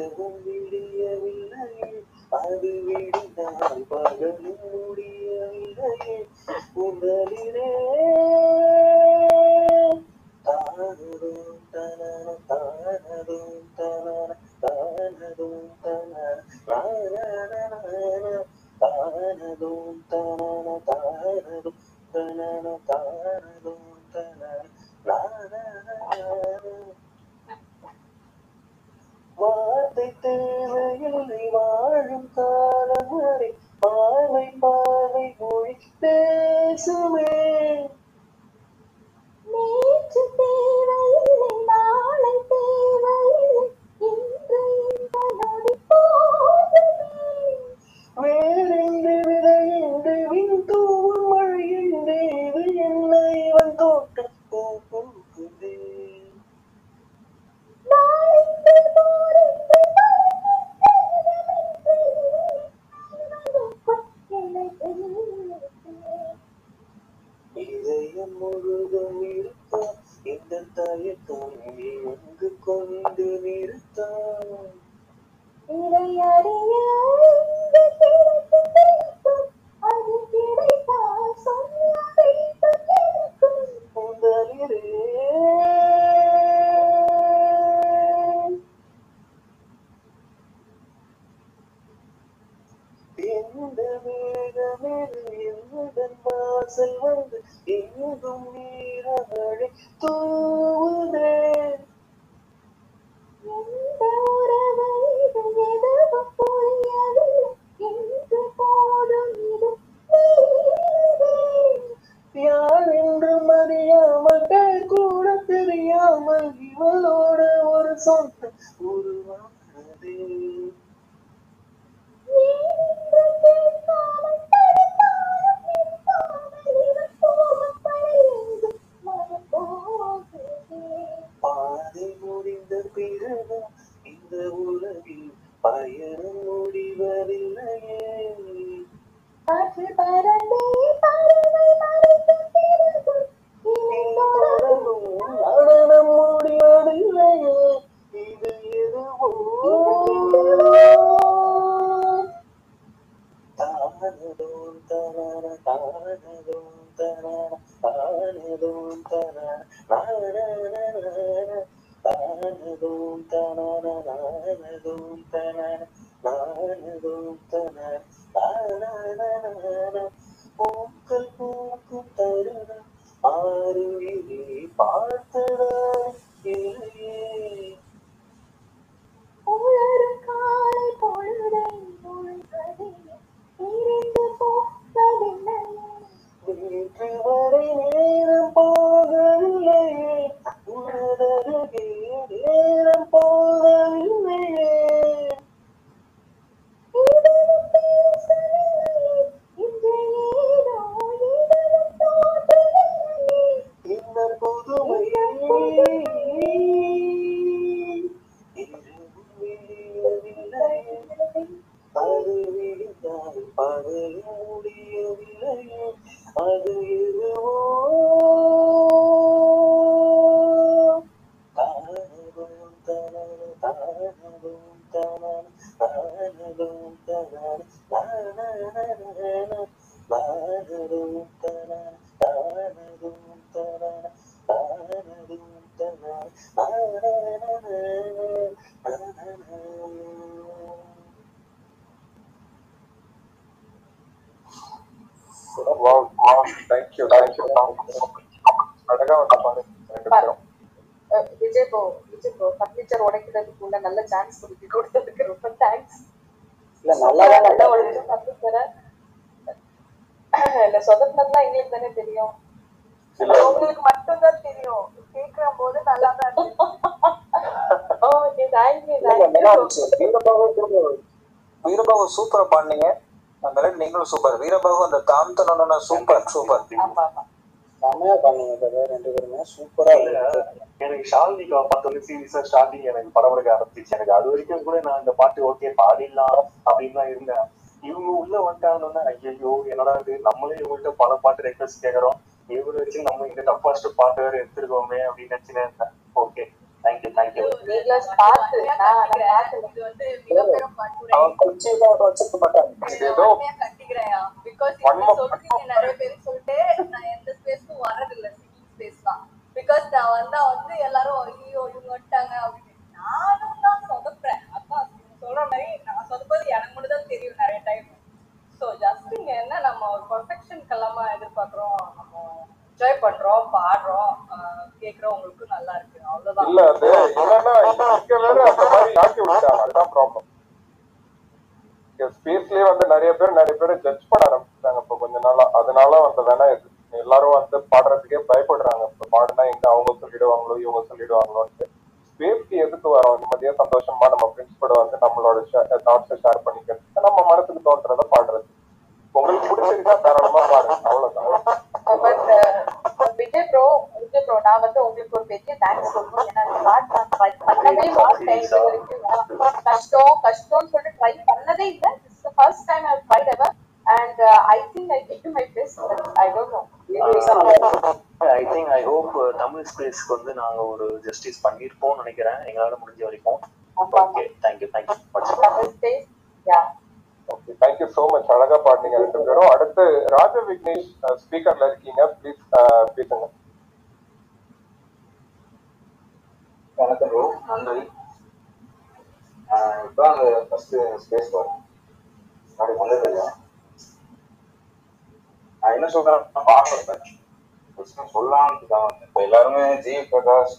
இரவும் விடியவில்லை, அது விடிந்தால் பகலும் முடியவில்லை. உங்களிலே தானதும் தனன தானதும் தனன தானதும் தனன தானதும் தனன தானதும் தனன தானதும் தனன. வார்த்தை தேவையில்லை வாழும் காலம் வரை, பார்வை பார்வை மொழி பேசுமே. நேற்று தேவையில்லை நாளை தேவையில்லை, இன்று இந்த நொடி போதுமே. வேறென்று விதையென்று வின் தூவும் மழையென்று இது என்னை இவன் தோட்டம் போகுதே. இதயம் முழுதும் இருக்க இந்த தயக்கம் எங்கு கொண்டு நிறுத்தான். எந்த வேகமேது எங்குடன் வாசல் வந்து எங்கும் நீரவழி தூவுதே. எந்த உறவைது எதுவும் புரியவில்லை, என்று போதும் இது நீருதே. யார் என்று அறியாமல் பேர் கூட தெரியாமல் இவளோட ஒரு சொந்த உருவானதே. பாதை முடிந்த பிறகு இந்த உலகில் பயணம் முடிவதில்லையே. நடனம் முடிவதில்லையே. இது எதுவோ தானதும் தனன தானதும் தனன தானதும் தனன தானதும் தனன தானதும் தனன தானதும் தனன தானன. பூக்கள் பூக்கும் தருணம் ஆறுவிலே பார்த்ததா இல்லையே. ஒரு காலை பொழுதை பொழுதே வீட்டு வரை நேரம் போகவில்லையே. உனதருகே நேரம் போகவில்லையே. இந்த புதுமை அது விழித்தால் பகல் முடியவில்லை. அது எதுவோ தானதும் தனன தானதும் தனன தானதும் தனன தானன தானதும் தனன தானதும் தனன தானதும் தனன தானன. Wow, wow, thank you. அடகா வந்து பாருங்க ரெண்டு பேரும். விஜய் bro ஃபர்னிச்சர் உடைக்கிறதுக்கு உள்ள நல்ல சான்ஸ் கொடுத்ததுக்கு ரொம்ப thanks. இல்ல நல்லா உடைச்சு ஃபர்னிச்சர் இல்ல சொதப்பறதுலாம் உங்களுக்கு தானே தெரியும். உங்களுக்கு மட்டும் தான் தெரியும். கேக்குற போது நல்லா தான் இருக்கு. Okay thank you. நல்லா இருந்துச்சு. வீரபாகு சூப்பரா பாடுனீங்க. மெலடி நீங்களும் சூப்பர். வீரபாகு அந்த தாம்தனோட சூப்பர். ஆமா நாமயா பண்ணீங்க பாரு ரெண்டு பேருமே சூப்பரா இருக்கு. எனக்கு ஷால்னிக்கு அப்பா சொல்லி சீரியஸா ஸ்டார்டிங் எனக்கு பரவலுக்கு ஆரம்பிச்சு. எனக்கு அது வரைக்கும் கூட நான் இந்த பாட்டு ஓகே பாடிடலாம் அப்படின்னு தான் இருந்தேன். இவங்க உள்ள வந்துட்டாங்கன்னா ஐயோ என்னடா இது, நம்மளே இவங்கள்ட்ட பல பாட்டு ரெக்வஸ்ட் கேட்கறோம், இவரை வச்சு நம்ம இந்த டப்பாஸ்ட் பாட்டு வேற எடுத்துருக்கோமே அப்படின்னு நினைச்சுனே இருந்தேன். Okay thank you. வந்து நாங்க ஒரு ஜஸ்டிஸ் பண்ணிருப்போம் நினைக்கிறேன் எங்களால முடிஞ்ச வரைக்கும். Okay, thank you thank you namaste. Yeah okay, thank you so much. அழகா பாடுங்க ரெண்டு பேரும். அடுத்து ராஜ விக்னேஷ் ஸ்பீக்கர்ல இருக்கீங்க, ப்ளீஸ் பேசுங்க. வணக்கம் ப்ரோ. நன்றி. இப்போ அந்த ஃபர்ஸ்ட் ஸ்பேஸ் வர நாளை வந்துருங்க. என்ன சொல்றேன் பாடுறேன் சொல்லான்னு தான். இப்ப எல்லாருமே ஜிவி பிரகாஷ்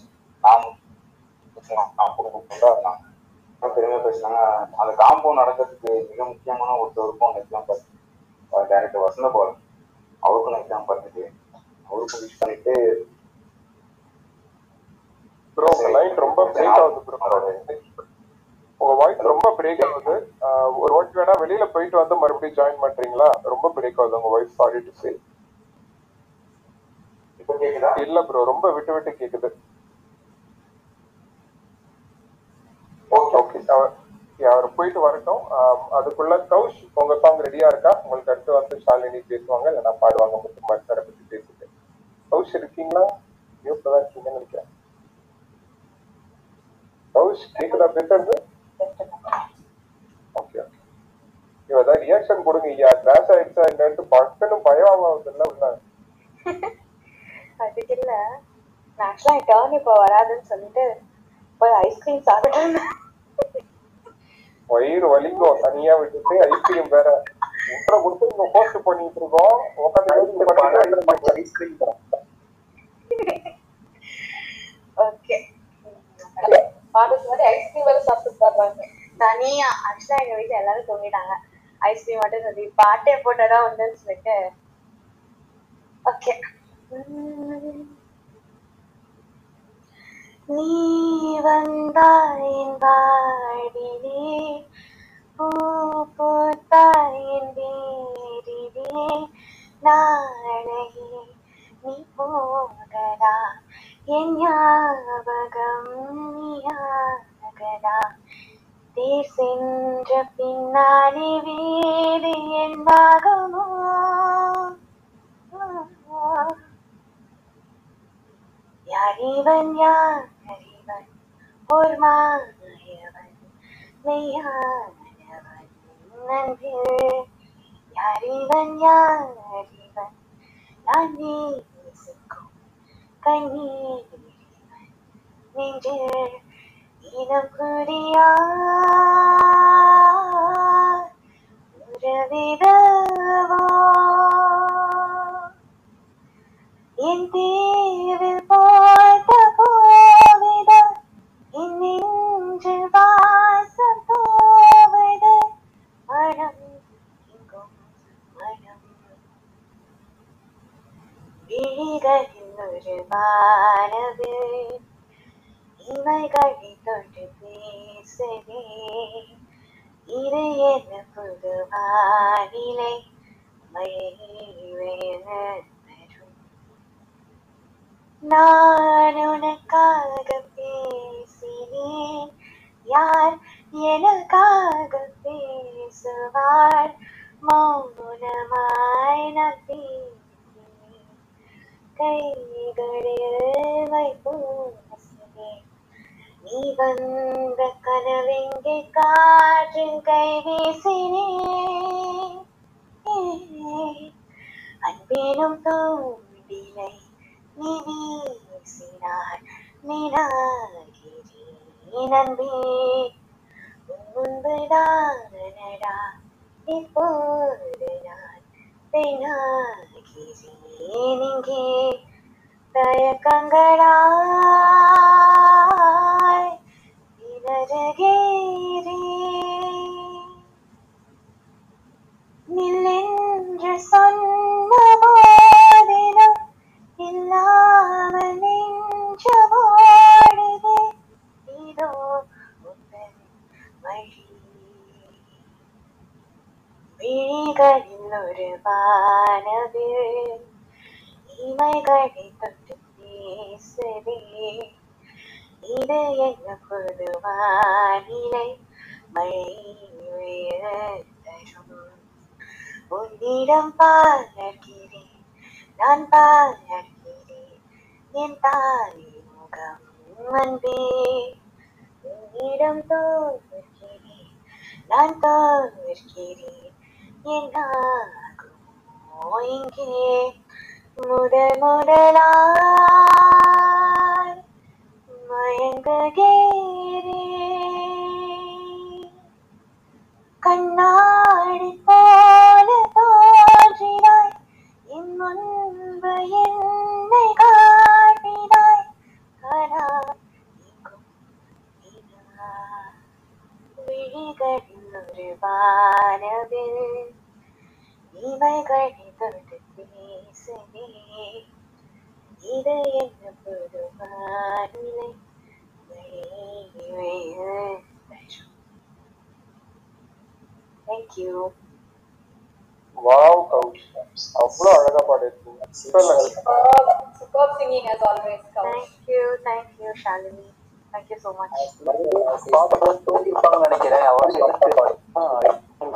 பெருமையா பேசினாங்க. அந்த காம்போ நடக்கிறதுக்கு மிக முக்கியமான ஒருத்தருக்கும் எக்ஸாம்பிள் டைரக்டர் வசந்தபால் அவருக்கும் எக்ஸாம்பிள் இருக்கு. அவருக்கும் விஷ் பண்ணிட்டு ரொம்ப உங்க வாய்ஸ் ரொம்ப பிரேக் ஆகுது. ஒரு வாட்டி வேணா வெளியில போயிட்டு வந்து மறுபடியும் ஜாயின் பண்றீங்களா? ரொம்ப பிரேக் ஆகுது உங்க வாய்ஸ். Sorry to say. இல்ல ப்ரோ, ரொம்ப விட்டு விட்டு கேக்குது. ஓகே, அவர் போயிட்டு வரட்டும். அதுக்குள்ள கௌஷ் உங்க சாங் ரெடியா இருக்கா? உங்களுக்கு அடுத்து வந்து ஷாலினி பேசுவாங்க, இல்லைன்னா பாடுவாங்க. முத்துமாரி சாரை பத்தி பேசிட்டு கௌஷ் இருக்கீங்களா? மியூட்ல தான் இருக்கீங்கன்னு நினைக்கிறேன். கௌஷ் கேக்குதா பேசுறது? ஓகே ஓகே, இவதான் ரியாக்ஷன் கொடுங்க. ஐயா கிராஸ் ஆயிடுச்சா என்னன்னு பக்கனும் பயம் ஆகுதுல்ல உள்ள. அதுக்கு இல்ல ஆக்சுவலா டர்ன் இப்போ வராதுன்னு சொல்லிட்டு போய் ஐஸ்கிரீம் சாப்பிட்டேன். வயிறு வலிக்கும் தனியா விட்டுட்டு ஐஸ்கிரீம் வேற உட்ற கொடுத்து போஸ்ட் பண்ணிட்டு இருக்கோம். உட்காந்து ஐஸ்கிரீம் ஓகே பாடுறது மாதிரி ஐஸ்கிரீம் வேற சாப்பிட்டு பாடுறாங்க தனியா. ஆக்சுவலா எங்க வீட்டுல எல்லாரும் தூங்கிட்டாங்க. ஐஸ்கிரீம் மட்டும் சொல்லி பாட்டே போட்டதான் வந்துன்னு சொல்லிட்டு. ஓகே, நீ வந்தாயின் வாடிலே பூ பூத்தாயின் வேரிலே நாளையே நீ போகடா என் ஞாபகம் நீயாகடா தேர் சென்ற பின்னாலே வேறு என் பாகமோ யாரிவன் யாரிவன் பொர்மாயவன் மெய்யானவன் நன்றி யாரிவன் யாரிவன் நான் வீசுக்கும் கண்ணீரிவன் நெஞ்சு இனம் புரியா உறவிடவோ என் தீவில் போட்ட போவிட என் நெஞ்சு வாசம் போவிட மனம் எங்கும் மனம் விழிகளில் ஒரு வானவு இமைகளை தொட்டு பேசுவே இரு என புதுவானிலை மயில்வேன நான் உனக்காக பேசினேன் யார் எனக்காக பேசுவார் மௌனமாய் நான் பேசினேன் கைகளில் வைப்பூசினேன் நீ வந்த கனவெங்கே காற்றின் கை வீசினே, அன்பேனும் தூண்டிலை நீ வீசினார் நினாகிறேன் அன்பே. முன்பு நானடா இப்போது நான் தினாகிறேன் இங்கே தயக்கங்களா விழிகளில் ஒரு வானவில் இமைகளை தொட்டு பேசுவே, இது என்ன பொது வானிலை மழை தரும். உன்னிடம் பாலர்கிறேன் நான் பாலர்கிறேன் என் தாய் முகம் அன்பே. உன்னிடம் தோல்கிறேன் நான் தோல்கிறேன் இங்கே முதல் முதலாய் மயங்குகிறே. கண்ணாடி போல தோன்றினாய் என் முன்பு என்னை காட்டினாய், ஆனால் விழிகளில் ஒரு வானவில் இமைகளை தொட்டு பேசுவே, இது என்ன பொது வானிலை மழை தரும். தேங்க்யூ. வாவ் கௌஷிகா, அவ்வளோ அழகா பாடிருக்கீங்க. Super singing as always Kaushika. Thank you Shalini. Thank you so much. பாப்பா தூங்கிப்பாங்கன்னு நினைக்கிறேன், அவளை எடுத்து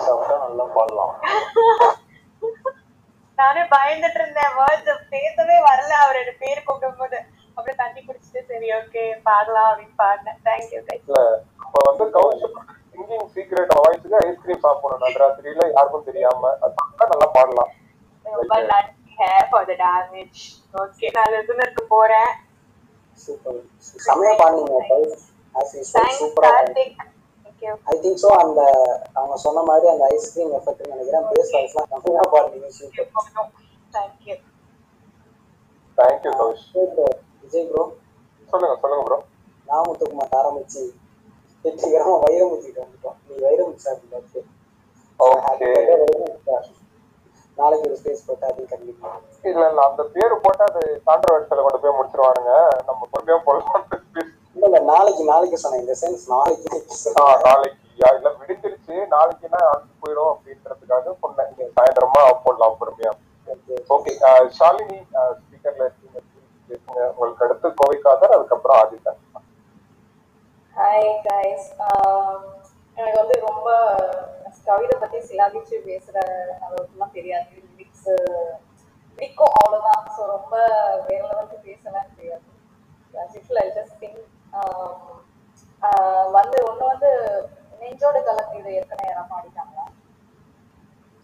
பாடுறா நல்லா பாடலாம். நானே பயந்துட்டு இருந்தேன், வேர்ட்ஸ் பேசவே வரல. அவர் என்ன பேர் கூப்பிடும்போது அப்படியே தண்ணி குடிச்சிட்டு சரி ஓகே பாடலாம் அப்படின்னு பாடினேன். Thank you guys. இப்போ வந்து கௌஷிகா சிங்கிங் சீக்ரெட் வாய்ஸ்க்கு ஐஸ்கிரீம் சாப்பிடணும் நடுராத்திரியில, யாருக்கும் தெரியாம. அதுதான் நல்லா பாடலாம். ரொம்ப நன்றி ஃபார் தி டேமேஜ். ஓகே நான் லிசனருக்கு போறேன். சூப்பர் சமய பாடுங்க கைஸ். ஆஸ் யூஸ்வல் சூப்பரா பாடுங்க. I think so. And அவங்க சொன்ன மாதிரி அந்த ஐஸ்கிரீம் எஃபெக்ட் நினைக்கிறேன். பேஸ் வாய்ஸ்லாம் கம்மியா பாடுங்க. Super. Thank you Kaushika. Vijay bro சொல்லுங்க bro. நான் முத்துக்குமார் ஆரம்பிச்சு வெற்றிகரமா வைரமுத்துக்கிட்ட வந்துட்டோம். நீ வைரமுத்து சார் பார்த்து ஓகே நாளைக்கு ஒரு ஸ்பேஸ் போட்டா அது கண்டிப்பா இல்லை அந்த பேர் போட்டால் அது கான்ட்ரவர்சியில் கொண்டு போய் முடிச்சிருவானுங்க. நம்ம கொண்டு போய் இல்ல நாளைக்கு சொன்னேன். இந்த சென்ஸ் நாளைக்கு இல்ல விடுத்திருச்சு நாளைக்குன்னா போயிடும் அப்படின்றதுக்காக சொன்னேன். சாயந்தரமா போடலாம் பொறுமையா. ஓகே ஷாலினி ஸ்பீக்கர்ல பேசுங்க. உங்களுக்கு அடுத்து கோவைக்காதர், அதுக்கப்புறம் ஆதிதா. Hi guys. எனக்கு வந்து ரொம்ப கவிதை பத்தி சிலாபிச்சு பேசுற அளவுக்குலாம் தெரியாது. லிரிக்ஸ் பிடிக்கும் அவ்வளவுதான். ஸோ ரொம்ப வேற அளவுக்கு பேசலாம் தெரியாது. வந்து ஒண்ணு வந்து நெஞ்சோட கலந்து இதை ஏற்கனவே யாரும்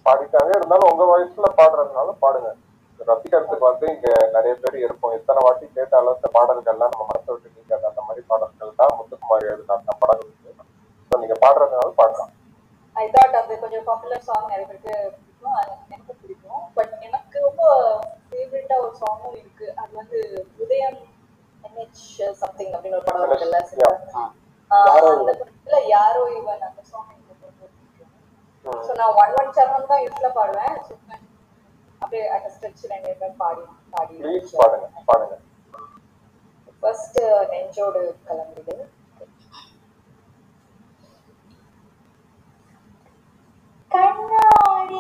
பாடிட்டாங்க இருந்தாலும் உங்க வயசுல பாடுறதுனால பாடுங்க. ரசிக்கிறதுக்கு வந்து இங்க நிறைய பேர் இருப்போம். எத்தனை வாட்டி கேட்ட அளவுக்கு பாடல்கள்லாம் நம்ம மனசை விட்டு நீக்காது. அந்த மாதிரி பாடல்கள் தான் முத்துக்குமார் எழுதினாங்க படங்களுக்கு. நீங்க பாடுறதுனால பாடலாம். ஐ தாட் அது கொஞ்சம் பாப்புலர் சாங் நிறைய பேருக்கு பிடிக்கும். எனக்கு பிடிக்கும். பட் எனக்கு ரொம்ப ஃபேவரட்டா ஒரு சாங்கும் இருக்கு. அது வந்து உதயம் சம்திங் அப்படின்னு ஒரு படம் இருக்குல்ல, அந்த படத்துல யாரோ இவன் அந்த சாங் பிடிக்கும். ஸோ நான் 117 தான் யூஸ்ல பாடுவேன். அப்படியே அட் ஸ்ட்ரெச் ரெண்டு பேர் பாடுங்க. ஃபர்ஸ்ட் நெஞ்சோடு கலந்துடு. கண்ணாடி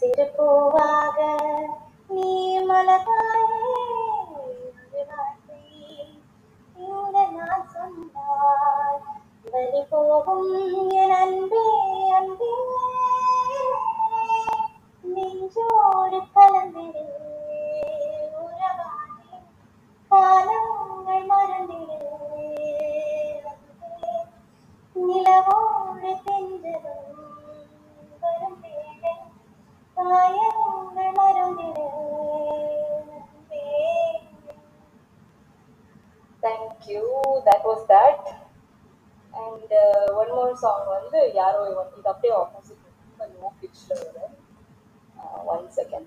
திருப்பூவாக நீ மலராயே ஒரு வார்த்தை இந்த நான் சொன்னால் வழி போகும் என் அன்பே அன்பே நெஞ்சோடு கலந்திரு உறவானே காலங்கள் மறந்திரு நிலவோடு தென்றதும் வரும் வேலை Thank you. That was that. And one more song வந்து யாரோ இது அப்படியே ஆப்போசிட் லோ பிட்ச்ல வர 1 second.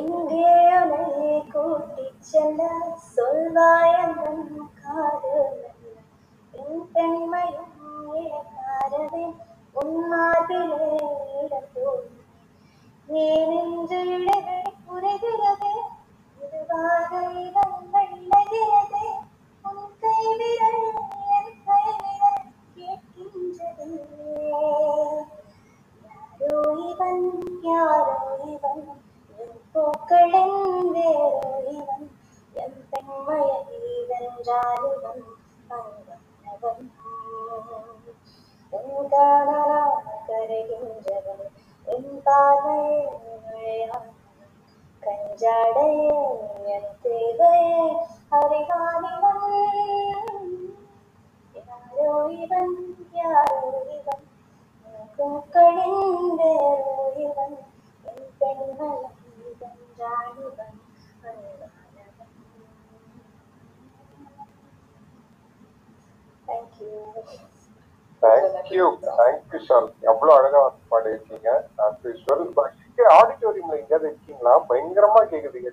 எங்கே அணையை கூட்டிச் செல்ல சொல்வாயன் காது என் பெண்மையும் ஏற்காரவே உன்மார்பிலே இடத்தோடு ஏனென்று இடைவெளி குறைகிறதே இதுவாக இடங்கள் இழகிறதே உன் கை விரல் என் கை விரல் கேட்கின்றது யாரோ இவன் யாரோ இவன் பூக்களின் வேறோ இவன் என் பெண்மையை வென்றாலிவன் அவன் என் காணலாக கருகின்றவன் என் பார்வையான் கஞ்சாடையே என் தேவையே அறிவானிவன் யாரோ இவன் யாரோ இவன் பூக்களின் வேறோ இவன் என் பெண்மையை பயங்கரமா கேக்குது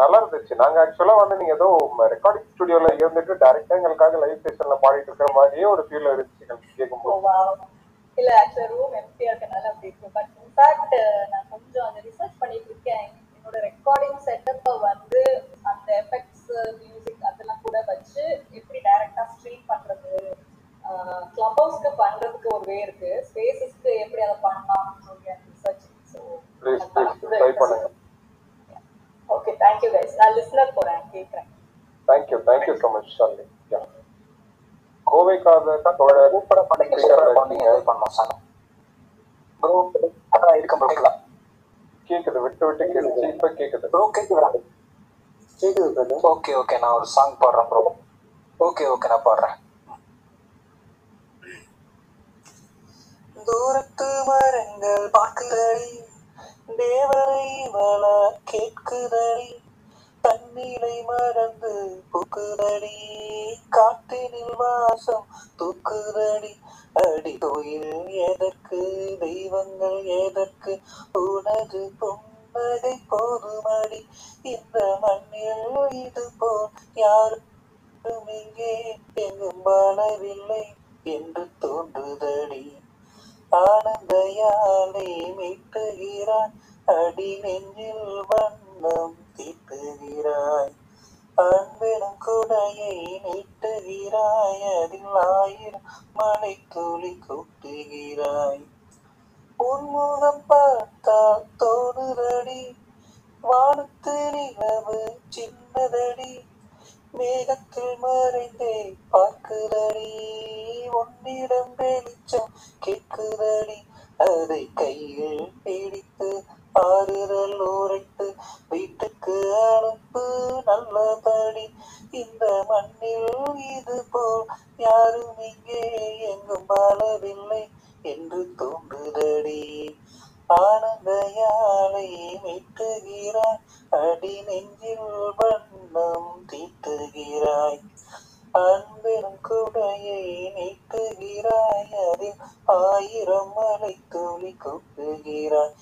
நல்லா இருந்துச்சு. நாங்க ஆக்சுவலா வந்து நீங்க ஏதோ ரெக்கார்டிங் ஸ்டுடியோல இருந்துட்டு டைரக்டா எங்களுக்காக லைவ் செஷன்ல பாடிட்டு இருக்கிற மாதிரியே ஒரு ஃபீல் இருந்துச்சு கேட்கும்போது. இல்ல ஆக்சுவலா ரூம் எம்டியா இருக்கனால அப்படி இருக்கு. பட் இன்ஃபேக்ட் நான் கொஞ்சம் அந்த ரிசர்ச் பண்ணிட்டு இருக்கேன். என்னோட ரெக்கார்டிங் செட்டப்ப வந்து அந்த எஃபெக்ட்ஸ் மியூசிக் அதெல்லாம் கூட வச்சு எப்படி டைரக்டா ஸ்ட்ரீம் பண்றது, கிளப் ஹவுஸ்க்கு பண்றதுக்கு ஒரு வே இருக்கு, ஸ்பேசஸ்க்கு எப்படி அதை பண்ணலாம்னு சொல்லி ரிசர்ச். ஸோ ட்ரை பண்ணுங்க. Okay, thank you guys. I'll listen up for it. Thank you so much, Shalini. Yeah. Kove kaadha thoda upara padikira pannom sana. Bro, adha irukkum bro. Kekkudu vittu kekkudu ipa kekkudu. Bro kekkudu. Kekkudu bro. Okay, na oru song paadran bro. Okay, na paadran. Doorathu marangal paakudadi தேவரை வள கேட்குதடி தண்ணீரை மறந்து புக்குதடி காற்றினில் வாசம் தூக்குதடி அடி கோயில் எதற்கு தெய்வங்கள் எதற்கு உனது பொன்னதை போதுமடி இந்த மண்ணில் இது போல் யாருக்கும் இங்கே எங்கும் வாழவில்லை என்று தோன்றுதடி ஆனந்த யானை மீட்டுகிறாய் அடி நெஞ்சில் வண்ணம் தீட்டுகிறாய் அன்பெனும் குடையை நீட்டுகிறாய் அதில் ஆயிரம் மழை துளி கூட்டுகிறாய் உன்முகம் பார்த்தால் தோடுதடி வானத்து நிலவு சின்னதடி மேகத்தில் மறைந்தே பார்க்குதடி உன்னிடம் வெளிச்சம் கேட்குதடி அதை கையில் பிடித்து ஆறுதல் உரைத்து வீட்டுக்கு அனுப்பு நல்லபடி இந்த மண்ணில் இது போல் யாரும் இங்கே எங்கும் வாழவில்லை என்று தோன்றுதடி ஆனந்த யானை மீட்டுகிறாய் அடி நெஞ்சில் வண்ணம் தீட்டுகிறாய் அன்பின் குடையை நீட்டுகிறாய் அதில் ஆயிரம் மலை துளி கொட்டுகிறாய்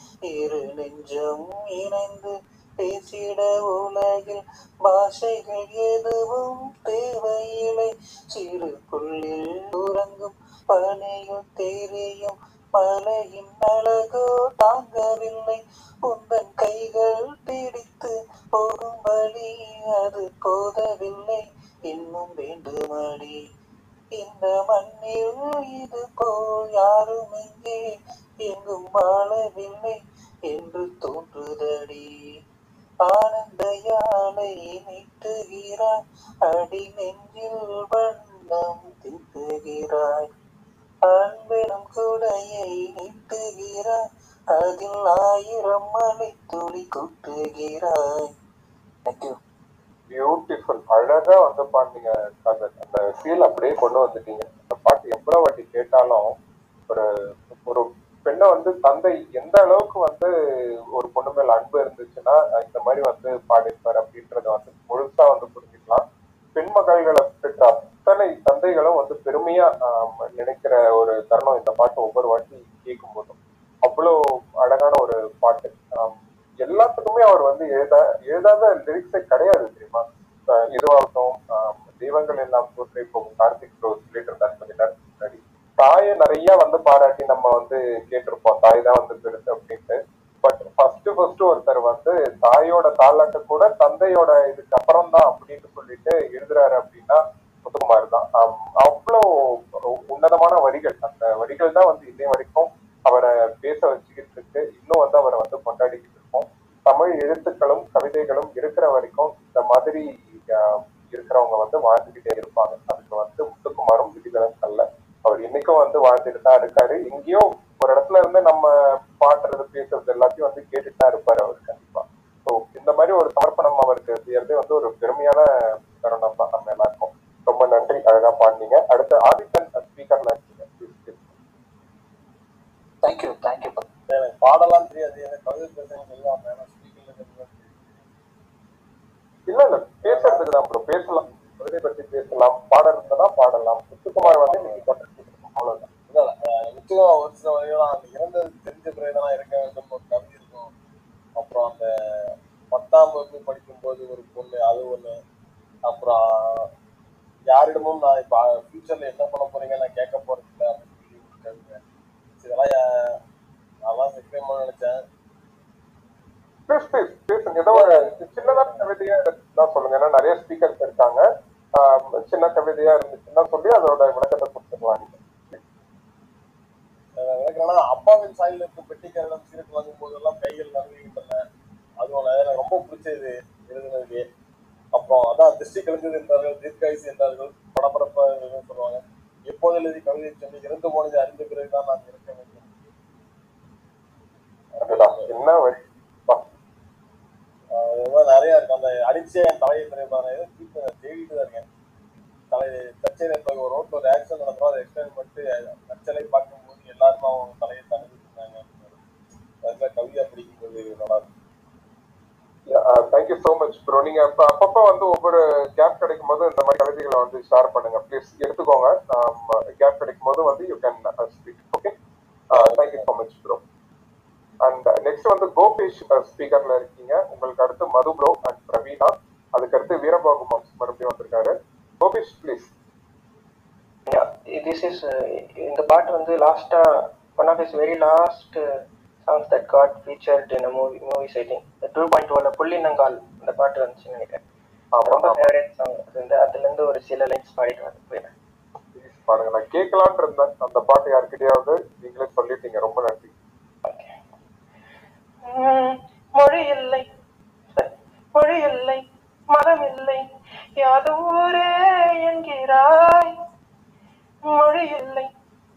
இரு நெஞ்சம் இணைந்து பேசிட உலகில் பாஷைகள் எதுவும் தேவையில்லை. சிறு புள்ளில் உறங்கும் பனையும் தெரியும் மலையின் அழகோ தாங்கவில்லை. உந்தன் கைகள் பிடித்து போகும் வழி அது போதவில்லை. இன்னும் வேண்டுமடி இந்த மண்ணில் இது போல் யாரும் இங்கே எங்கும் வாழவில்லை என்று தோன்றுதடி. ஆனந்த யானை நீட்டுகிறாய், அடி நெஞ்சில் வண்ணம் திட்டுகிறாய். அன்பெனும் குடையை நீட்டுகிறாய், அதில் 1000 மலை துளி கொட்டுகிறாய். தேங்க்யூ. பியூட்டிஃபுல், அழகா வந்து பாட்டீங்க. அந்த ஃபீல் அப்படியே கொண்டு வந்துட்டீங்க. அந்த பாட்டு எவ்வளவு வாட்டி கேட்டாலும் ஒரு ஒரு பெண்ணை வந்து தந்தை எந்த அளவுக்கு வந்து ஒரு பொண்ணு மேல அன்பு இருந்துச்சுன்னா இந்த மாதிரி வந்து பாடிப்பார் அப்படின்றத வந்து முழுசா வந்து புரிஞ்சுக்கலாம். பெண்மகள்களை பெற்ற அத்தனை தந்தைகளும் வந்து பெருமையா நினைக்கிற ஒரு தருணம் இந்த பாட்டு ஒவ்வொரு வாட்டி கேட்கும் போதும். அவ்வளோ அழகான ஒரு பாட்டு. எல்லாத்துக்குமே அவர் வந்து எழுதாத லிரிக்ஸே கிடையாது தெரியுமா. இதுவாகட்டும், தெய்வங்கள் எல்லாம் போட்டு இப்போ கார்த்திக் ரோஸ் சொல்லிட்டு இருந்தாரு. தாயை நிறைய வந்து பாராட்டி நம்ம வந்து கேட்டிருப்போம், தாய் தான் வந்து பெருசு அப்படின்ட்டு. பட் ஃபர்ஸ்ட் ஒருத்தர் வந்து தாயோட தாலாட்டை கூட தந்தையோட இதுக்கு அப்புறம் தான் அப்படின்னு சொல்லிட்டு எழுதுறாரு அப்படின்னா முத்துக்குமார் தான். அவ்வளோ உன்னதமான வரிகள், அந்த வரிகள் தான் வந்து இன்னை வரைக்கும் அவரை பேச வச்சுக்கிட்டு இருக்கு. இன்னும் வந்து அவரை வந்து கொண்டாடிக்கிட்டு இருக்கோம். தமிழ் எழுத்துக்களும் கவிதைகளும் இருக்கிற வரைக்கும் இந்த மாதிரி இருக்கிறவங்க வந்து வாழ்ந்துகிட்டே இருப்பாங்க. அதுக்கு வந்து முத்துக்குமாரும் விதிகளும் அல்ல, அவர் இன்னைக்கும் வந்து வாழ்ந்துட்டு தான் இருக்காரு. எங்கேயோ ஒரு இடத்துல இருந்து நம்ம பாடுறது பேசுறது எல்லாத்தையும் வந்து கேட்டுட்டு தான் இருப்பாரு அவர் கண்டிப்பா. ஸோ இந்த மாதிரி ஒரு சமர்ப்பணம் அவருக்கு செய்யறதே வந்து ஒரு பெருமையான தருணம் தான் நம்ம எல்லாருக்கும். ரொம்ப நன்றி, அழகா பாடுனீங்க. அடுத்து ஆதித்தன் ஸ்பீக்கர்ல இருக்கீங்க. தேங்க்யூ. தேங்க்யூ. எனக்கு பாடலாம் தெரியாது, எனக்கு கவிதை பேசுறது இல்லாம இல்ல பேசுறதுக்கு தான் ப்ரோ. பேசலாம், கவிதை பற்றி பேசலாம், பாடலாம் பாடலாம். முத்துக்குமார் வந்து அவ்வளவுதான். முத்துக்குமார் ஒரு சில வகையெல்லாம் அந்த இறந்தது தெரிஞ்ச பிறகுதான் இருக்க வேண்டும் ஒரு கவிதை இருக்கும். அப்புறம் அந்த 10ஆம் வகுப்பு படிக்கும்போது ஒரு பொண்ணு, அது ஒண்ணு. அப்புறம் யாரிடமும் நான் இப்போ ஃபியூச்சர்ல என்ன பண்ண போறீங்க நான் கேட்க போறது இல்லை அப்படின்னு சொல்லி ஒரு கவிதை. இதெல்லாம் நான் சீக்கிரமா நினைச்சேன். பேசுங்க, ஏதோ சின்னதான் கவிதையா தான் சொல்லுங்க. ஏன்னா நிறைய ஸ்பீக்கர்ஸ் இருக்காங்க. சின்ன கவிதையா இருந்துச்சுன்னா சொல்லி அதோட விளக்கத்தை கொடுத்துக்கலாம். விளக்கம்னா அப்பாவின் சாயில் இருக்கும் பெட்டிக்காரிடம் சீருக்கு வாங்கும் போதெல்லாம் கைகள் நம்பிக்கிட்டேன். அது எனக்கு ரொம்ப பிடிச்சது எழுதுனதுக்கு. அப்புறம் அதான் திருஷ்டி கலந்தது என்றார்கள், தீர்க்காயுசு என்றார்கள், படப்படப்பாக சொல்லுவாங்க. எப்போது எழுதி கவிதை சொல்லி இறந்து போனது அறிந்த பிறகுதான் நான் இருக்க வேண்டும். என்ன வழி நிறைய இருக்கும். அந்த அடிச்சே என் தலையை திரைப்பாரு தேடிட்டு தான் இருக்கேன். தச்சனை ஒரு ரோட்ல ஒரு ஆக்சிடென்ட் நடக்கிறோம், அதை எக்ஸ்பிளைன் பண்ணிட்டு தச்சனை பார்க்கும்போது எல்லாருமே அவங்க தலையை தடுத்துட்டு இருந்தாங்க. அதுல கவியா பிடிக்கும்போது நல்லா இருக்கும். Thank you so much bro. நீங்க அப்பப்போ வந்து ஒவ்வொரு கேப் கிடைக்கும் போது இந்த மாதிரி கவிதைகளை வந்து ஷேர் பண்ணுங்க ப்ளீஸ். எடுத்துக்கோங்க, கேப் கிடைக்கும் போது வந்து you can speak. Okay, thank you so much bro. And next வந்து கோபேஷ் ஸ்பீக்கர்ல இருக்கீங்க. உங்களுக்கு அடுத்து மது ப்ரோ அண்ட் பிரவீனா, அதுக்கடுத்து வீரபாகு மாம்ஸ் மறுபடியும் வந்திருக்காரு. கோபேஷ் ப்ளீஸ். திஸ் இஸ் இந்த பாட்டு வந்து லாஸ்டா one of is very last songs that got featured in movie setting. 2.0ல புள்ளினங்கால் அந்த பாட்டு வந்துச்சுன்னு நினைக்கிறேன். ரொம்ப ஃபேவரட் சாங் அது. வந்து அதுல இருந்து ஒரு சில லைன்ஸ் பாடிட்டு வந்து போயிடுறேன். பாருங்க, நான் கேட்கலான் இருந்தேன் அந்த பாட்டு. யாருக்கிட்டையாவது நீங்களே சொல்லிட்டீங்க. ரொம்ப நன்றி. மொழி இல்லை, மொழி இல்லை, மதம் இல்லை, யாதூரே என்கிறாய். மொழி இல்லை,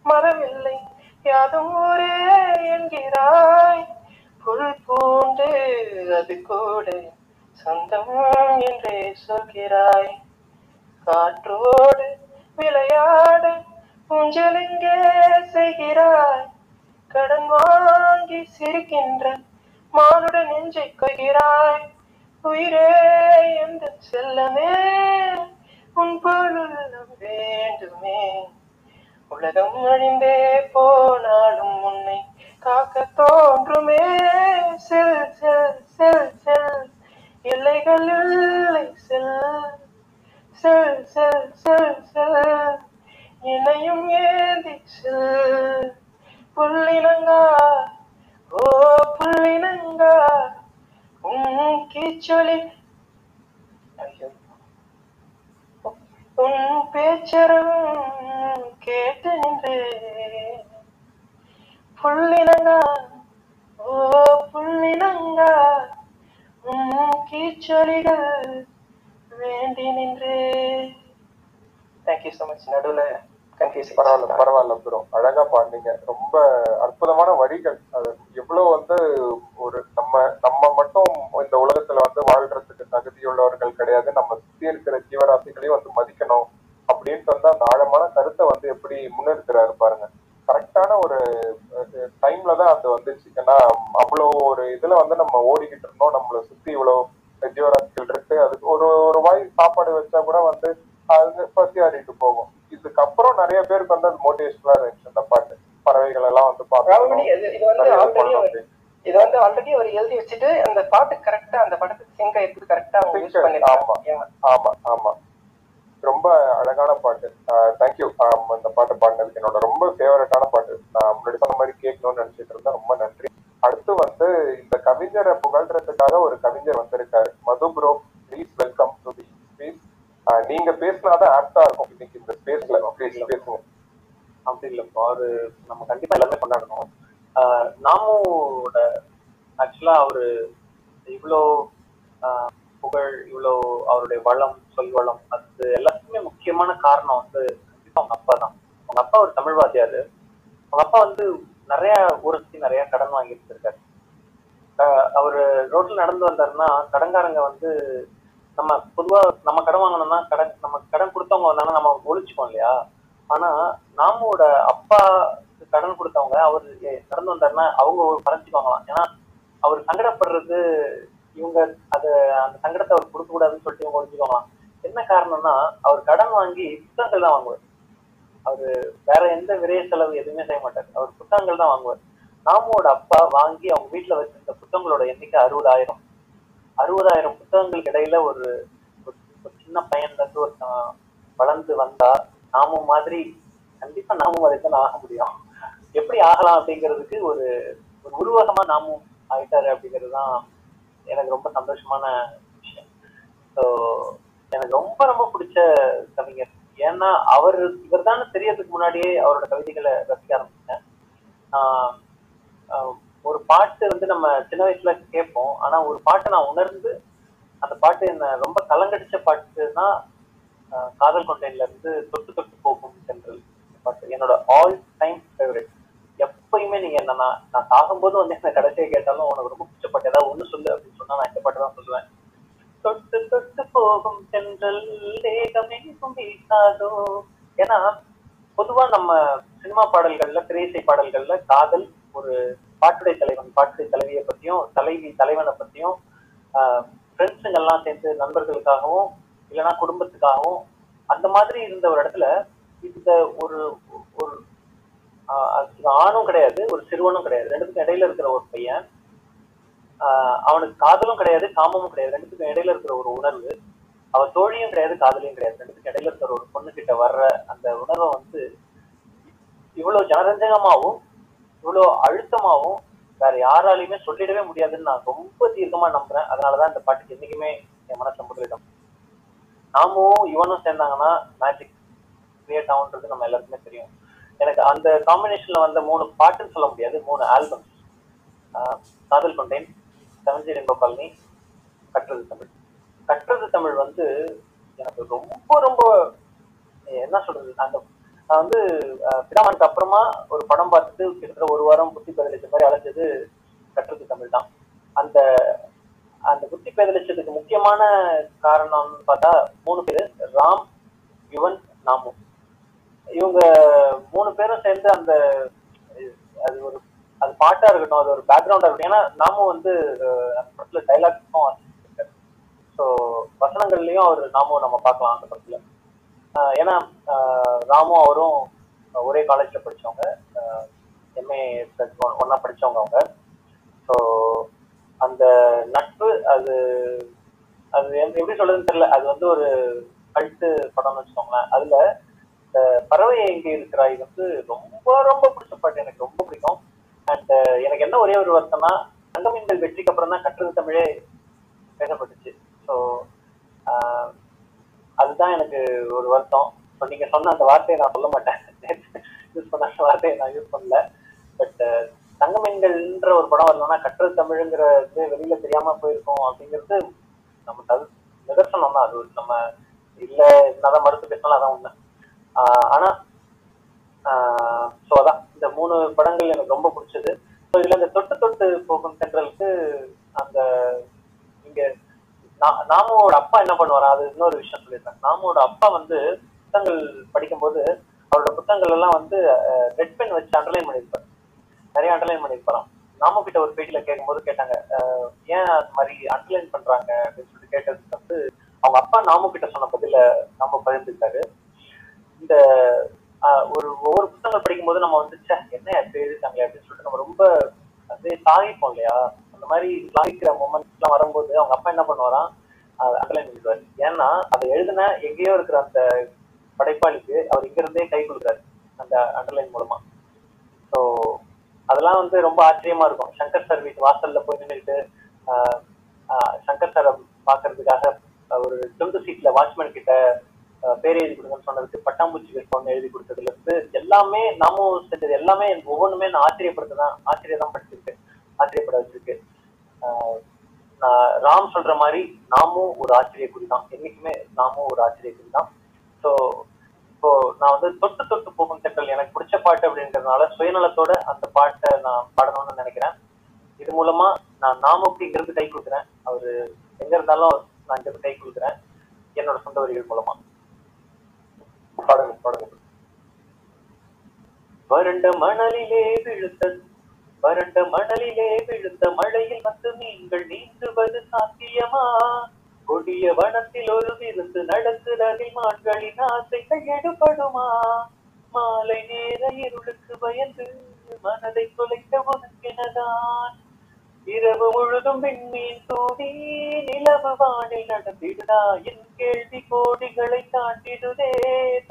மதம் இல்லை, யாதூரே என்கிறாய். புல் பூண்டு அது கூட சொந்தம் என்றே சொல்கிறாய். காற்றோடு விளையாட ஊஞ்சலிங்கே செய்கிறாய். கடன் வாங்கி சிரிக்கின்ற மானுட நெஞ்சை கொய்கிறாய். உயிரே எந்த செல்லமே உன் பொருளும் வேண்டுமே. உலகம் அழிந்தே போனாலும் உன்னை காக்க தோன்றுமே. செல் செல் செல் செல் எல்லைகளுள்ளே செல் செல் செல் செல் என்னையும் ஏந்தி செல் புள்ளினங்கா ஓ புள்ளினங்கா உன் கீச்சொலி உன் பேச்சரவும் கேட்டு நின்றேன் புள்ளினங்கா ஓ புள்ளினங்கா உன் கீச்சொலிகள் வேண்டி நின்றே. Thank you so much. நடுவில் கன்ஃபியூஸ் பரவாயில்ல பரவாயில்ல ப்ரோ, அழகாக பாடுங்க. ரொம்ப அற்புதமான வரிகள். அது எவ்வளோ ஒரு நம்ம மட்டும் இந்த உலகத்தில் வாழ்றதுக்கு தகுதியுள்ளவர்கள் கிடையாது, நம்ம சுற்றி இருக்கிற ஜீவராசிகளையும் மதிக்கணும் அப்படின்ட்டு அந்த ஆழமான கருத்தை எப்படி முன்னெடுக்கிறாரு பாருங்க. கரெக்டான ஒரு டைம்ல தான் அது வந்துச்சு. ஏன்னா அவ்வளோ ஒரு இதுல நம்ம ஓடிக்கிட்டு இருந்தோம், நம்மளை சுற்றி இவ்வளோ ஜீவராசிகள் இருக்கு. அதுக்கு ஒரு வாய் சாப்பாடு வச்சா கூட அது பசி ஆடிட்டு போகும். இதுக்கப்புறம் நிறைய பேருக்கு அது மோட்டிவேஷனலா இருந்துச்சு அந்த பாட்டு. பறவைகள் எல்லாம் பார்த்து இது ஆல்ரெடி அவர் எழுதி வச்சுட்டு அந்த பாட்டு கரெக்டா அந்த படத்துக்கு சிங்க் ஆயிருக்கு. கரெக்டா ஆமா ஆமா ரொம்ப அழகான பாட்டு. தேங்க்யூ. இந்த பாட்டு பாடினதுக்கு என்னோட ரொம்ப ஃபேவரட்டான பாட்டு. நான் முன்னாடி சொன்ன மாதிரி கேட்கணும்னு நினைச்சிட்டு இருந்தேன். ரொம்ப நன்றி. அடுத்து இந்த கவிஞரை புகழ்றதுக்காக ஒரு கவிஞர் வந்திருக்காரு. Madhu bro please welcome to the space. நீங்க பேசினாதான் ஆப்டா இருக்கும் இன்னைக்கு இந்த ஸ்பேஸ்ல. பேசுங்க. அப்படி இல்லைப்பா, அது நம்ம கண்டிப்பா எல்லாமே கொண்டாடணும். நாமோட ஆக்சுவலா அவரு இவ்வளோ புகழ், இவ்வளோ அவருடைய வளம், சொல் வளம், அது எல்லாத்துக்குமே முக்கியமான காரணம் கண்டிப்பா அவங்க அப்பா தான். அவங்க அப்பா ஒரு தமிழ் வாத்தியாரு. அவங்க அப்பா நிறைய ஊருக்கு நிறைய கடன் வாங்கி இருந்திருக்காரு. அவரு ரோட்ல நடந்து வந்தாருன்னா கடன்காரங்க நம்ம பொதுவா நம்ம கடன் வாங்கணும்னா நம்ம கடன் கொடுத்தவங்க வந்தாங்கன்னா நம்ம ஒழிச்சுக்கோம் இல்லையா. ஆனா நாமோட அப்பா கடன் கொடுத்தவங்க அவரு நடந்து வந்தாருன்னா அவங்க மறைச்சுக்குவாங்களாம். ஏன்னா அவர் சங்கடப்படுறது இவங்க அந்த சங்கடத்தை அவர் கொடுக்க கூடாதுன்னு சொல்லிட்டு இவங்க ஒழிச்சுக்குவாங்களாம். என்ன காரணம்னா அவர் கடன் வாங்கி புத்தகங்கள் தான் வாங்குவார். அவரு வேற எந்த விரைய செலவு எதுவுமே செய்ய மாட்டாரு. அவர் புத்தகங்கள் தான் வாங்குவார். நாமோட அப்பா வாங்கி அவங்க வீட்டுல வச்சிருந்த புத்தகங்களோட எண்ணிக்கை 60,000 புத்தகங்களுக்கு இடையில ஒரு சின்ன பையன்ல ஒருத்தன் வளர்ந்து வந்தா நாமும் மாதிரி கண்டிப்பா நாமும் வரைக்கும் ஆக முடியும். எப்படி ஆகலாம் அப்படிங்கிறதுக்கு ஒரு உருவகமா நாமும் ஆயிட்டாரு அப்படிங்கிறது தான் எனக்கு ரொம்ப சந்தோஷமான விஷயம். ஸோ எனக்கு ரொம்ப ரொம்ப பிடிச்ச கவிஞர். ஏன்னா இவர் தானே தெரியறதுக்கு முன்னாடியே அவரோட கவிதைகளை ரசிக்க ஆரம்பிச்சேன். ஒரு பாட்டு நம்ம சின்ன வயசுல கேட்போம். ஆனா ஒரு பாட்டை நான் உணர்ந்து அந்த பாட்டு என்ன ரொம்ப கலங்கடிச்ச பாட்டுன்னா காதல் கொண்டையில தொட்டு தொட்டு போகும் சென்றல் பாட்டு என்னோட ஆல் டைம் ஃபேவரட். எப்பயுமே நீங்க என்னன்னா நான் சாகும்போது என்ன கடைசியை கேட்டாலும் உனக்கு ரொம்ப பிடிச்ச பாட்டு ஏதாவது ஒண்ணு சொல்லு அப்படின்னு சொன்னா நான் இந்த பாட்டு தான் சொல்லுவேன். தொட்டு தொட்டு போகும் சென்றல் வேகமேகும் வீசாதோ. ஏன்னா பொதுவா நம்ம சினிமா பாடல்கள்ல, திரையிசை பாடல்கள்ல காதல் ஒரு பாட்டுடை தலைவன், பாட்டுடை தலைவியை பத்தியும், தலைவனை பத்தியும், ஃப்ரெண்ட்ஸுங்கெல்லாம் சேர்ந்து நண்பர்களுக்காகவும் இல்லைன்னா குடும்பத்துக்காகவும் அந்த மாதிரி இருந்த ஒரு இடத்துல இந்த ஒரு ஆணும் கிடையாது, ஒரு சிறுவனும் கிடையாது, ரெண்டுத்துக்கும் இடையில இருக்கிற ஒரு பையன். அவனுக்கு காதலும் கிடையாது, காமமும் கிடையாது, ரெண்டுத்துக்கும் இடையில இருக்கிற ஒரு உணர்வு. அவன் தோழியும் கிடையாது, காதலையும் கிடையாது, ரெண்டுத்துக்கும் இடையில இருக்கிற ஒரு பொண்ணு கிட்ட வர்ற அந்த உணர்வை இவ்வளவு ஜனரஞ்சகமாகவும் இவ்வளோ அழுத்தமாகவும் வேற யாராலையுமே சொல்லிடவே முடியாதுன்னு நான் ரொம்ப தீர்க்கமா நம்புறேன். அதனாலதான் இந்த பாட்டுக்கு என்னைக்குமே என் மனசுல முதலிடம். நாமும் இவனும் சேர்ந்தாங்கன்னா மேஜிக் கிரியேட் ஆகுன்றது நம்ம எல்லாருக்குமே தெரியும். எனக்கு அந்த காம்பினேஷன்ல 3 பாட்டுன்னு சொல்ல முடியாது, 3 ஆல்பம்ஸ். காதல் கொண்டேன், தமிழ் ரெம்ப பழனி, கற்றது தமிழ். கற்றது தமிழ் எனக்கு ரொம்ப ரொம்ப என்ன சொல்றது, அந்த நான் விடாமனுக்கு அப்புறமா ஒரு படம் பார்த்துட்டு கிட்டத்தட்ட ஒரு வாரம் புத்தி பேதலிச்ச மாதிரி அழைச்சது கற்றது தமிழ் தான். அந்த புத்தி பேதலிச்சதுக்கு முக்கியமான காரணம்னு பார்த்தா 3 பேர், ராம், யுவன், நாமு. இவங்க 3 பேரும் சேர்ந்து அது பாட்டா இருக்கட்டும், அது ஒரு பேக்ரவுண்டா இருக்கட்டும். ஏன்னா நாமும் அந்த படத்துல டைலாக்ஸும் ஆசிச்சிருக்காரு. ஸோ வசனங்கள்லயும் நாமும் நம்ம பார்க்கலாம் அந்த படத்துல. ஏன்னா ராமும் அவரும் ஒரே காலேஜ்ல படிச்சவங்க, எம்ஏ ஒன்னா படிச்சவங்க அவங்க. ஸோ அந்த நட்பு அது அது எப்படி சொல்றதுன்னு தெரியல. அது வந்து ஒரு கல்ட்டு படம்னு வச்சுக்கோங்களேன். அதுல பறவை எங்க இருக்கிறா இது வந்து ரொம்ப ரொம்ப பிடிச்ச பாட்டு, எனக்கு ரொம்ப பிடிக்கும். அண்ட் எனக்கு என்ன ஒரே ஒரு வருத்தம்னா, தங்கமீன்கள் வெற்றிக்கு அப்புறம் தான் கற்றது தமிழே பேசப்பட்டுச்சு. ஸோ அதுதான் எனக்கு ஒரு வருத்தம். ஸோ நீங்க சொன்ன அந்த வார்த்தையை நான் சொல்ல மாட்டேன், யூஸ் பண்ண அந்த வார்த்தையை நான் யூஸ் பண்ணல. பட் தங்கமீன்கள்ன்ற ஒரு படம் வரணும்னா கற்றது தமிழுங்கிறது வெளியில தெரியாம போயிருக்கோம் அப்படிங்கிறது நமக்கு அது நிதர்சனம் தான். அது நம்ம இல்லை என்னதான் மறுத்து பேசினாலும் அதான் உண்மை. ஆனா ஸோ அதான் இந்த மூணு படங்கள் எனக்கு ரொம்ப பிடிச்சது. ஸோ இதுல இந்த தொட்டு தொட்டு போகும் சென்றலுக்கு அந்த இங்க நாமோட அப்பா என்ன பண்ணுவாரா அது இன்னொரு விஷயம் சொல்லியிருக்காங்க. நாமோட அப்பா வந்து புத்தகங்கள் படிக்கும்போது அவரோட புத்தகங்கள் எல்லாம் வந்து ரெட் பென் வச்சு அண்டர்லைன் பண்ணியிருப்பார், நிறைய அண்டர்லைன் பண்ணியிருப்பாராம். நாம கிட்ட ஒரு பேட்டியில கேட்கும்போது கேட்டாங்க ஏன் அது மாதிரி அண்டர்லைன் பண்றாங்க அப்படின்னு சொல்லி கேட்டதுக்கு வந்து அவங்க அப்பா நாம கிட்ட சொன்ன பதில நாம பகிர்ந்துட்டாரு. இந்த ஒவ்வொரு புத்தகங்கள் படிக்கும்போது நம்ம வந்துச்சா என்ன எப்படி எழுதிட்டாங்களே அப்படின்னு சொல்லிட்டு நம்ம ரொம்ப அதே சாகிப்போம் இல்லையா. அந்த மாதிரி சாகிக்கிற மொமெண்ட்ஸ் எல்லாம் வரும்போது அவங்க அப்பா என்ன பண்ணுவாராம் அண்டர்லைன் பண்ணிடுவாரு. ஏன்னா அதை எழுதுனா எங்கேயோ இருக்கிற அந்த படைப்பாளிக்கு அவர் இங்க இருந்தே கை கொடுக்குறாரு அந்த அண்டர்லைன் மூலமா. ஸோ அதெல்லாம் வந்து ரொம்ப ஆச்சரியமா இருக்கும். சங்கர் சார் வீட்டு வாசல்ல போய் நின்றுட்டு சங்கர் சாரை பாக்குறதுக்காக ஒரு துண்டு சீட்ல வாட்ச்மேன் கிட்ட பேர் எழுதி கொடுங்கன்னு சொன்னதுக்கு பட்டாம்பூச்சி பொண்ணு எழுதி கொடுத்ததுல இருந்து எல்லாமே நாம செஞ்சது எல்லாமே ஒவ்வொன்றுமே நான் ஆச்சரியதான் படிச்சிருக்கு, ஆச்சரியப்பட வச்சிருக்கு. ராம் சொல்ற மாதிரி நாமும் ஒரு ஆச்சரியக்குறி தான், என்னைக்குமே நாமும் ஒரு ஆச்சரியக்குறி தான். ஸோ இப்போ நான் வந்து தொட்டு தொட்டு போகும் சென்றல் எனக்கு பிடிச்ச பாட்டு அப்படின்றதுனால சுயநலத்தோட அந்த பாட்டை நான் பாடணும்னு நினைக்கிறேன். இது மூலமா நான் நாமுக்கு இங்கிருந்து கை கொடுக்குறேன், அவரு எங்க இருந்தாலும் நான் இங்கிருந்து கை கொடுக்குறேன் என்னோட சொந்த வரிகள் மூலமா. பாடல் வறண்ட மணலிலே விழுந்த மழையில் வந்து நீங்கள் நீந்துவது சாத்தியமா? கொடிய வனத்தில் ஒரு விருந்து நடத்துறதில் மான்களின் ஆசைகள் எடுபடுமா? மாலை நேர இருளுக்கு பயந்து மனதை தொலைக்க ஒதுக்கினதான் இரவு முழுதும் விண்மீன் தூடி நிலவு வானில் நடந்திடுதா? என் கேள்வி கோடிகளை தாண்டிடுதே,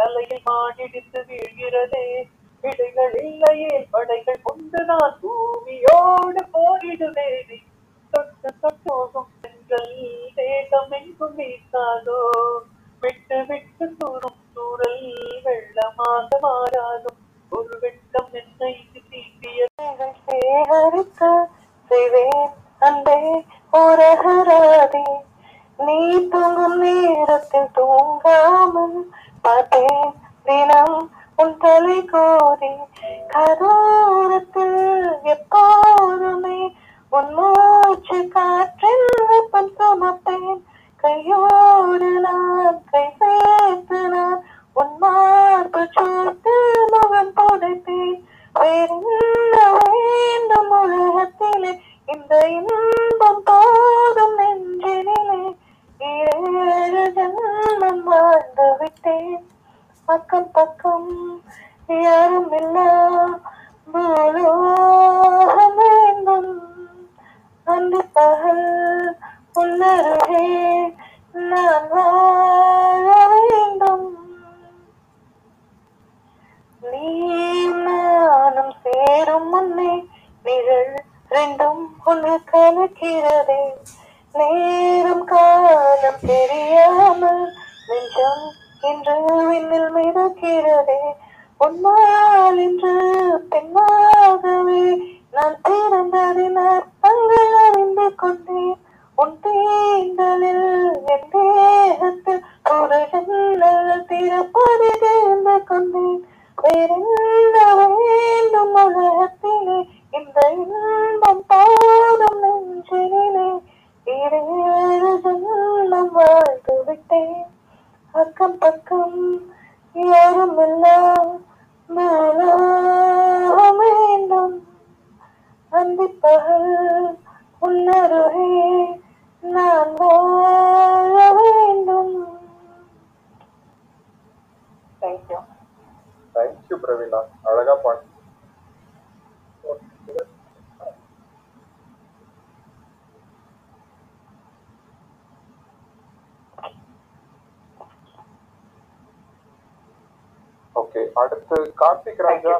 தலையில் மாடிடித்து வீழ்கிறதே. இடைகள் இல்லையே படைகள் கொண்டுதான் பூமியோடு போரிடுதே. தொட்டு தொட்டோகும் சென்றல் தேகமெங்கும் வீசாதோ? விட்டு விட்டு தூரும் தூரல் வெள்ளமாக மாறாதும் ஒரு வெட்டம் என்னை தீட்டியதைகள் சேகரிக்க செய்வேன் அன்பே உறகராதே. நீ தூங்கும் நேரத்தில் தூங்காமல் பார்த்தேன் தினம் உன் தலை கோரி. கரோரத்தில் எப்போதுமே உன் மூச்சு காற்றில் வெப்பம் சுமப்பேன். கையோடு நான் கை சேர்த்து நான் உன் மார்பு சோத்து முகம் புடைப்பேன். வேறென்ன வேண்டும் உலகத்திலே, இந்த இன்பம் போதும் நெஞ்சினிலே. ஏழு ஜன்மம் வாழ்ந்து விட்டேன், பக்கம் பக்கம் யாரும் இல்லா பூலோகம் வேண்டும். அன்று பகல் உள்ளருகே நான் வாழ வேண்டும். நீ நானும் சேரும் முன்னே நிழல் ரெண்டும் ஒன்று கலக்கிறதே. நேரம் காலம் தெரியாமல் நெஞ்சம் இன்று விண்ணில் மிதக்கிறதே. உன்னால் இன்று பெண்ணாகவே நான் பிறந்ததின் அர்த்தங்கள் அறிந்து கொண்டேன். உன் தீங்களில் என் தேகத்தில் ஒரு ஜன்னல் திறப்பதை தெரிந்து கொண்டேன். வேறென்ன வேண்டும் உலகத்திலே, இந்த இன்பம் போதும் நெஞ்சினிலே. இரேழு ஜன்மம் வாழ்ந்து விட்டேன், அக்கம் பக்கம் யாருமெல்லாம் வேண்டும். அந்திப்பகல் உன்னருகே நான் வாழ வேண்டும். தேங்க்யூ தேங்க்யூ பிரவீனா, அழகா பாட்டு. ஓகே, அடுத்து கார்த்திக் ராஜா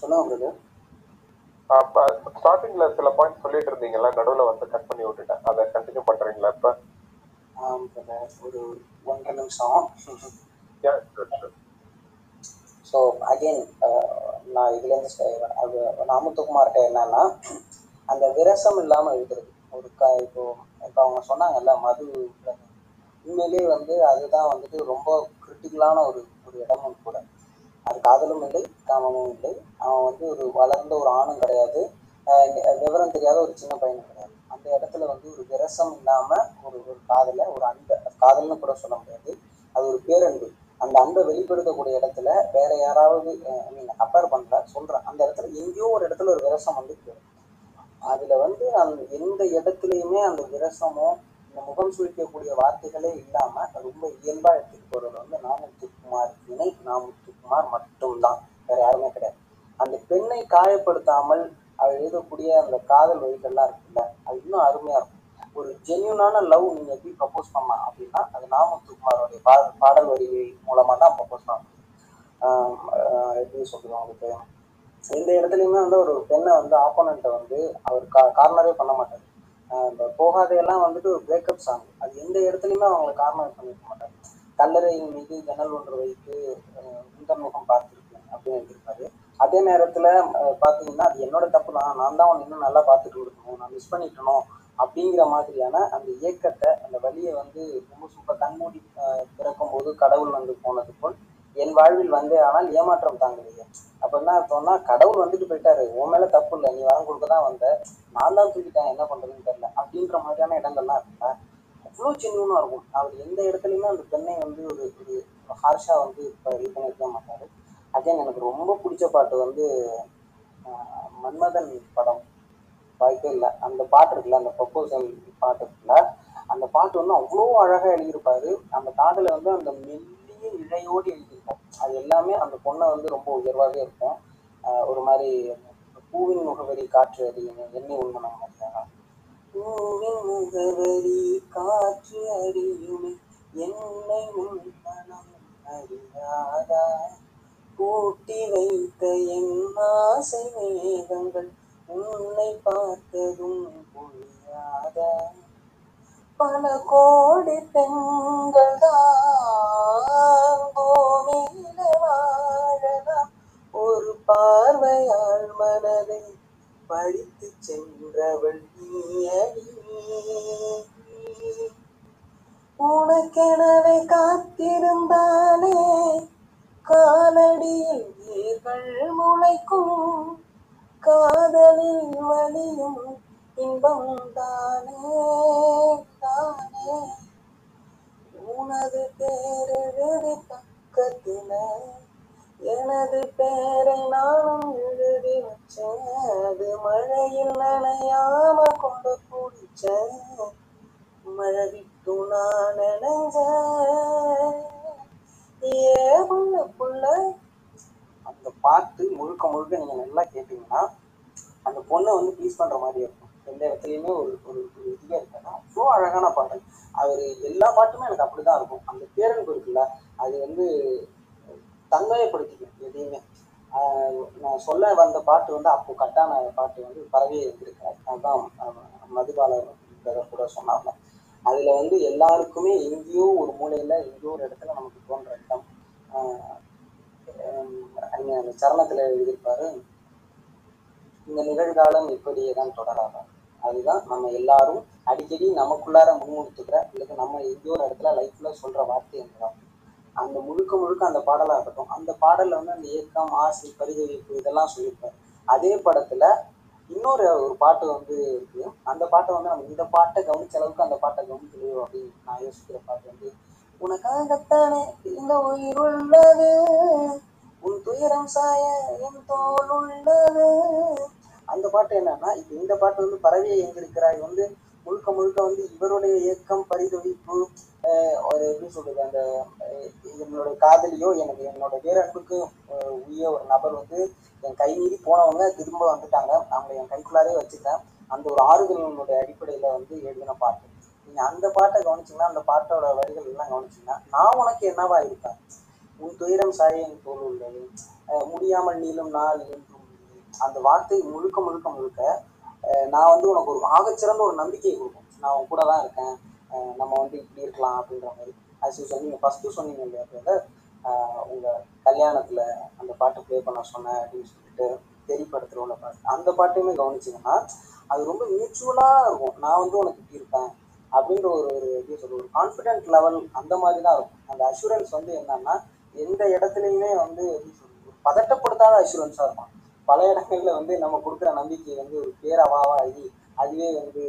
சொன்னாங்க. ஸ்டார்டிங்ல சில பாயிண்ட் சொல்லிட்டு இருந்தீங்களா, நடுவில் வந்து கட் பண்ணி விட்டுட்டேன், அதை கண்டினியூ பண்றீங்களா இப்போ? ஒரு 1.5 நிமிஷம். ஸோ அகெயின் நான் இதுலேருந்து அமுத்துக்குமார்கிட்ட என்னன்னா, அந்த விரசம் இல்லாமல் எழுதுறது ஒரு இப்போ அவங்க சொன்னாங்கல்ல மது, உண்மையிலேயே வந்து அதுதான் வந்துட்டு ரொம்ப கிரிட்டிக்கலான ஒரு இடமும் கூட. அது காதலும் இல்லை, காமமும் இல்லை. அவன் வந்து ஒரு வளர்ந்த ஒரு ஆணும் கிடையாது, விவரம் தெரியாத ஒரு சின்ன பையனும் கிடையாது. அந்த இடத்துல வந்து ஒரு விரசம் இல்லாமல் ஒரு காதலை, ஒரு அன்பை, காதல்னு கூட சொல்ல முடியாது, அது ஒரு பேரன்பு. அந்த அன்பை வெளிப்படுத்தக்கூடிய இடத்துல வேற யாராவது நீங்கள் கம்பேர் பண்ணுற சொல்கிறேன், அந்த இடத்துல எங்கேயோ ஒரு இடத்துல ஒரு விரசம் வந்து போயிடும். அதில் வந்து எந்த இடத்துலையுமே அந்த விரசமோ இந்த முகம் சுழிக்கக்கூடிய வார்த்தைகளே இல்லாமல் ரொம்ப இயல்பாக எடுத்துகிட்டு போகிறது வந்து நாமுத்துக்குமார் இணை நாமுத்துக்குமார் மட்டும்தான், வேறு யாருமே கிடையாது. அந்த பெண்ணை காயப்படுத்தாமல் அவர் எழுதக்கூடிய அந்த காதல் வழிகள்லாம் இருக்குல்ல, அது இன்னும் அருமையாக இருக்கும். ஒரு ஜென்யூனான லவ் நீங்கள் எப்படி ப்ரப்போஸ் பண்ணலாம் அப்படின்னா, அது நாமுத்துக்குமாரோடைய பாடல் வரி மூலமாக தான் ப்ரப்போஸ் பண்ணலாம். எப்படி சொல்லுவோம் உங்களுக்கு, எந்த இடத்துலையுமே வந்து ஒரு பெண்ணை வந்து ஆப்போனண்ட்டை வந்து அவர் கார்னரே பண்ண மாட்டார். இந்த போகாதையெல்லாம் வந்துட்டு ஒரு பிரேக்கப் சாங், அது எந்த இடத்துலையுமே அவங்களை கார்னர் பண்ணிக்க மாட்டார். கல்லறையின் மீது ஜன்னல் ஒன்று வைத்து முகம் பார்த்துருக்கேன் அப்படின்னு எழுதியிருப்பாரு. அதே நேரத்தில் பார்த்தீங்கன்னா, அது என்னோட தப்பு தான், நான் தான் அவனை இன்னும் நல்லா பார்த்துட்டு இருக்கணும், நான் மிஸ் பண்ணிட்டணும் அப்படிங்கிற மாதிரியான அந்த இயக்கத்தை, அந்த வழியை வந்து ரொம்ப சூப்பர் கண்மூடி பிறக்கும்போது கடவுள் வந்து போனது போல் என் வாழ்வில் வந்து ஆனால் ஏமாற்றம் தாங்கலையே. அப்போ என்ன அர்த்தம்னா, கடவுள் வந்துட்டு போயிட்டாரு, உன் மேலே தப்பு இல்லை, நீ வரம் கொடுக்க தான் வந்த, நான் தான் தூக்கிட்டேன், என்ன பண்ணுறதுன்னு தெரியல அப்படின்ற மாதிரியான இடங்கள்லாம் இருக்குல்ல, அவ்வளோ ஜென்யூனாக இருக்கும். அவர் எந்த இடத்துலையுமே அந்த பெண்ணை வந்து ஒரு ஹார்ஷாக வந்து இப்போ இது பண்ணியிருக்க மாட்டார். அகைன் எனக்கு ரொம்ப பிடிச்ச பாட்டு வந்து மன்மதன் படம் வாய்ப்பே இல்லை, அந்த பாட்டு இருக்குல்ல, அந்த ப்ரப்போசல் பாட்டு இருக்குல்ல, அந்த பாட்டு வந்து அவ்வளோ அழகாக எழுதியிருப்பாரு. அந்த காதலை வந்து அந்த இழையோடு எழுதியிருக்கோம், அது எல்லாமே அந்த பொண்ணை வந்து ரொம்ப உயர்வாகவே இருக்கும். ஒரு மாதிரி பூவின் முகவரி காற்று அறியுங்க எண்ணெய் உண்மை மாதிரியா, பூவின் முகவரி காற்று அறியுமே எண்ணெய் உண்மனம் அறியாதா, கூட்டி வைத்த என் ஆசை மேகங்கள் உன்னை பார்த்ததும் புரியாதா, பல கோடி பெண்கள் தான் பூமியில வாழலாம், ஒரு பார்வையால் மனதை படித்து சென்றவள் நீயடி, உனக்கெனவே காத்திருந்தாலே காலடியில் நீர்கள் முளைக்கும், காதலில் வலியும் இன்பம் தானே தானே, உனது பேரெழுதி பக்கத்தில எனது பேரை நானும் எழுதி வச்சேன், அது மழையில் நனையாம கொண்டு குடிச்சேன், மழை விட்டு நான் நினைஞ்சேன் ஏவுள்ள புள்ள. அந்த பாட்டு முழுக்க முழுக்க நீங்க நல்லா கேட்டீங்கன்னா அந்த பொண்ணை வந்து ப்ளீஸ் பண்ற மாதிரி இருக்கும். எந்த இடத்துலையுமே ஒரு ஒரு இதுவே இருக்காது, அவ்வளோ அழகான பாட்டு. அவர் எல்லா பாட்டுமே எனக்கு அப்படி தான் இருக்கும். அந்த பேரன்பு இருக்குல்ல, அது வந்து தன்மையப்படுத்திக்கும் எதையுமே. நான் சொல்ல வந்த பாட்டு வந்து அப்போ கட்டான பாட்டு வந்து பரவியே இருந்திருக்காரு, அதுதான் மதுபாலர் கூட சொன்னாங்க. அதில் வந்து எல்லாருக்குமே எங்கேயோ ஒரு மூலையில் எங்கேயோ ஒரு இடத்துல நமக்கு தோன்ற இடம். அந்த சரணத்தில் எழுதியிருப்பாரு, இந்த நிகழ்காலம் இப்படியே தான் தொடராதான். அதுதான் நம்ம எல்லாரும் அடிக்கடி நமக்குள்ளார முன்முடுத்துக்கிற, இல்லைக்கு நம்ம எங்கேயோ ஒரு இடத்துல லைஃப்ல சொல்ற வார்த்தை என்றுதான். அந்த முழுக்க முழுக்க அந்த பாடலாக இருக்கட்டும், அந்த பாடலில் வந்து அந்த ஏக்கம், ஆசை, பரிதவிப்பு இதெல்லாம் சொல்லியிருப்பாரு. அதே படத்துல இன்னொரு ஒரு பாட்டு வந்து இருக்கு, அந்த பாட்டை வந்து நம்ம இந்த பாட்டை கவனிச்ச அளவுக்கு அந்த பாட்டை கவனிக்கலையோ அப்படின்னு நான் யோசிக்கிற பாட்டு வந்து, உனக்காகத்தானே இந்த உயிர் உள்ளது, உன் துயரம் சாய என் தோல் உள்ளது. அந்த பாட்டு என்னன்னா, இப்போ இந்த பாட்டு வந்து பரவியை எங்கிருக்கிறாய் வந்து முழுக்க முழுக்க வந்து இவருடைய இயக்கம், பரிதவிப்பு, ஒரு எப்படி சொல்றது, அந்த என்னோட காதலியோ எனக்கு என்னோட பேரன்புக்கு உரிய ஒரு நபர் வந்து என் கை மீறி போனவங்க திரும்ப வந்துட்டாங்க, அவங்களை என் கைக்குள்ளாரே வச்சுட்டேன், அந்த ஒரு ஆறுதலினுடைய அடிப்படையில் வந்து எழுதின பாட்டு. நீங்கள் அந்த பாட்டை கவனிச்சிங்கன்னா, அந்த பாட்டோட வரிகள் எல்லாம் கவனிச்சிங்கன்னா, நான் உனக்கு என்னவா இருப்பேன், உன் துயரம் சாயின் போல் உள்ளது, முடியாமல் நீளும் நாள் என்றும். அந்த வார்த்தை முழுக்க முழுக்க முழுக்க நான் வந்து உனக்கு ஒரு ஆகச்சிறந்த ஒரு நம்பிக்கையை கொடுக்கும், நான் உன் கூட தான் இருக்கேன், நம்ம வந்து இப்படி இருக்கலாம் அப்படின்ற மாதிரி. ஆஸ் யூஸ்வல் நீங்கள் ஃபஸ்ட்டு சொன்னீங்க இல்லையா பிரதர், உங்கள் கல்யாணத்தில் அந்த பாட்டு ப்ளே பண்ண சொன்னேன் அப்படின்னு சொல்லிட்டு தெரியப்படுத்துகிற உள்ள பாட்டு, அந்த பாட்டையுமே கவனிச்சிங்கன்னா அது ரொம்ப மியூச்சுவலாக இருக்கும். நான் வந்து உனக்கு இப்படி இருப்பேன் அப்படின்ற ஒரு எப்படி சொல்கிற ஒரு கான்ஃபிடென்ட் லெவல் அந்த மாதிரி தான் இருக்கும். அந்த அஷூரன்ஸ் வந்து என்னன்னா எந்த இடத்துலையுமே வந்து எப்படி சொல்கிறது, ஒரு பதட்டப்படுத்தாத அஷூரன்ஸாக இருக்கும். பல இடங்களில் வந்து நம்ம கொடுக்குற நம்பிக்கை வந்து ஒரு பேரவாவா ஆகி அதுவே வந்து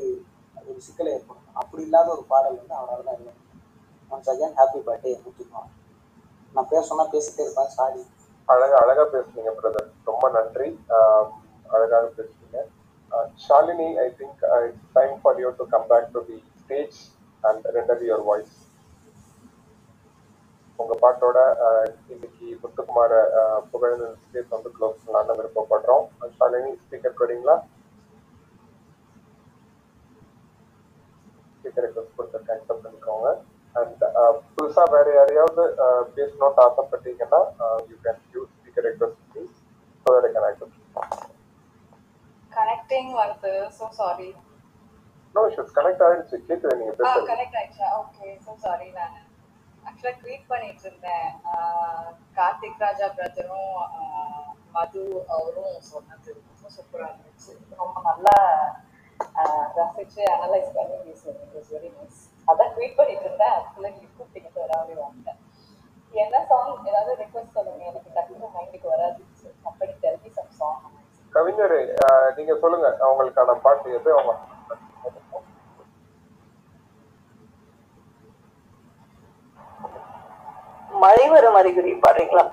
ஒரு சிக்கலை ஏற்படுத்தும். அப்படி இல்லாத ஒரு பாடல் வந்து அவரால் தான் இல்லை. ஒன்ஸ் அகேன் ஹாப்பி பர்த்டே முக்கியமாக. நான் பேர் சொன்னால் பேசிட்டே இருப்பேன், சாரி. அழகாக பேசுனீங்க பிரதர், ரொம்ப நன்றி, அழகாக பேசுனீங்க. Shalini, I think it's time for you to come back to the stage and render your voice. உங்க பாட்டோட இன்னைக்கு முத்துக்குமார புகழ் ஸ்பீச் வந்து க்ளோஸ் பண்ணலாம்னு விருப்பப்படுறோம். ஷாலினி, ஸ்பீக்கர் போறீங்களா? ஸ்பீக்கர் கொடுத்து ஆக்செப்ட் பண்ணிக்கோங்க. அண்ட் புதுசா வேற யாரையாவது பேசணும்னு ஆசைப்பட்டீங்கன்னா you can use speaker request please so that I can accept. Connecting வந்து so sorry. No issues, connect ஆயிடுச்சு, கேக்குது நீங்க பேசுறது. கனெக்ட் ஆயிடுச்சா? Okay, so sorry. நான் ஆக்சுவலாக ட்வீட் பண்ணிட்டு இருந்தேன், கார்த்திக் ராஜா பிரதரும் மது அவரும் சொன்னது ரொம்ப சூப்பராக இருந்துச்சு, ரொம்ப நல்லா ரசிச்சு அனலைஸ் பண்ணி பேசுறது. It was very nice. அதான் ட்வீட் பண்ணிட்டு இருந்தேன், அதுக்குள்ளே நீங்கள் கூப்பிட்டு வராவே வந்துட்டேன். என்ன சாங் ஏதாவது ரிக்வஸ்ட் சொல்லுங்க, எனக்கு டக்குனு மைண்டுக்கு வராது. அப்படி தெரிஞ்சு சம் சாங் கவிஞர் நீங்க சொல்லுங்க, அவங்களுக்கான பாட்டு எது அவங்க. மழை வரும் அறிகுறி பாடுறீங்களா?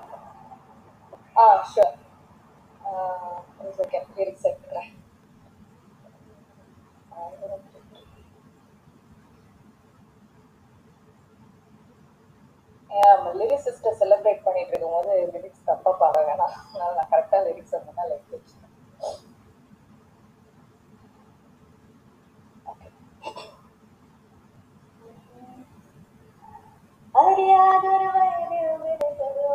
லிரிக்ஸ் சிஸ்டர் செலிப்ரேட் பண்ணிட்டு இருக்கும் போது லிரிக்ஸ் தப்பா பாட வேணாம், நான் கரெக்டா லிரிக்ஸ் அப்படின்னா லைக் அறியாதொரு வயதில் விடுதலோ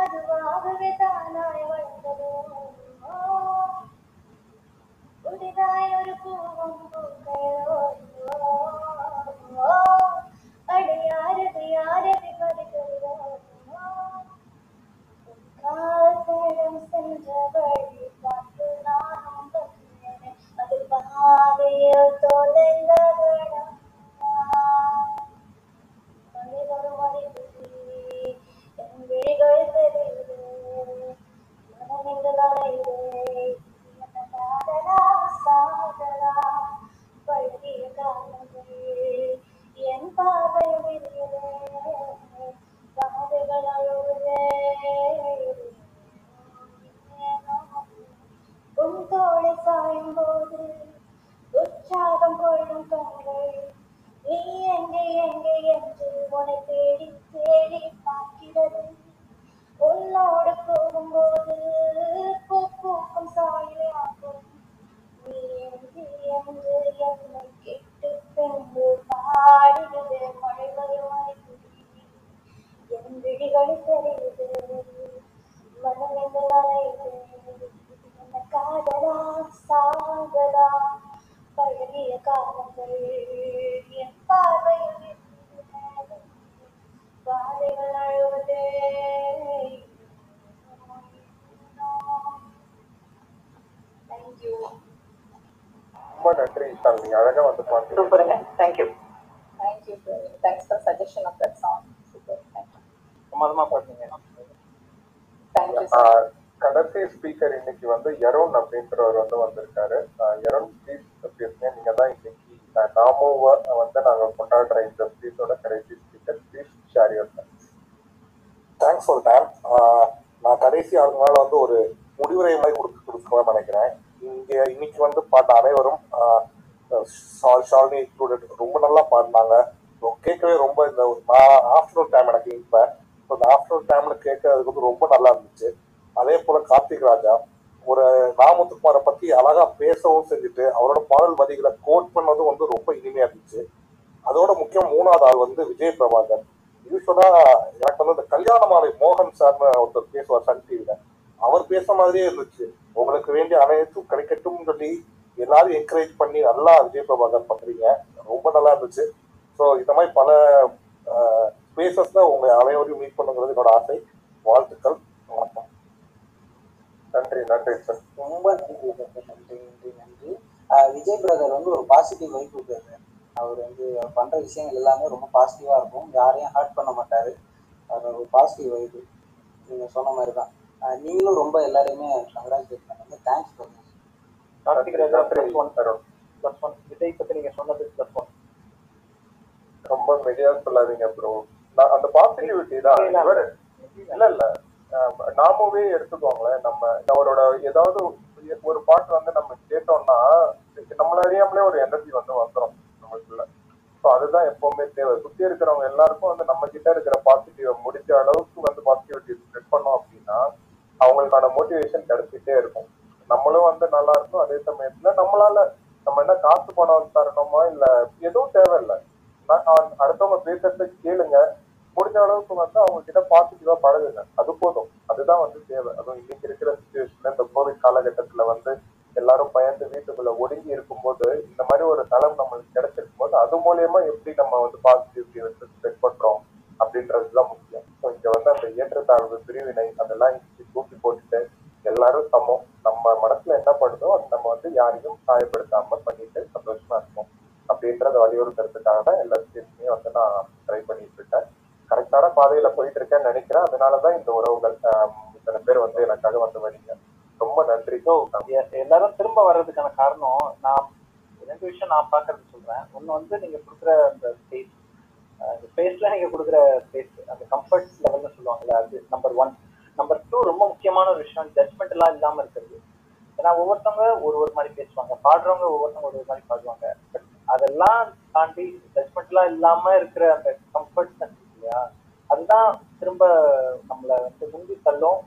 அதுவாகவே தானாய் வந்ததோ, புதிதாய் ஒரு பூவும் பூக்கையோ, அடி யாரது யாரது வருகிறதோ, காலம் சென்ற வழி பார்த்து நானும் பற்றினேன், அது பாதையில் தொலைந்தவனா என் பாதை உன் தோளை சாயும் போது உற்சாகம் கொள்ளும் கண்கள், நீ எங்கே எங்கே என்று உன்னை தேடி தேடி பார்க்கிறது, உன்னோடு போகும்போது பூக்கும் சாயலாகும், நீ எங்கே என்று என்னை கேட்டு சென்று பாடுகிறது, மழை வருவாய் என் விழிகளை தெரியுது, மனம் என்று அறையுது, என்ன காதலா சாதலா பழகிய காலங்கள் என் பார்வையில் பாதைகள் அழுவதே. தேங்க்யூ, ரொம்ப நன்றி சாமி, அழகா வந்து பாட்டு சூப்பருங்க. Thank you thank you, thanks for suggestion of that song, super, thank you, பிரமாதமா பாடுங்க. தேங்க்யூ. கடைசி ஸ்பீக்கர் இன்னைக்கு வந்து யரோன் அப்படின்றவர் வந்து வந்திருக்காரு. யரோன், ப்ளீஸ் பேசுங்க. நீங்க தான் இன்னைக்கு நாமோவை வந்து நாங்கள் கொண்டாடுற இந்த ஸ்பீச்சோட கடைசி speaker. Please share your thoughts. Thanks for time. நான் கடைசி ஆளுங்களால வந்து ஒரு முடிவுரை மாதிரி கொடுக்கணும்னு நினைக்கிறேன். இங்கே இன்னைக்கு வந்து பாட்ட அனைவரும் ஷாலினி இன்க்ளூடட் ரொம்ப நல்லா பாடினாங்க. கேட்கவே ரொம்ப இந்த நான் ஆஃப்டர்நூன் டைம் எனக்கு இப்போ இந்த ஆஃப்டர்நூன் டைம்ல கேட்கறதுக்கு வந்து ரொம்ப நல்லா இருந்துச்சு. அதே போல் கார்த்திக் ராஜா ஒரு நாமத்துக்குமாரை பற்றி அழகாக பேசவும் செஞ்சுட்டு அவரோட பாடல் வரிகளை கோட் பண்ணதும் வந்து ரொம்ப இனிமையாக இருந்துச்சு. அதோட முக்கியம் மூணாவது ஆள் வந்து விஜய் பிரபாகர். யூஸ்வலாக எனக்கு வந்து இந்த கல்யாணமாலை மோகன் சார்னு ஒருத்தர் பேசுவார் சன் டிவியில், அவர் பேசுகிற மாதிரியே இருந்துச்சு. உங்களுக்கு வேண்டிய அனைத்தும் கிடைக்கட்டும் சொல்லி எல்லாரும் என்கரேஜ் பண்ணி நல்லா விஜய் பிரபாகர் பண்ணுறீங்க, ரொம்ப நல்லா இருந்துச்சு. ஸோ இந்த மாதிரி பல ஸ்பேசஸ்ல உங்களை அனைவரையும் மீட் பண்ணுங்கிறது என்னோட ஆசை. வாழ்த்துக்கள், வணக்கம். நன்றி நன்றி சார், ரொம்ப நன்றி சார், நன்றி நன்றி நன்றி. விஜய் பிரதர் வந்து ஒரு பாசிட்டிவ் வைப் கொடுத்தாரு. அவர் வந்து பண்ற விஷயங்கள் எல்லாமே ரொம்ப பாசிட்டிவா இருக்கும், யாரையும் ஹர்ட் பண்ண மாட்டாரு. அவர் ஒரு பாசிட்டிவ் வைப், நீங்க சொன்ன மாதிரி தான். நீங்களும் ரொம்ப எல்லாரையுமே கங்க்ராச்சுலேட் பண்ணுங்க, தேங்க்ஸ் பிரதர். விஜய் பத்தி நீங்க சொன்னது பிளஸ் ஒன், ரொம்ப மெடியா சொல்லாதீங்க ப்ரோ. அந்த பாசிட்டிவிட்டி தான் இல்ல இல்ல, நாமவே எடுத்துக்கோங்களேன். நம்ம அவரோட ஏதாவது ஒரு பாட்டு வந்து நம்ம கேட்டோம்னா நம்மள அறியாமலே ஒரு எனர்ஜி வந்து வந்துடும் நம்மளுக்குள்ள. ஸோ அதுதான் எப்பவுமே தேவை. சுற்றி இருக்கிறவங்க எல்லாருக்கும் வந்து நம்ம கிட்ட இருக்கிற பாசிட்டிவ் முடிஞ்ச அளவுக்கு வந்து பாசிட்டிவிட்டி ஸ்ப்ரெட் பண்ணோம் அப்படின்னா அவங்களுக்கான மோட்டிவேஷன் கிடைச்சிட்டே இருக்கும். நம்மளும் வந்து நல்லா இருக்கும். அதே சமயத்துல நம்மளால நம்ம என்ன காசு பணம் தரணுமா இல்ல எதுவும் தேவையில்லை. அடுத்தவங்க பேசுறத கேளுங்க, முடிஞ்ச அளவுக்கு வந்து அவங்க கிட்ட பாசிட்டிவா பழகுங்க, அது போதும். அதுதான் வந்து தேவை. அதுவும் இன்னைக்கு இருக்கிற சுச்சுவேஷன்ல இந்த கோவிட் காலகட்டத்துல வந்து எல்லாரும் பயந்து வீட்டுக்குள்ள ஒடுங்கி இருக்கும்போது இந்த மாதிரி ஒரு தளம் நம்மளுக்கு கிடைச்சிருக்கும் போது அது மூலியமா எப்படி நம்ம வந்து பாசிட்டிவிட்டி வந்து ஸ்ப்ரெட் பண்றோம் அப்படின்றதுதான் முக்கியம். ஸோ இங்க வந்து அந்த ஏற்றத்தாழ்வு பிரிவினை அதெல்லாம் தூக்கி போட்டுட்டு எல்லாரும் சமம், நம்ம மனசுல என்ன படுதோ அது நம்ம வந்து யாரையும் காயப்படுத்தாம பண்ணிட்டு சந்தோஷமா இருக்கும் அப்படின்றத வலியுறுத்துறதுக்காக தான் எல்லா விஷயத்துலையும் வந்து நான் ட்ரை பண்ணிட்டு இருக்கேன். கரெக்டான பாதையில போயிட்டு இருக்கேன்னு நினைக்கிறேன். அதனாலதான் இந்த உறவுகள் இத்தனை பேர் வந்து எனக்காக வந்து வரீங்க, ரொம்ப நன்றி. எல்லாரும் திரும்ப வர்றதுக்கான காரணம் நான் ரெண்டு விஷயம் நான் பாக்குறது சொல்றேன். ஒண்ணு வந்து நீங்க கொடுக்குற அந்த ஸ்பேஸ், ஸ்பேஸ்ல நீங்க கொடுக்குற ஸ்பேஸ், அந்த கம்ஃபர்ட் லெவல்னு சொல்லுவாங்கல்ல, அது நம்பர் ஒன். நம்பர் டூ, ரொம்ப முக்கியமான ஒரு விஷயம் ஜட்மெண்ட் எல்லாம் இல்லாம இருக்கிறது. ஏன்னா ஒவ்வொருத்தவங்க ஒரு ஒரு மாதிரி பேசுவாங்க, பாடுறவங்க ஒவ்வொருத்தவங்க ஒரு ஒரு மாதிரி பாடுவாங்க. பட் அதெல்லாம் தாண்டி ஜட்மெண்ட் எல்லாம் இல்லாம இருக்கிற அந்த கம்ஃபர்ட், அதுதான் திரும்ப நம்மளை வந்து முந்தி தள்ளும்,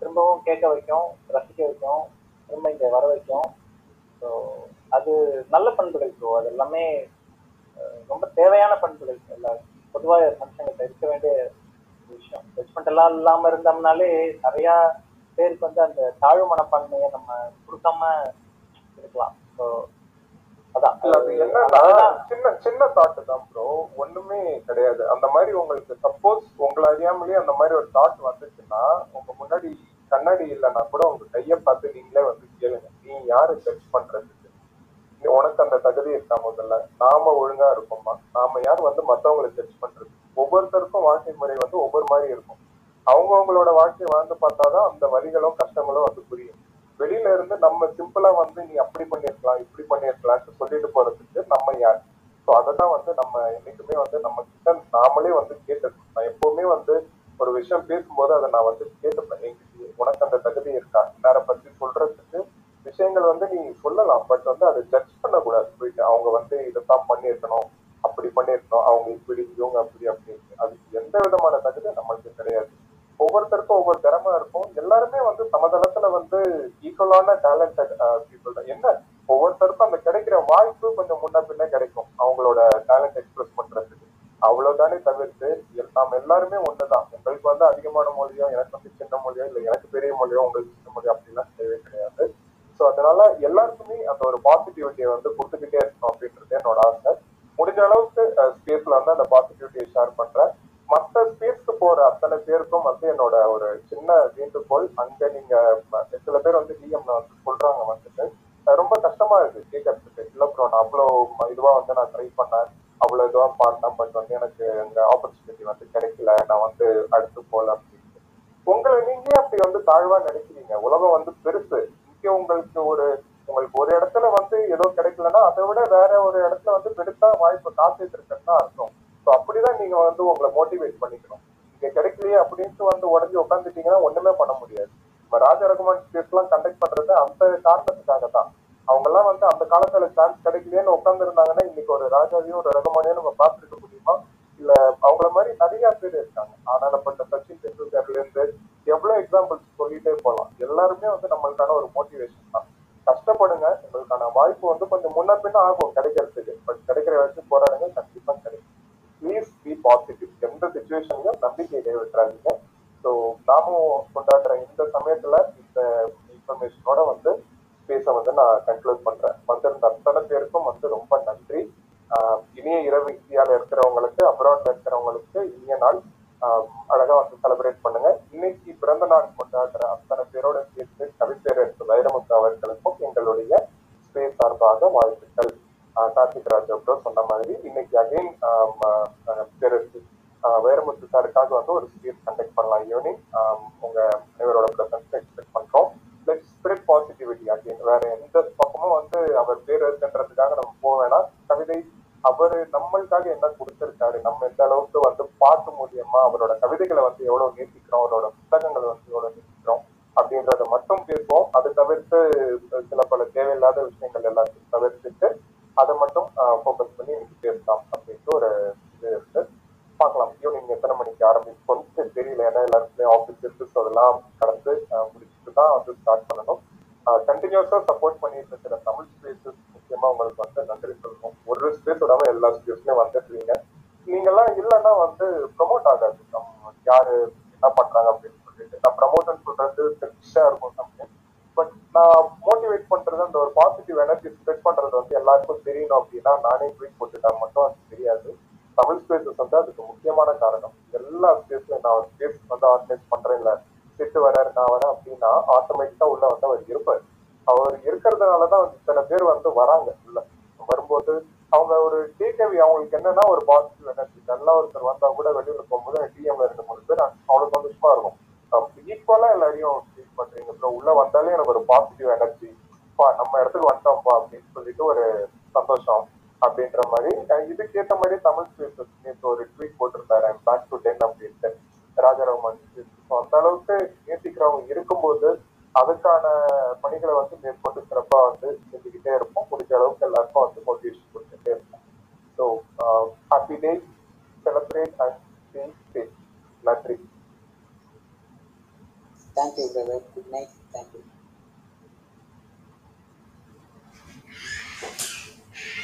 திரும்பவும் கேட்க வைக்கும், ரசிக்க வைக்கும், திரும்ப இங்கே வர வைக்கும். ஸோ அது நல்ல பண்புகள் ப்ரோ, அது எல்லாமே ரொம்ப தேவையான பண்புகள், எல்லா பொதுவாக மனுஷங்கிட்ட இருக்க வேண்டிய விஷயம். ஜட்மெண்ட் எல்லாம் இல்லாமல் இருந்தோம்னாலே நிறையா பேருக்கு வந்து அந்த தாழ்வு மனப்பான்மையை நம்ம கொடுக்காம இருக்கலாம். ஸோ ஒண்ணுமே கிடையாது. அந்த மாதிரி உங்களுக்கு சப்போஸ் உங்களை அறியாமலே அந்த மாதிரி ஒரு தாட் வந்துச்சுன்னா உங்க முன்னாடி கண்ணாடி இல்லைன்னா கூட உங்க கைய பார்த்து நீங்களே வந்து கேளுங்க, நீ யாரு ஜட்ஜ் பண்றதுக்கு, உனக்கு அந்த தகுதி இருக்கா? முதல்ல நாம ஒழுங்கா இருக்கோமா? நாம யார் வந்து மத்தவங்களை ஜட்ஜ் பண்றது? ஒவ்வொருத்தருக்கும் வாழ்க்கை முறை வந்து ஒவ்வொரு மாதிரி இருக்கும். அவங்கவுங்களோட வாழ்க்கையை வாழ்ந்து பார்த்தாதான் அந்த வரிகளும் கஷ்டங்களும் வந்து புரியும். வெளியில இருந்து நம்ம சிம்பிளா வந்து நீ அப்படி பண்ணிருக்கலாம் இப்படி பண்ணிருக்கலாம்னு சொல்லிட்டு போறதுக்கு நம்ம யார்? ஸோ அதெல்லாம் வந்து நம்ம என்னைக்குமே வந்து நம்ம கிட்ட நாமளே வந்து கேட்டுருக்கோம். நான் எப்பவுமே வந்து ஒரு விஷயம் பேசும்போது அதை நான் வந்து கேட்டுப்பேன், எங்க உனக்கு அந்த தகுதி இருக்கா? இன்னாரை பத்தி சொல்றதுக்கு விஷயங்கள் வந்து நீ சொல்லலாம், பட் வந்து அதை ஜட்ஜ் பண்ணக்கூடாது போயிட்டு அவங்க வந்து இதைத்தான் பண்ணிருக்கணும், அப்படி பண்ணிருக்கணும், அவங்க இப்படி இவங்க அப்படி அப்படின்னு. அதுக்கு எந்த விதமான தகுதி நம்மளுக்கு கிடையாது. ஒவ்வொருத்தருக்கும் ஒவ்வொரு திறமை இருக்கும். எல்லாருமே வந்து சமதளத்துல வந்து ஈக்குவலான டேலண்டட் பீப்புள் தான். என்ன ஒவ்வொருத்தருக்கும் அந்த கிடைக்கிற வாய்ப்பு கொஞ்சம் முன்ன பின்ன கிடைக்கும் அவங்களோட டேலண்ட் எக்ஸ்பிரஸ் பண்றதுக்கு, அவ்வளவுதானே தவிர்த்து நாம் எல்லாருமே ஒண்ணுதான். உங்களுக்கு வந்து அதிகமான மொழியோ எனக்கு வந்து சின்ன மொழியோ இல்லை எனக்கு பெரிய மொழியோ உங்களுக்கு சின்ன மொழியோ அப்படிலாம் தேவை கிடையாது. ஸோ அதனால எல்லாருக்குமே அந்த ஒரு பாசிட்டிவிட்டியை வந்து கொடுத்துக்கிட்டே இருக்கணும் அப்படின்றது என்னோட ஆசை. முடிஞ்ச அளவுக்கு ஸ்பேஸ்ல வந்து அந்த பாசிட்டிவிட்டியை ஷேர் பண்றேன். மற்ற ஸ்பேஸ்க்கு போற அத்தனை பேருக்கும் வந்து என்னோட ஒரு சின்ன வேண்டுகோள், அங்கே நீங்க சில பேர் வந்து டிஎம்ல வந்து சொல்றாங்க வந்துட்டு ரொம்ப கஷ்டமா இருக்கு கேட்கறதுக்கு, இல்லை ப்ரோ நான் அவ்வளோ இதுவா வந்து நான் ட்ரை பண்ணேன், அவ்வளோ இதுவா பார்த்தேன், பட் வந்து எனக்கு இந்த ஆப்பர்ச்சுனிட்டி வந்து கிடைக்கல, நான் வந்து அடுத்து போகல அப்படின்னு. உங்களை நீங்க அப்படி வந்து தாழ்வா நினைக்கிறீங்க. உலகம் வந்து பெருசு. இங்கே உங்களுக்கு ஒரு உங்களுக்கு ஒரு இடத்துல வந்து ஏதோ கிடைக்கலன்னா அதை விட வேற ஒரு இடத்துல வந்து பெருசா வாய்ப்பு காத்துட்டு இருக்கா அர்த்தம். ஸோ அப்படிதான் நீங்க வந்து உங்களை மோட்டிவேட் பண்ணிக்கணும். இங்க கிடைக்கலையே அப்படின்ட்டு வந்து உடஞ்சி உட்காந்துட்டீங்கன்னா ஒண்ணுமே பண்ண முடியாது. இப்ப ராஜா ரகுமான் ஸ்பேஸ்லாம் கண்டக்ட் பண்றது அந்த காரணத்துக்காக தான். அவங்க எல்லாம் வந்து அந்த காலத்துல சான்ஸ் கிடைக்கலையேன்னு உட்கார்ந்து இருந்தாங்கன்னா இன்னைக்கு ஒரு ராஜாவையும் ஒரு ரகுமானையும் நம்ம பார்த்துருக்க முடியுமா? இல்ல அவங்கள மாதிரி நிறைய பேர் இருக்காங்க. ஆனாலப்பட்ட சச்சின் டெண்டுல்கர்ல இருந்து எவ்வளவு எக்ஸாம்பிள்ஸ் சொல்லிட்டே போகலாம். எல்லாருமே வந்து நம்மளுக்கான ஒரு எனக்கு முன்ன பின்ன ஆகும் கிடைக்கிறதுக்கு, பட் கிடைக்கிற வரைக்கும் போராடுங்க, கண்டிப்பா கிடைக்கும். Please be positive. எந்த சுச்சுவேஷன்ல நம்பிக்கை கைவிட்டுறாதீங்க. ஸோ நாமும் கொண்டாடுற இந்த சமயத்துல இந்த இன்ஃபர்மேஷனோட வந்து பேச வந்து நான் கன்க்ளூட் பண்றேன். வந்திருந்த அத்தனை பேருக்கும் வந்து ரொம்ப நன்றி. இனிய இரவு. இந்தியாவில் இருக்கிறவங்களுக்கு, அப்ராட்ல இருக்கிறவங்களுக்கு இனிய நாள். அழகா வந்து செலிப்ரேட் பண்ணுங்க. இன்னைக்கு பிறந்த நாள் கொண்டாடுற அத்தனை பேரோட சேர்த்து கவிப்பேரரசு வைரமுத்து அவர்களுக்கும் எங்களுடைய ஸ்பேஸ் சார்பாக வாழ்த்துக்கள். கார்த்திக் ராஜ் அவர்களோ சொன்ன மாதிரி இன்னைக்கு அகைன் பேரரசு வைரமுத்து சாருக்காக வந்து ஒரு ஸ்பீச் கண்டக்ட் பண்ணலாம் ஈவினிங். உங்க இவரோட பிரசன்ஸ் எக்ஸ்பெக்ட் பண்றோம். Let's spread positivity. அகைன் வேற எந்த பக்கமும் வந்து அவர் பேரரசுன்றதுக்காக நம்ம போக வேணாம். கவிதை அவரு நம்மளுக்காக என்ன கொடுத்திருக்காரு, நம்ம எந்த அளவுக்கு வந்து பாட்டு மூலியமா அவரோட கவிதைகளை வந்து எவ்வளவு நேசிக்கிறோம், அவரோட புத்தகங்களை வந்து எவ்வளவு நேசிக்கிறோம் அப்படின்றத மட்டும் பேசுவோம். அது தவிர்த்து சில பல தேவையில்லாத விஷயங்கள் எல்லாத்தையும் தவிர்த்துட்டு அதை மட்டும் ஃபோக்கஸ் பண்ணி இன்னைக்கு பேசலாம் அப்படின்ட்டு ஒரு இது இருக்கு. பார்க்கலாம் ஈவினிங் எத்தனை மணிக்கு ஆரம்பிக்கும் தெரியல, ஏன்னா எல்லாருக்குமே ஆஃபீஸ் இருக்கு, அதெல்லாம் கடந்து முடிச்சுட்டு தான் வந்து ஸ்டார்ட் பண்ணணும். கண்டினியூஸா சப்போர்ட் பண்ணிட்டு இருக்கிற தமிழ் ஸ்பேசஸ் முக்கியமா உங்களுக்கு வந்து நன்றி சொல்லணும். ஒரு ஸ்பேஸ் விடாம எல்லா ஸ்பேஸ்லயும் வந்துடுறீங்க. நீங்கெல்லாம் இல்லைன்னா வந்து ப்ரமோட் ஆகாது. யாரு என்ன பண்றாங்க அப்படின்னு சொல்லிட்டு நான் ப்ரமோட்னு சொல்றது ஃபிக்ஸா இருக்கும் சம்திங். பட் நான் மோட்டிவேட் பண்றது, அந்த ஒரு பாசிட்டிவ் எனர்ஜி ஸ்ப்ரெட் பண்றது வந்து எல்லாருக்கும் தெரியணும் அப்படின்னா நானே ட்வீட் போட்டுட்டா மட்டும் அது தெரியாது. தமிழ் ஸ்பேசஸ் வந்து அதுக்கு முக்கியமான காரணம். எல்லா ஸ்பேஸ்லயும் நான் ஒரு ஸ்பேஸ் வந்து ஆர்கனைஸ் பண்றேன், இல்லை திட்டு வர்றாரு நான் வரேன் அப்படின்னா ஆட்டோமேட்டிக்கா உள்ள வந்து அவர் இருப்பார். அவர் இருக்கிறதுனாலதான் இத்தனை பேர் வந்து வராங்க. இல்ல வரும்போது அவங்க ஒரு டேக்அவே அவங்களுக்கு என்னன்னா ஒரு பாசிட்டிவ் எனர்ஜி. நல்லா ஒருத்தர் வந்தா கூட வெளியில போகும்போது டிஎம்ல 2-3 பேர் அவ்வளவு சந்தோஷமா இருக்கும். ஈக்குவலா எல்லாரையும் ட்ரீட் பண்றீங்க. அப்புறம் உள்ள வந்தாலே எனக்கு ஒரு பாசிட்டிவ் எனர்ஜி, நம்ம இடத்துக்கு வந்துட்டோம்ப்பா அப்படின்னு சொல்லிட்டு ஒரு சந்தோஷம் அப்படின்ற மாதிரி. இதுக்கேற்ற மாதிரி தமிழ் ஸ்பேசஸ் நேற்று ஒரு ட்வீட் போட்டிருந்தாரு, பேக் டு 10 அப்படின்ட்டு. ராஜாராமன் அந்த அளவுக்கு நேசிக்கிறவங்க இருக்கும்போது அதுக்கான பணிகளை வந்து மேற்கொண்டு சிறப்பா வந்து செஞ்சுக்கிட்டே இருப்போம். முடிஞ்ச அளவுக்கு எல்லாருக்கும் வந்து மோட்டிவேஷன் கொடுத்துட்டே இருப்போம். So happy day, celebrate and be safe. நன்றி. Thank you brother. Good night. Thank you.